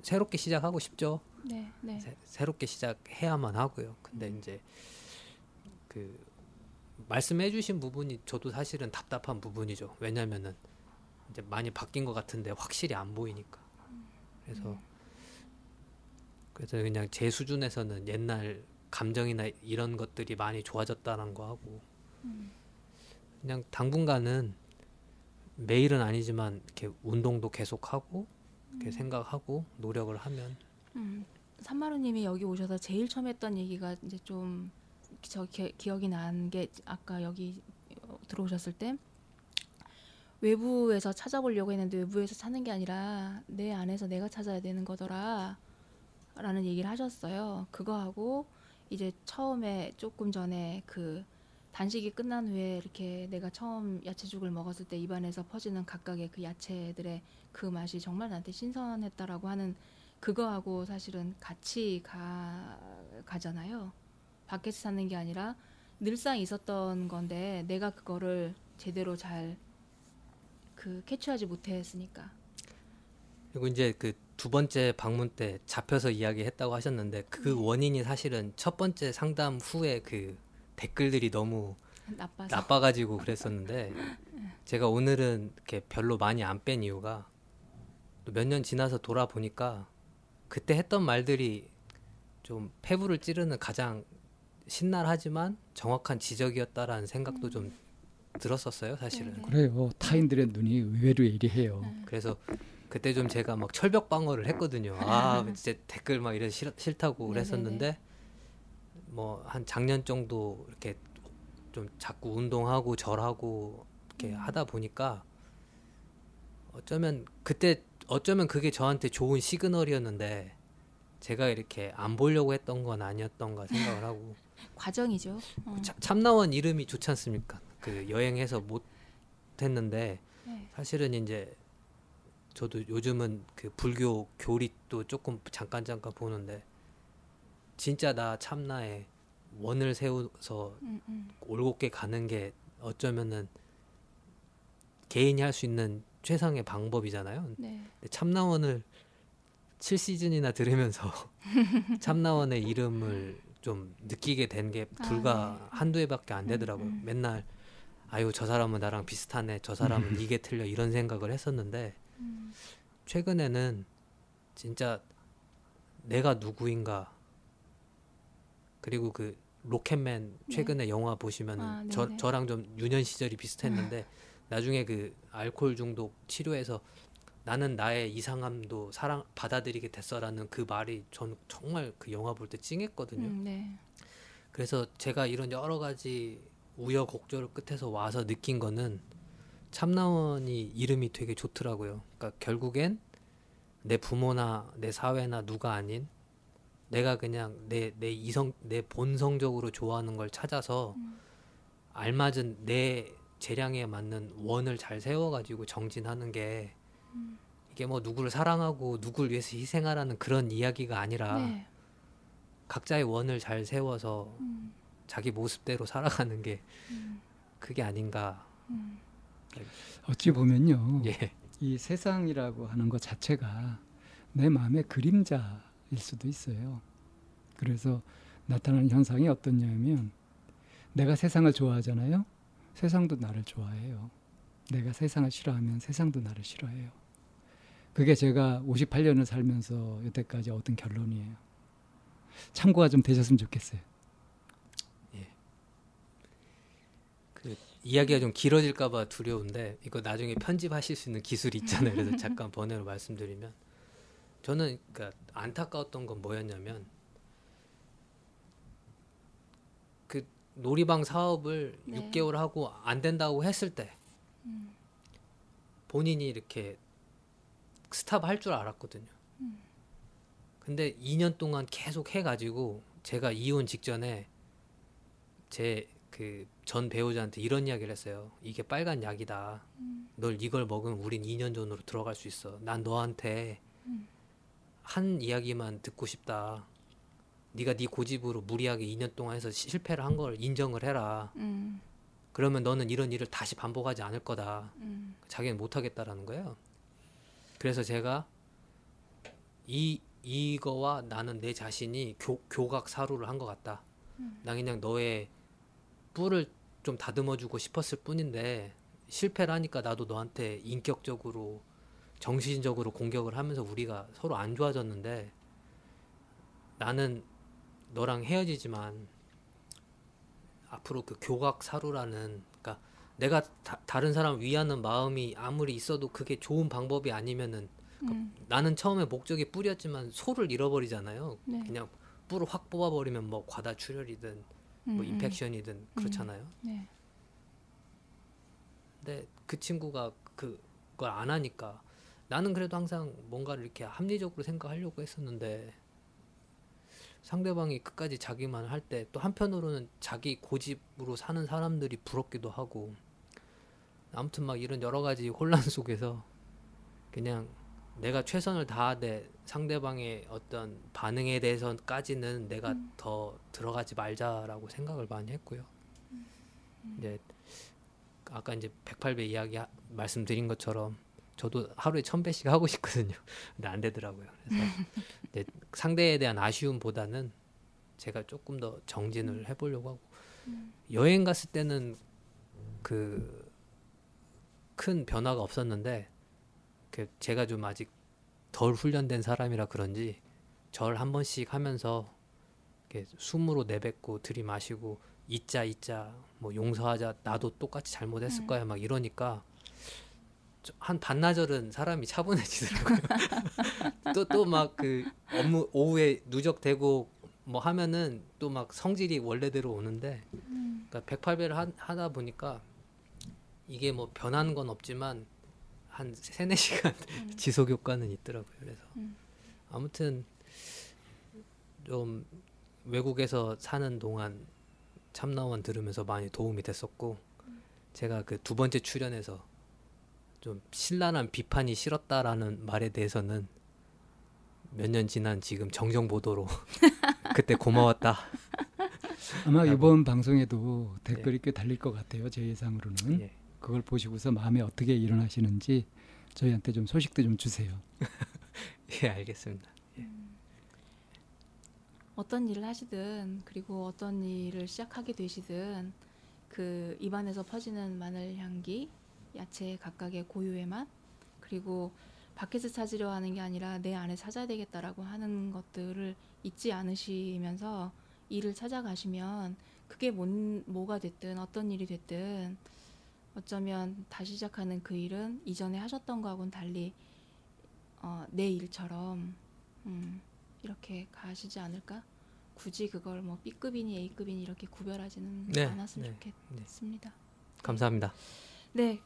새롭게 시작하고 싶죠. 네, 네. 새롭게 시작해야만 하고요. 근데 이제 그 말씀해주신 부분이 저도 사실은 답답한 부분이죠. 왜냐면은 이제 많이 바뀐 것 같은데 확실히 안 보이니까. 그래서 그냥 제 수준에서는 옛날 감정이나 이런 것들이 많이 좋아졌다는 거 하고 그냥 당분간은 매일은 아니지만 이렇게 운동도 계속하고 이렇게 생각하고 노력을 하면 산마루님이 여기 오셔서 제일 처음 했던 얘기가 이제 좀 저 기억이 난 게 아까 여기 들어오셨을 때 외부에서 찾아보려고 했는데 외부에서 찾는 게 아니라 내 안에서 내가 찾아야 되는 거더라 라는 얘기를 하셨어요. 그거하고 이제 처음에 조금 전에 그 단식이 끝난 후에 이렇게 내가 처음 야채죽을 먹었을 때 입안에서 퍼지는 각각의 그 야채들의 그 맛이 정말 나한테 신선했다라고 하는 그거하고 사실은 같이 가잖아요. 밖에서 찾는 게 아니라 늘상 있었던 건데 내가 그거를 제대로 잘 그 캐치하지 못했으니까. 그리고 이제 그 두 번째 방문 때 잡혀서 이야기했다고 하셨는데 그 원인이 사실은 첫 번째 상담 후에 그 댓글들이 너무 나빠가지고 그랬었는데 제가 오늘은 이렇게 별로 많이 안 뺀 이유가 또 몇 년 지나서 돌아보니까 그때 했던 말들이 좀 폐부를 찌르는 가장 신랄하지만 정확한 지적이었다라는 생각도 좀 들었었어요 사실은. 네네. 그래요. 타인들의 눈이 의외로 예리해요. 그래서 그때 좀 제가 막 철벽 방어를 했거든요. 아 이제 댓글 막 이래서 싫다고 그랬었는데 뭐 한 작년 정도 이렇게 좀 자꾸 운동하고 절하고 이렇게 하다 보니까 어쩌면 그게 저한테 좋은 시그널이었는데 제가 이렇게 안 보려고 했던 건 아니었던가 생각을 하고 과정이죠. 참나원 이름이 좋지 않습니까? 그 여행해서 못 했는데 네. 사실은 이제 저도 요즘은 그 불교 교리도 조금 잠깐 보는데 진짜 나 참나에 원을 세워서 올곧게 가는 게 어쩌면은 개인이 할 수 있는 최상의 방법이잖아요. 네. 근데 참나원을 7시즌이나 들으면서 참나원의 이름을 좀 느끼게 된 게 불과 한두 해밖에 안 되더라고요. 맨날 아유 저 사람은 나랑 비슷하네, 저 사람은 이게 틀려 이런 생각을 했었는데 최근에는 진짜 내가 누구인가. 그리고 그 로켓맨 최근에 네. 영화 보시면 저랑 좀 유년 시절이 비슷했는데 나중에 그 알코올 중독 치료해서 나는 나의 이상함도 사랑 받아들이게 됐어라는 그 말이 전 정말 그 영화 볼 때 찡했거든요. 네. 그래서 제가 이런 여러 가지 우여곡절 끝에서 와서 느낀 거는 참나원이 이름이 되게 좋더라고요. 그러니까 결국엔 내 부모나 내 사회나 누가 아닌 내가 그냥 내 이성, 내 본성적으로 좋아하는 걸 찾아서 알맞은 내 재량에 맞는 원을 잘 세워가지고 정진하는 게 이게 뭐 누구를 사랑하고 누구를 위해서 희생하라는 그런 이야기가 아니라 네. 각자의 원을 잘 세워서 자기 모습대로 살아가는 게 그게 아닌가. 어찌 보면요. 예. 이 세상이라고 하는 것 자체가 내 마음의 그림자일 수도 있어요. 그래서 나타나는 현상이 어떠냐면 내가 세상을 좋아하잖아요. 세상도 나를 좋아해요. 내가 세상을 싫어하면 세상도 나를 싫어해요. 그게 제가 58년을 살면서 여태까지 얻은 결론이에요. 참고가 좀 되셨으면 좋겠어요. 이야기가 좀 길어질까 봐 두려운데 이거 나중에 편집하실 수 있는 기술이 있잖아요. 그래서 잠깐 번외로 말씀드리면 저는 그러니까 안타까웠던 건 뭐였냐면 그 놀이방 사업을 네. 6개월 하고 안 된다고 했을 때 본인이 이렇게 스탑할 줄 알았거든요. 근데 2년 동안 계속 해가지고 제가 이혼 직전에 제 그 전 배우자한테 이런 이야기를 했어요. 이게 빨간 약이다. 널 이걸 먹으면 우린 2년 전으로 들어갈 수 있어. 난 너한테 한 이야기만 듣고 싶다. 네가 네 고집으로 무리하게 2년 동안 해서 실패를 한 걸 인정을 해라. 그러면 너는 이런 일을 다시 반복하지 않을 거다. 자기는 못하겠다라는 거예요. 그래서 제가 이거와 나는 내 자신이 교각사루를 한 것 같다. 난 그냥 너의 뿔을 좀 다듬어주고 싶었을 뿐인데 실패를 하니까 나도 너한테 인격적으로 정신적으로 공격을 하면서 우리가 서로 안 좋아졌는데 나는 너랑 헤어지지만 앞으로 그 교각사루라는 그러니까 내가 다른 사람 위하는 마음이 아무리 있어도 그게 좋은 방법이 아니면은 그러니까 나는 처음에 목적이 뿔이었지만 소를 잃어버리잖아요. 네. 그냥 뿔을 확 뽑아버리면 뭐 과다출혈이든 뭐 인펙션이든 그렇잖아요. 네. 근데 그 친구가 그걸 안 하니까 나는 그래도 항상 뭔가를 이렇게 합리적으로 생각하려고 했었는데 상대방이 끝까지 자기만 할 때 또 한편으로는 자기 고집으로 사는 사람들이 부럽기도 하고 아무튼 막 이런 여러 가지 혼란 속에서 그냥 내가 최선을 다하되 상대방의 어떤 반응에 대해서까지는 내가 더 들어가지 말자라고 생각을 많이 했고요. 이제 아까 이제 108배 이야기 말씀드린 것처럼 저도 하루에 1000배씩 하고 싶거든요. 근데 안 되더라고요. 그래서 이제 상대에 대한 아쉬움보다는 제가 조금 더 정진을 해보려고 하고 여행 갔을 때는 그 큰 변화가 없었는데 제가 좀 아직 덜 훈련된 사람이라 그런지 절 한 번씩 하면서 이렇게 숨으로 내뱉고 들이마시고 잊자 뭐 용서하자 나도 똑같이 잘못했을 거야 막 이러니까 한 반나절은 사람이 차분해지더라고요. 또 막 그 업무 오후에 누적되고 뭐 하면은 또 막 성질이 원래대로 오는데 그러니까 108배를 하다 보니까 이게 뭐 변한 건 없지만 한 3-4시간 지속 효과는 있더라고요. 그래서 아무튼 좀 외국에서 사는 동안 참나원 들으면서 많이 도움이 됐었고 제가 그 2번째 출연에서 좀 신랄한 비판이 싫었다라는 말에 대해서는 몇 년 지난 지금 정정보도로 그때 고마웠다. 아마 이번 방송에도 댓글이 꽤 달릴 것 같아요. 제 예상으로는. 예. 그걸 보시고서 마음에 어떻게 일어나시는지 저희한테 좀 소식도 좀 주세요. 예, 알겠습니다. 예. 어떤 일을 하시든 그리고 어떤 일을 시작하게 되시든 그 입안에서 퍼지는 마늘 향기, 야채 각각의 고유의 맛, 그리고 밖에서 찾으려 하는 게 아니라 내 안에 찾아야 되겠다라고 하는 것들을 잊지 않으시면서 일을 찾아가시면 그게 뭐가 됐든 어떤 일이 됐든 어쩌면 다시 시작하는 그 일은 이전에 하셨던 거하고는 달리 내 일처럼 이렇게 가시지 않을까? 굳이 그걸 뭐 B급이니 A급이니 이렇게 구별하지는 않았으면 좋겠습니다. 감사합니다. 네,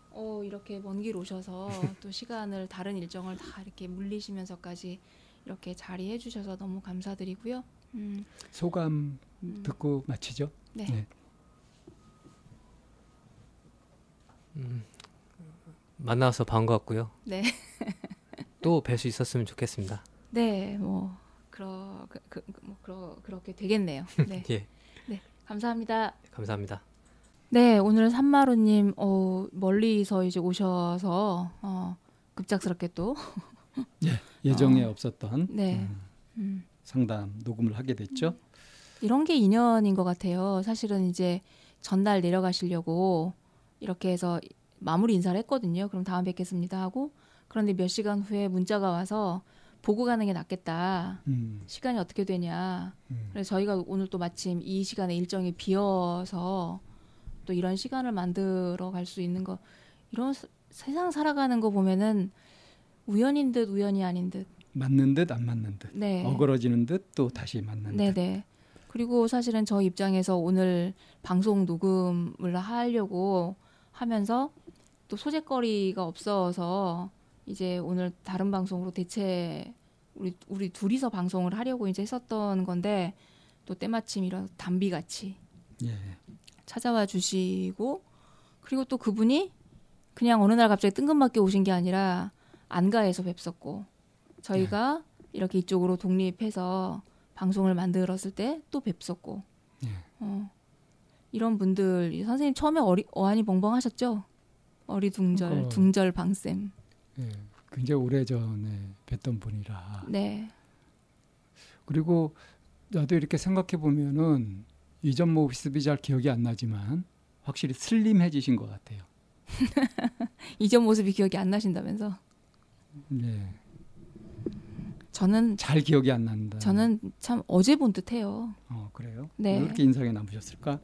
이렇게 먼 길 오셔서 또 시간을 다른 일정을 다 이렇게 물리시면서까지 이렇게 자리해 주셔서 너무 감사드리고요. 소감 듣고 마치죠. 네. 네. 만나서 반가웠고요. 네. 또 뵐 수 있었으면 좋겠습니다. 네, 뭐 그렇게 되겠네요. 네. 예. 네, 감사합니다. 감사합니다. 네, 오늘은 산마루님 멀리서 이제 오셔서 급작스럽게 또 예정에 없었던 상담 녹음을 하게 됐죠. 이런 게 인연인 것 같아요. 사실은 이제 전날 내려가시려고 이렇게 해서 마무리 인사를 했거든요. 그럼 다음 뵙겠습니다 하고 그런데 몇 시간 후에 문자가 와서 보고 가는 게 낫겠다. 시간이 어떻게 되냐. 그래서 저희가 오늘 또 마침 이 시간에 일정이 비어서 또 이런 시간을 만들어 갈 수 있는 거 이런 세상 살아가는 거 보면은 우연인 듯 우연이 아닌 듯 맞는 듯 안 맞는 듯 어그러지는 듯 또 다시 맞는 듯 그리고 사실은 저 입장에서 오늘 방송 녹음을 하려고 하면서 또 소재거리가 없어서 이제 오늘 다른 방송으로 대체 우리 둘이서 방송을 하려고 이제 했었던 건데 또 때마침 이런 담비같이 찾아와 주시고 그리고 또 그분이 그냥 어느 날 갑자기 뜬금맞게 오신 게 아니라 안가에서 뵙었고 저희가 이렇게 이쪽으로 독립해서 방송을 만들었을 때 또 뵙었고 이런 분들 선생님 처음에 어안이 벙벙하셨죠? 어리둥절 둥절 방쌤 굉장히 오래전에 뵀던 분이라 그리고 나도 이렇게 생각해보면은 이전 모습이 잘 기억이 안 나지만 확실히 슬림해지신 것 같아요. 이전 모습이 기억이 안 나신다면서? 네. 저는 잘 기억이 안 난다. 저는 참 어제 본 듯해요. 그래요? 네. 왜 이렇게 인상에 남으셨을까?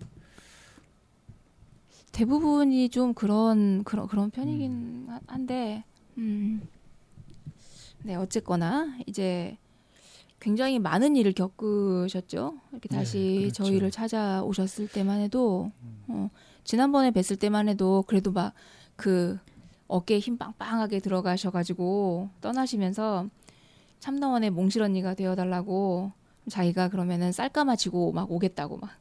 대부분이 좀 그런 편이긴 한데, 네 어쨌거나 이제. 굉장히 많은 일을 겪으셨죠. 이렇게 다시 저희를 찾아오셨을 때만 해도 지난번에 뵀을 때만 해도 그래도 막 그 어깨에 힘 빵빵하게 들어가셔가지고 떠나시면서 참나원의 몽실 언니가 되어달라고 자기가 그러면은 쌀까마치고 막 오겠다고 막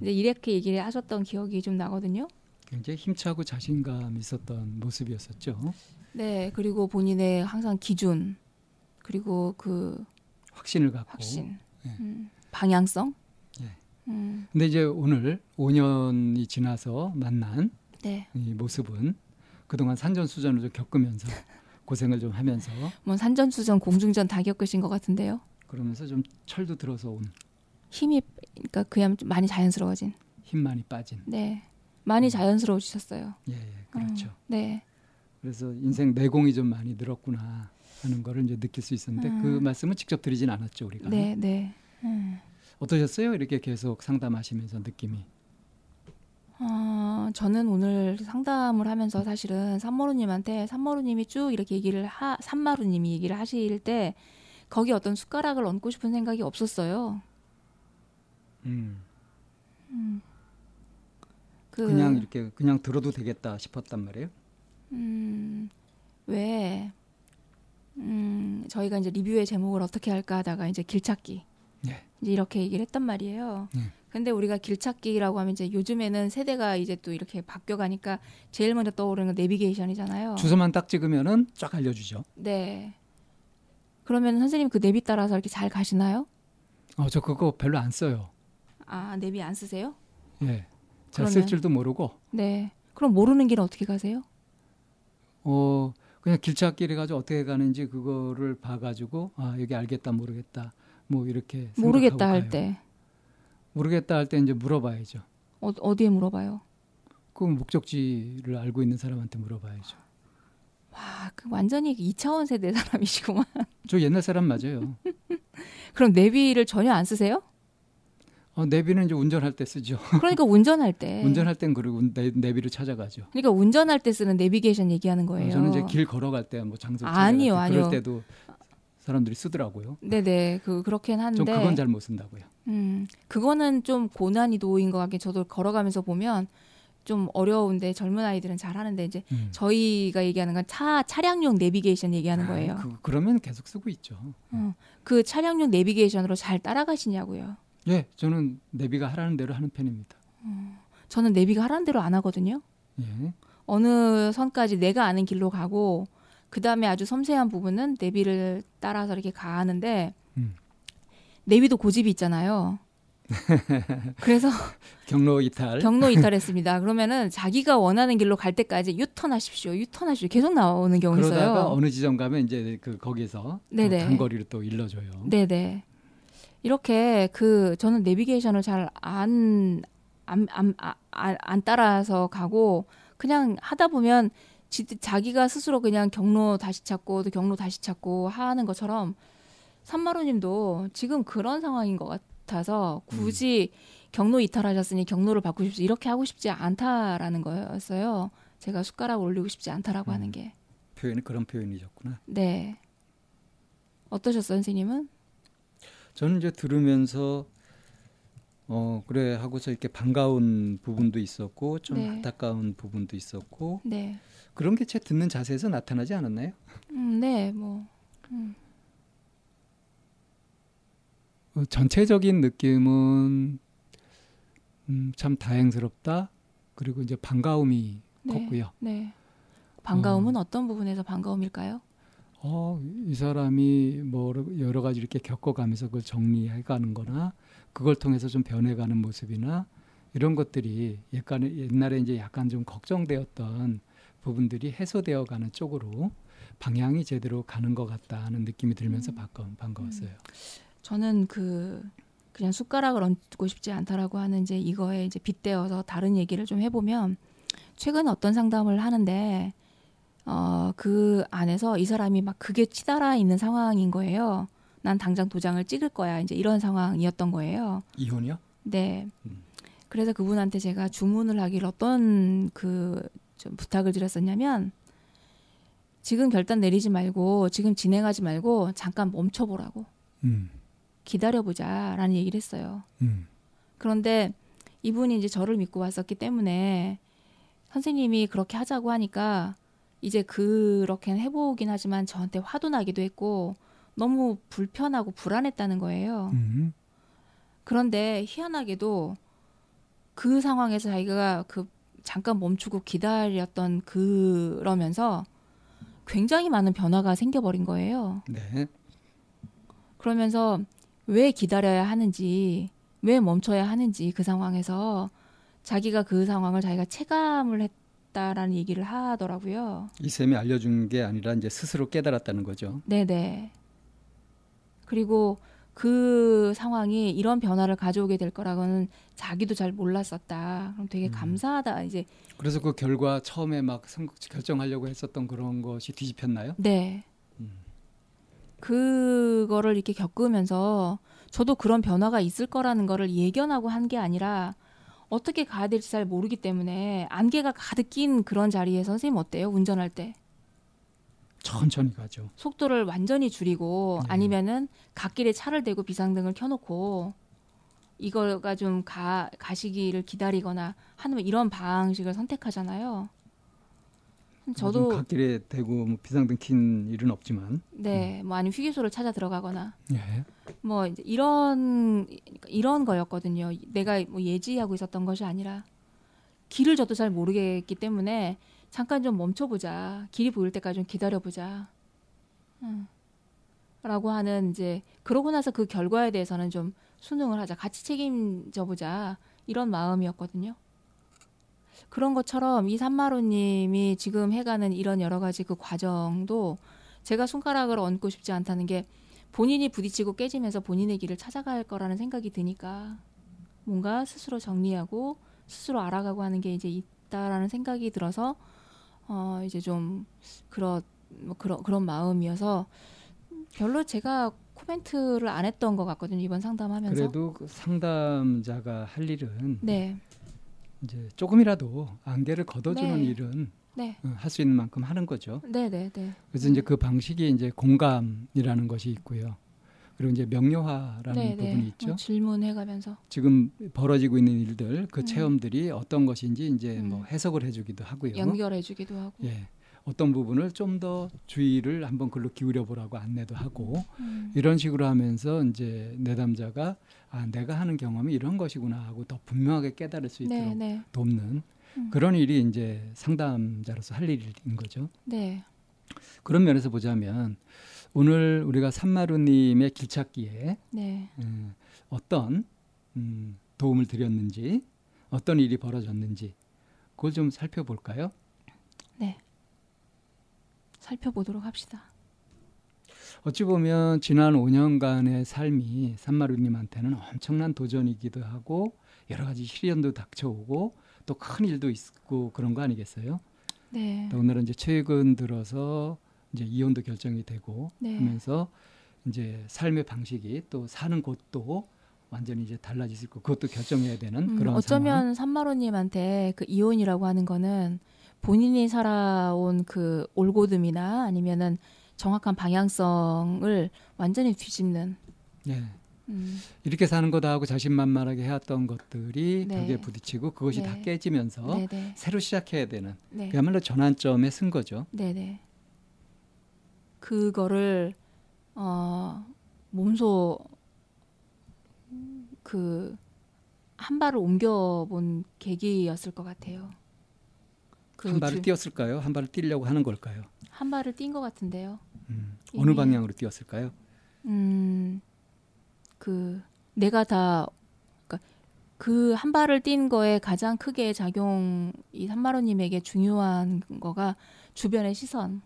이제 이렇게 얘기를 하셨던 기억이 좀 나거든요. 굉장히 힘차고 자신감 있었던 모습이었었죠. 네, 그리고 본인의 항상 기준 그리고 그 확신을 갖고 방향성. 근데 이제 오늘 5년이 지나서 만난 이 모습은 그동안 산전수전을 좀 겪으면서 고생을 좀 하면서 뭐 산전수전 공중전 다 겪으신 것 같은데요. 그러면서 좀 철도 들어서 온 힘이 그러니까 그냥 좀 많이 자연스러워진 힘 많이 빠진 많이 자연스러워지셨어요. 그렇죠. 그래서 인생 내공이 좀 많이 늘었구나 하는 거를 이제 느낄 수 있었는데 그 말씀은 직접 드리진 않았죠 우리가. 어떠셨어요? 이렇게 계속 상담하시면서 느낌이? 저는 오늘 상담을 하면서 사실은 산마루님한테 산마루님이 쭉 이렇게 얘기를 산마루님이 얘기를 하실 때 거기 어떤 숟가락을 얹고 싶은 생각이 없었어요. 그냥 이렇게 그냥 들어도 되겠다 싶었단 말이에요? 왜 저희가 이제 리뷰의 제목을 어떻게 할까 하다가 이제 길찾기 네. 이제 이렇게 얘기를 했단 말이에요. 네. 근데 우리가 길찾기라고 하면 이제 요즘에는 세대가 이제 또 이렇게 바뀌어가니까 제일 먼저 떠오르는 건 내비게이션이잖아요. 주소만 딱 찍으면은 쫙 알려주죠. 네. 그러면 선생님 그 내비 따라서 이렇게 잘 가시나요? 저 그거 별로 안 써요. 아 내비 안 쓰세요? 네. 잘 쓸 줄도 모르고. 네. 그럼 모르는 길은 어떻게 가세요? 그냥 길찾기를 가지고 어떻게 가는지 그거를 봐가지고 아 여기 알겠다 모르겠다 뭐 이렇게 모르겠다 할 때 모르겠다 할 때 이제 물어봐야죠. 어디에 물어봐요? 그 목적지를 알고 있는 사람한테 물어봐야죠. 와, 그 완전히 2차원 세대 사람이시구만. 저 옛날 사람 맞아요. 그럼 내비를 전혀 안 쓰세요? 내비는 이제 운전할 때 쓰죠. 그러니까 운전할 때. 운전할 땐 그리고 내비를 찾아가죠. 그러니까 운전할 때 쓰는 내비게이션 얘기하는 거예요. 저는 이제 길 걸어갈 때 뭐 장소 찾아갈 아니요. 그럴 때도 사람들이 쓰더라고요. 네네. 그렇긴 한데. 전 그건 잘 못 쓴다고요. 그거는 좀 고난이도인 것 같긴. 저도 걸어가면서 보면 좀 어려운데 젊은 아이들은 잘 하는데 이제 저희가 얘기하는 건 차량용 내비게이션 얘기하는 거예요. 그러면 계속 쓰고 있죠. 그 차량용 내비게이션으로 잘 따라가시냐고요. 네, 저는 내비가 하라는 대로 하는 편입니다. 저는 내비가 하라는 대로 안 하거든요. 예. 어느 선까지 내가 아는 길로 가고 그 다음에 아주 섬세한 부분은 내비를 따라서 이렇게 가는데 내비도 고집이 있잖아요. 그래서 경로 이탈했습니다. 그러면은 자기가 원하는 길로 갈 때까지 유턴하십시오. 계속 나오는 경우 있어요. 그러다가 어느 지점 가면 이제 거기에서 단거리로 또 일러줘요. 네네. 이렇게 저는 내비게이션을 잘 안 따라서 가고 그냥 하다 보면 자기가 스스로 그냥 경로 다시 찾고 또 경로 다시 찾고 하는 것처럼 산마루님도 지금 그런 상황인 것 같아서 굳이 경로 이탈하셨으니 경로를 바꾸십시오. 이렇게 하고 싶지 않다라는 거였어요. 제가 숟가락 올리고 싶지 않다라고 하는 게. 표현이 그런 표현이셨구나. 네. 어떠셨어요, 선생님은? 저는 이제 들으면서 그래 하고서 이렇게 반가운 부분도 있었고 좀 안타까운 부분도 있었고 그런 게 제 듣는 자세에서 나타나지 않았나요? 네, 뭐 전체적인 느낌은 참 다행스럽다. 그리고 이제 반가움이 컸고요. 네, 반가움은 어떤 부분에서 반가움일까요? 이 사람이 뭐 여러 가지 이렇게 겪어가면서 그걸 정리해가는 거나 그걸 통해서 좀 변해가는 모습이나 이런 것들이 옛날에 이제 약간 좀 걱정되었던 부분들이 해소되어가는 쪽으로 방향이 제대로 가는 것 같다 하는 느낌이 들면서 반가웠어요. 저는 그냥 숟가락을 얹고 싶지 않다라고 하는 이제 이거에 이제 빗대어서 다른 얘기를 좀 해보면 최근에 어떤 상담을 하는데 그 안에서 이 사람이 막 극에 치달아 있는 상황인 거예요. 난 당장 도장을 찍을 거야. 이제 이런 상황이었던 거예요. 이혼이요? 네. 그래서 그분한테 제가 주문을 하길 어떤 좀 부탁을 드렸었냐면 지금 결단 내리지 말고 지금 진행하지 말고 잠깐 멈춰보라고. 기다려보자라는 얘기를 했어요. 그런데 이분이 이제 저를 믿고 왔었기 때문에 선생님이 그렇게 하자고 하니까 이제 그렇게는 해보긴 하지만 저한테 화도 나기도 했고 너무 불편하고 불안했다는 거예요. 그런데 희한하게도 그 상황에서 자기가 잠깐 멈추고 기다렸던 그러면서 굉장히 많은 변화가 생겨버린 거예요. 네. 그러면서 왜 기다려야 하는지, 왜 멈춰야 하는지 그 상황에서 자기가 그 상황을 자기가 체감을 했다라는 얘기를 하더라고요. 이 쌤이 알려준 게 아니라 이제 스스로 깨달았다는 거죠. 네네. 그리고 그 상황이 이런 변화를 가져오게 될 거라고는 자기도 잘 몰랐었다. 그럼 되게 감사하다. 이제. 그래서 그 결과 처음에 막 결정하려고 했었던 그런 것이 뒤집혔나요? 네. 그거를 이렇게 겪으면서 저도 그런 변화가 있을 거라는 거를 예견하고 한 게 아니라 어떻게 가야 될지 잘 모르기 때문에 안개가 가득 낀 그런 자리에 선생님 어때요? 운전할 때? 천천히 가죠. 속도를 완전히 줄이고 아니면은 갓길에 차를 대고 비상등을 켜놓고 이거가 좀 가시기를 기다리거나 하는 이런 방식을 선택하잖아요. 저도 갓길에 대고 뭐 비상등 킨 일은 없지만, 네, 뭐 아니면 휴게소를 찾아 들어가거나, 예. 뭐 이제 이런 거였거든요. 내가 뭐 예지하고 있었던 것이 아니라 길을 저도 잘 모르겠기 때문에 잠깐 좀 멈춰보자, 길이 보일 때까지 좀 기다려보자, 라고 하는 이제 그러고 나서 그 결과에 대해서는 좀 수능을 하자, 같이 책임져보자 이런 마음이었거든요. 그런 것처럼 이 산마루님이 지금 해가는 이런 여러 가지 그 과정도 제가 손가락을 얹고 싶지 않다는 게 본인이 부딪히고 깨지면서 본인의 길을 찾아갈 거라는 생각이 드니까 뭔가 스스로 정리하고 스스로 알아가고 하는 게 이제 있다라는 생각이 들어서 이제 좀 그런 마음이어서 별로 제가 코멘트를 안 했던 것 같거든요, 이번 상담하면서. 그래도 그 상담자가 할 일은, 네, 이제 조금이라도 안개를 걷어주는, 네, 일은, 네, 할 수 있는 만큼 하는 거죠. 네네네. 네, 네. 그래서, 네, 이제 그 방식이 이제 공감이라는 것이 있고요. 그리고 이제 명료화라는, 네, 부분이, 네, 있죠. 질문해가면서 지금 벌어지고 있는 일들, 그 체험들이 어떤 것인지 이제 뭐 해석을 해주기도 하고요. 연결해주기도 하고. 예. 어떤 부분을 좀 더 주의를 한번 글로 기울여 보라고 안내도 하고, 이런 식으로 하면서 이제 내담자가 아, 내가 하는 경험이 이런 것이구나 하고 더 분명하게 깨달을 수 있도록, 네, 네, 돕는 그런 일이 이제 상담자로서 할 일인 거죠. 네. 그런 면에서 보자면 오늘 우리가 산마루님의 길찾기에, 네, 어떤 도움을 드렸는지, 어떤 일이 벌어졌는지 그걸 좀 살펴볼까요? 네. 살펴보도록 합시다. 어찌 보면 지난 5년간의 삶이 산마루님한테는 엄청난 도전이기도 하고 여러 가지 시련도 닥쳐오고 또 큰 일도 있고 그런 거 아니겠어요? 네. 오늘은 이제 최근 들어서 이제 이혼도 결정이 되고, 네, 하면서 이제 삶의 방식이 또 사는 곳도 완전히 이제 달라질 거, 그것도 결정해야 되는 그런 어쩌면 상황. 산마루님한테 그 이혼이라고 하는 거는 본인이 살아온 그 올곧음이나 아니면은 정확한 방향성을 완전히 뒤집는. 네. 이렇게 사는 거다 하고 자신만만하게 해왔던 것들이, 네, 벽에 부딪히고 그것이, 네, 다 깨지면서, 네, 네, 새로 시작해야 되는, 네, 그야말로 전환점에 쓴 거죠. 네, 네. 그거를 몸소 그 한 발을 옮겨본 계기였을 것 같아요. 그 한 발을 뛰었을까요? 한 발을 뛰려고 하는 걸까요? 한 발을 뛴 것 같은데요. 어느 방향으로 뛰었을까요? 그 내가 다, 그러니까 그 한 발을 뛴 거에 가장 크게 작용, 이 산마루님에게 중요한 거가 주변의 시선,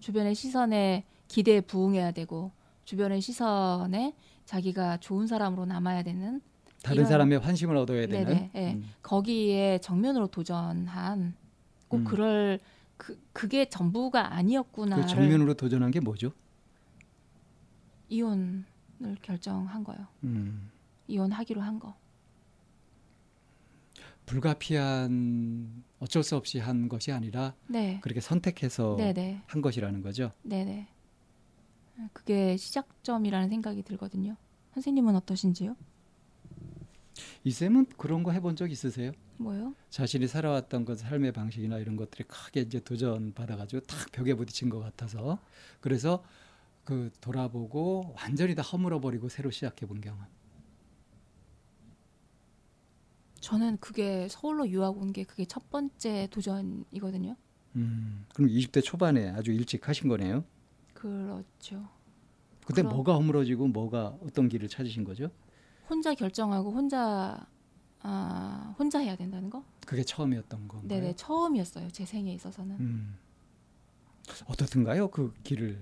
주변의 시선에 기대에 부응해야 되고 주변의 시선에 자기가 좋은 사람으로 남아야 되는. 다른 사람의 환심을 얻어야 되는. 네네, 네. 거기에 정면으로 도전한, 꼭 그럴 그게 전부가 아니었구나. 그 정면으로 도전한 게 뭐죠? 이혼을 결정한 거요. 이혼하기로 한 거. 불가피한, 어쩔 수 없이 한 것이 아니라, 네, 그렇게 선택해서, 네네, 한 것이라는 거죠. 네네. 그게 시작점이라는 생각이 들거든요. 선생님은 어떠신지요? 이쌤은 그런 거 해본 적 있으세요? 뭐요? 자신이 살아왔던 것, 삶의 방식이나 이런 것들이 크게 이제 도전 받아가지고 탁 벽에 부딪힌 것 같아서, 그래서 그 돌아보고 완전히 다 허물어버리고 새로 시작해본 경험. 저는 그게 서울로 유학 온 게 그게 첫 번째 도전이거든요. 그럼 20대 초반에 아주 일찍 하신 거네요? 그렇죠. 그때 그럼 뭐가 허물어지고 뭐가 어떤 길을 찾으신 거죠? 혼자 결정하고 혼자 해야 된다는 거? 그게 처음이었던 건가요? 네네, 처음이었어요. 제 생에 있어서는. 어떻든가요? 그 길을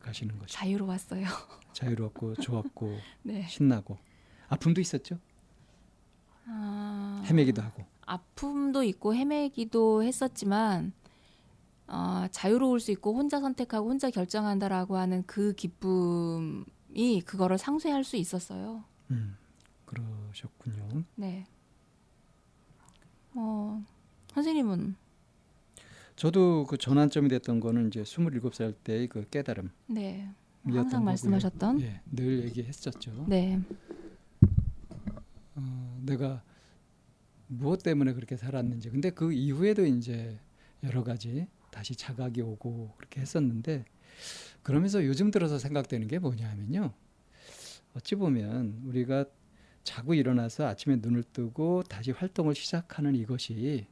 가시는 거죠? 자유로웠어요. 자유로웠고 좋았고 네. 신나고. 아픔도 있었죠? 헤매기도 하고. 아픔도 있고 헤매기도 했었지만 자유로울 수 있고 혼자 선택하고 혼자 결정한다라고 하는 그 기쁨이 그거를 상쇄할 수 있었어요. 그러셨군요. 네. 선생님은? 저도 그 전환점이 됐던 거는 이제 27살 때의 그 깨달음. 네. 항상 말씀하셨던. 예, 늘 얘기했었죠. 네. 내가 무엇 때문에 그렇게 살았는지. 근데 그 이후에도 이제 여러 가지 다시 자각이 오고 그렇게 했었는데, 그러면서 요즘 들어서 생각되는 게 뭐냐면요, 어찌 보면 우리가 자고 일어나서 아침에 눈을 뜨고 다시 활동을 시작하는 이것이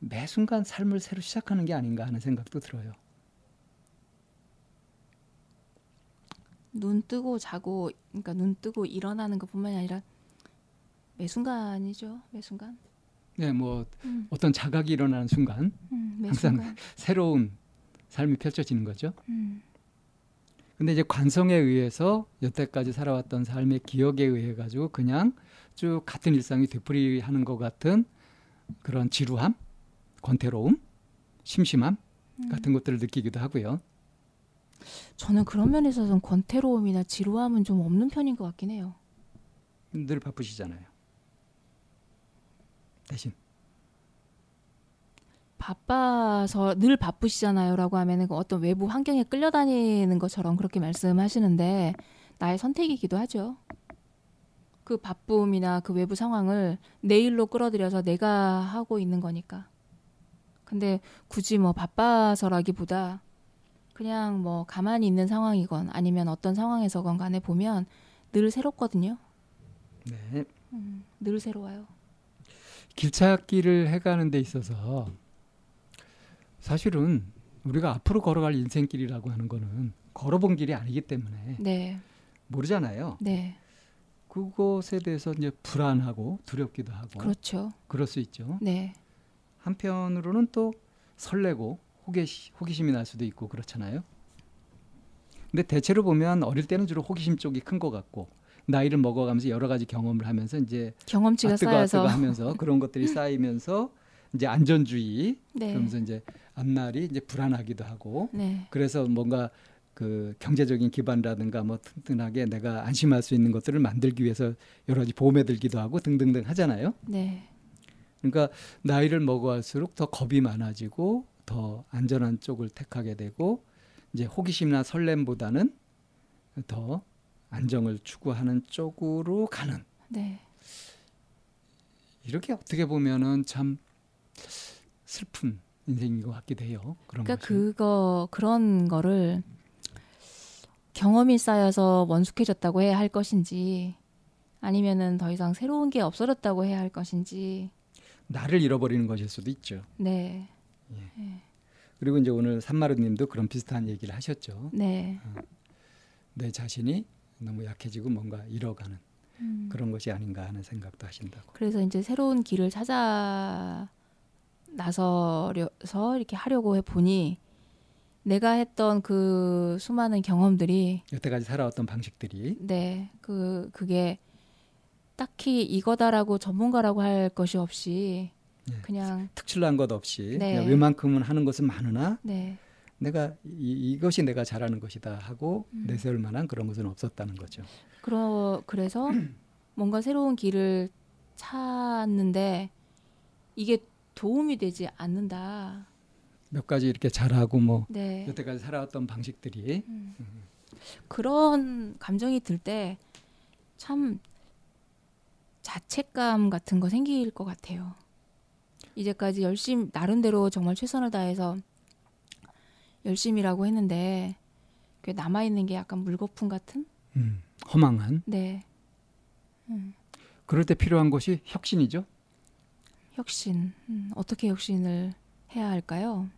매 순간 삶을 새로 시작하는 게 아닌가 하는 생각도 들어요. 눈 뜨고 자고, 그러니까 눈 뜨고 일어나는 것뿐만이 아니라 매 순간이죠. 매 순간. 네, 뭐 어떤 자각이 일어나는 순간 항상 순간. 새로운 삶이 펼쳐지는 거죠. 근데 이제 관성에 의해서 여태까지 살아왔던 삶의 기억에 의해 가지고 그냥 쭉 같은 일상이 되풀이하는 것 같은 그런 지루함, 권태로움, 심심함 같은 것들을 느끼기도 하고요. 저는 그런 면에 있어서는 권태로움이나 지루함은 좀 없는 편인 것 같긴 해요. 늘 바쁘시잖아요. 대신 바빠서 늘 바쁘시잖아요라고 하면은 어떤 외부 환경에 끌려다니는 것처럼 그렇게 말씀하시는데, 나의 선택이기도 하죠. 그 바쁨이나 그 외부 상황을 내 일로 끌어들여서 내가 하고 있는 거니까. 근데 굳이 뭐 바빠서라기보다 그냥 뭐 가만히 있는 상황이건 아니면 어떤 상황에서건 간에 보면 늘 새롭거든요. 네. 늘 새로워요. 길찾기를 해가는 데 있어서 사실은 우리가 앞으로 걸어갈 인생길이라고 하는 거는 걸어본 길이 아니기 때문에 네. 모르잖아요. 네. 그것에 대해서 이제 불안하고 두렵기도 하고. 그렇죠. 그럴 수 있죠. 네. 한편으로는 또 설레고 호기심이 날 수도 있고 그렇잖아요. 근데 대체로 보면 어릴 때는 주로 호기심 쪽이 큰 것 같고, 나이를 먹어가면서 여러 가지 경험을 하면서 이제 경험치가 쌓여서 하면서 그런 것들이 쌓이면서 이제 안전주의 네. 그러면서 이제 앞날이 이제 불안하기도 하고 네. 그래서 뭔가 그 경제적인 기반이라든가 뭐 튼튼하게 내가 안심할 수 있는 것들을 만들기 위해서 여러 가지 보험에 들기도 하고 등등등 하잖아요. 네. 그러니까 나이를 먹어갈수록 더 겁이 많아지고 더 안전한 쪽을 택하게 되고, 이제 호기심이나 설렘보다는 더 안정을 추구하는 쪽으로 가는. 네. 이렇게 어떻게 보면은 참 슬픈 인생인 것 같기도 해요. 그런 그러니까 것이. 그런 거를 경험이 쌓여서 원숙해졌다고 해야 할 것인지, 아니면은 더 이상 새로운 게 없어졌다고 해야 할 것인지. 나를 잃어버리는 것일 수도 있죠. 네. 예. 네. 그리고 이제 오늘 산마루님도 그런 비슷한 얘기를 하셨죠. 네. 내 자신이 너무 약해지고 뭔가 잃어가는 그런 것이 아닌가 하는 생각도 하신다고. 그래서 이제 새로운 길을 찾아 나서서 이렇게 하려고 해보니 내가 했던 그 수많은 경험들이, 여태까지 살아왔던 방식들이 네, 그게 딱히 이거다라고 전문가라고 할 것이 없이 네. 그냥 특출난 것 없이 네. 그냥 웬만큼은 하는 것은 많으나 네. 내가 이것이 내가 잘하는 것이다 하고 내세울 만한 그런 것은 없었다는 거죠. 그래서 뭔가 새로운 길을 찾는데 이게 도움이 되지 않는다. 몇 가지 이렇게 잘하고 뭐 네. 여태까지 살아왔던 방식들이 그런 감정이 들 때 참 자책감 같은 거 생길 것 같아요. 이제까지 열심히 나름대로 정말 최선을 다해서 열심히라고 했는데 그게 남아있는 게 약간 물거품 같은? 허망한? 네. 그럴 때 필요한 것이 혁신이죠? 혁신. 어떻게 혁신을 해야 할까요?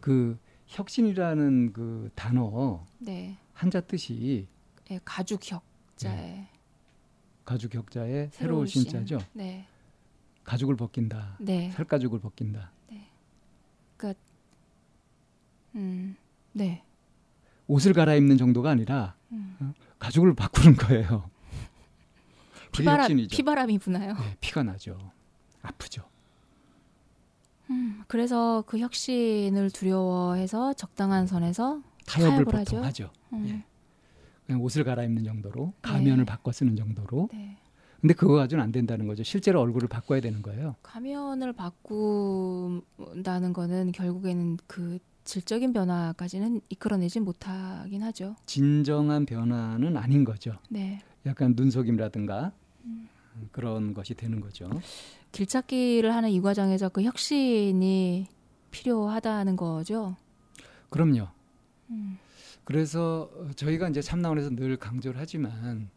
그 혁신이라는 그 단어 네. 한자 뜻이 네, 가죽 혁자의 새로운 신자죠? 네. 가죽을 벗긴다. 네. 살가죽을 벗긴다. 네. 그러니까 네. 옷을 갈아입는 정도가 아니라 가죽을 바꾸는 거예요. 피바람이 부나요? 네, 피가 나죠. 아프죠. 그래서 그 혁신을 두려워해서 적당한 선에서 타협을 보통 하죠. 예. 그냥 옷을 갈아입는 정도로, 가면을 네. 바꿔 쓰는 정도로. 네. 근데 그거 가지고는 안 된다는 거죠. 실제로 얼굴을 바꿔야 되는 거예요. 가면을 바꾼다는 거는 결국에는 그 질적인 변화까지는 이끌어내지 못하긴 하죠. 진정한 변화는 아닌 거죠. 네. 약간 눈속임이라든가 그런 것이 되는 거죠. 길찾기를 하는 이 과정에서 그 혁신이 필요하다는 거죠? 그럼요. 그래서 저희가 이제 참나원에서 늘 강조를 하지만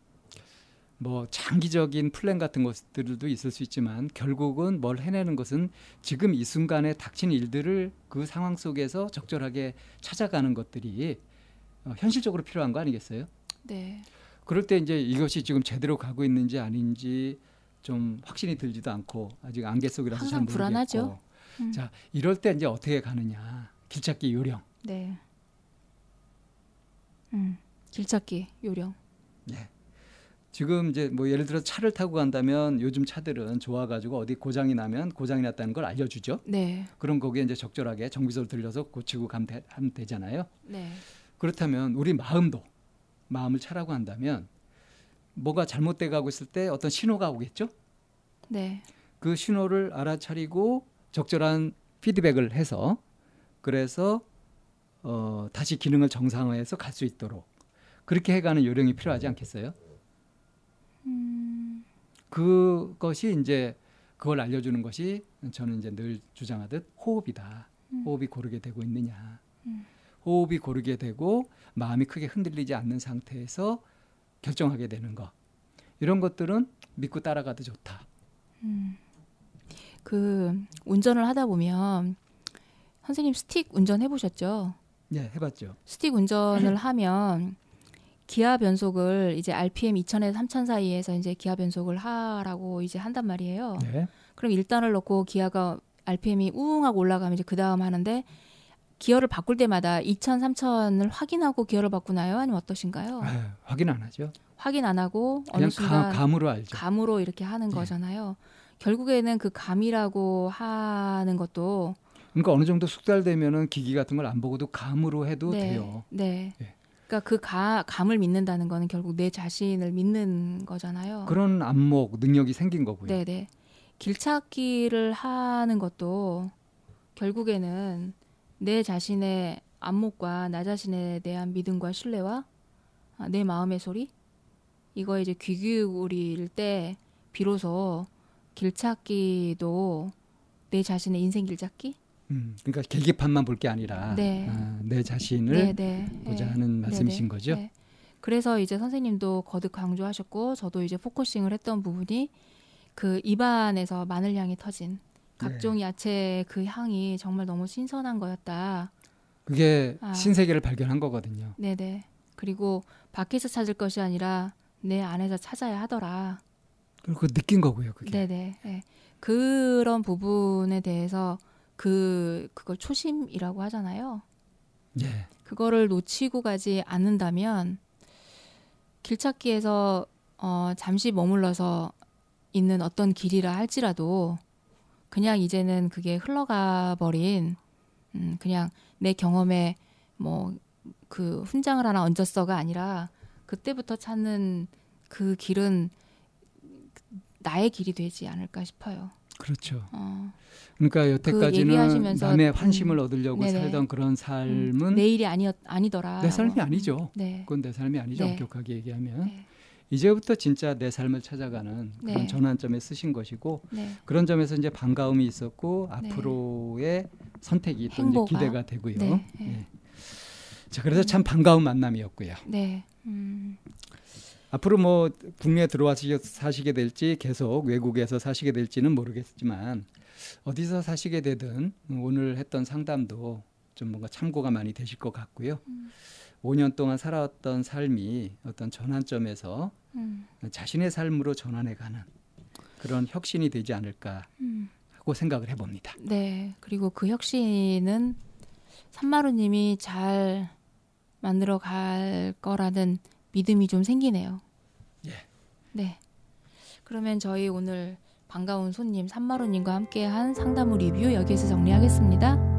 뭐 장기적인 플랜 같은 것들도 있을 수 있지만 결국은 뭘 해내는 것은 지금 이 순간에 닥친 일들을 그 상황 속에서 적절하게 찾아가는 것들이 현실적으로 필요한 거 아니겠어요? 네. 그럴 때 이제 이것이 지금 제대로 가고 있는지 아닌지 좀 확신이 들지도 않고 아직 안개 속이라서 잘 모르겠고. 항상 불안하죠. 자, 이럴 때 이제 어떻게 가느냐. 길찾기 요령. 네. 길찾기 요령. 네. 지금 이제 뭐 예를 들어서 차를 타고 간다면 요즘 차들은 좋아가지고 어디 고장이 나면 고장이 났다는 걸 알려주죠. 네. 그럼 거기에 이제 적절하게 정비소를 들려서 고치고 가면 되잖아요. 네. 그렇다면 우리 마음도 마음을 차라고 한다면 뭐가 잘못돼 가고 있을 때 어떤 신호가 오겠죠. 네. 그 신호를 알아차리고 적절한 피드백을 해서 그래서 다시 기능을 정상화해서 갈 수 있도록 그렇게 해가는 요령이 필요하지 않겠어요? 그것이 이제 그걸 알려주는 것이 저는 이제 늘 주장하듯 호흡이다. 호흡이 고르게 되고 있느냐. 호흡이 고르게 되고 마음이 크게 흔들리지 않는 상태에서 결정하게 되는 것. 이런 것들은 믿고 따라가도 좋다. 그 운전을 하다 보면 선생님 스틱 운전 해보셨죠? 네, 해봤죠. 스틱 운전을 하면 기아 변속을 이제 RPM 2000에서 3000 사이에서 이제 기아 변속을 하라고 이제 한단 말이에요. 네. 그럼 1단을 넣고 기아가 RPM이 우웅하고 올라가면 이제 그 다음 하는데 기어를 바꿀 때마다 2000, 3000을 확인하고 기어를 바꾸나요? 아니면 어떠신가요? 아유, 확인 안 하죠. 확인 안 하고 어느 순간 감으로 알죠. 감으로 이렇게 하는 네. 거잖아요. 결국에는 그 감이라고 하는 것도 그러니까 어느 정도 숙달되면은 기기 같은 걸 안 보고도 감으로 해도 네. 돼요. 네. 네. 그러니까 그 감을 믿는다는 거는 결국 내 자신을 믿는 거잖아요. 그런 안목, 능력이 생긴 거고요. 네네. 길찾기를 하는 것도 결국에는 내 자신의 안목과 나 자신에 대한 믿음과 신뢰와 내 마음의 소리 이거에 이제 귀 기울일 때 비로소 길찾기도 내 자신의 인생 길찾기? 그러니까 계기판만 볼 게 아니라 네. 내 자신을 보자 하는 말씀이신 거죠? 네. 그래서 이제 선생님도 거듭 강조하셨고 저도 이제 포커싱을 했던 부분이 그 입안에서 마늘 향이 터진 각종 네. 야채의 그 향이 정말 너무 신선한 거였다. 그게 신세계를 발견한 거거든요. 네네. 그리고 밖에서 찾을 것이 아니라 내 안에서 찾아야 하더라. 그리고 느낀 거고요. 그게. 네네. 네. 그런 부분에 대해서 그걸 초심이라고 하잖아요. 네. 그거를 놓치고 가지 않는다면 길찾기에서 잠시 머물러서 있는 어떤 길이라 할지라도 그냥 이제는 그게 흘러가 버린 그냥 내 경험에 뭐 그 훈장을 하나 얹었어가 아니라 그때부터 찾는 그 길은 나의 길이 되지 않을까 싶어요. 그렇죠. 그러니까 여태까지는 그 남의 환심을 얻으려고 네네. 살던 그런 삶은 내 일이 아니더라. 내 삶이 아니죠. 네. 그건 내 삶이 아니죠. 네. 엄격하게 얘기하면. 네. 이제부터 진짜 내 삶을 찾아가는 그런 네. 전환점에 쓰신 것이고 네. 그런 점에서 이제 반가움이 있었고 네. 앞으로의 선택이 또 이제 기대가 되고요. 네. 네. 네. 자, 그래서 참 반가운 만남이었고요. 네. 앞으로 뭐 국내에 들어와서 사시게 될지 계속 외국에서 사시게 될지는 모르겠지만 어디서 사시게 되든 오늘 했던 상담도 좀 뭔가 참고가 많이 되실 것 같고요. 5년 동안 살아왔던 삶이 어떤 전환점에서 자신의 삶으로 전환해가는 그런 혁신이 되지 않을까 하고 생각을 해봅니다. 네. 그리고 그 혁신은 산마루님이 잘 만들어갈 거라는 믿음이 좀 생기네요. 예. 네. 그러면 저희 오늘 반가운 손님 산마루님과 함께한 상담 후 리뷰 여기에서 정리하겠습니다.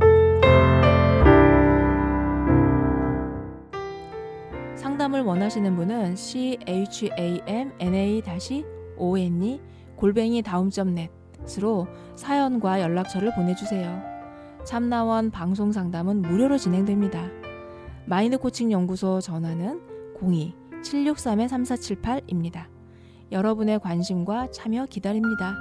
상담을 원하시는 분은 chamna-one@daum.net으로 사연과 연락처를 보내주세요. 참나원 방송 상담은 무료로 진행됩니다. 마인드코칭 연구소 전화는 02-763-3478입니다. 여러분의 관심과 참여 기다립니다.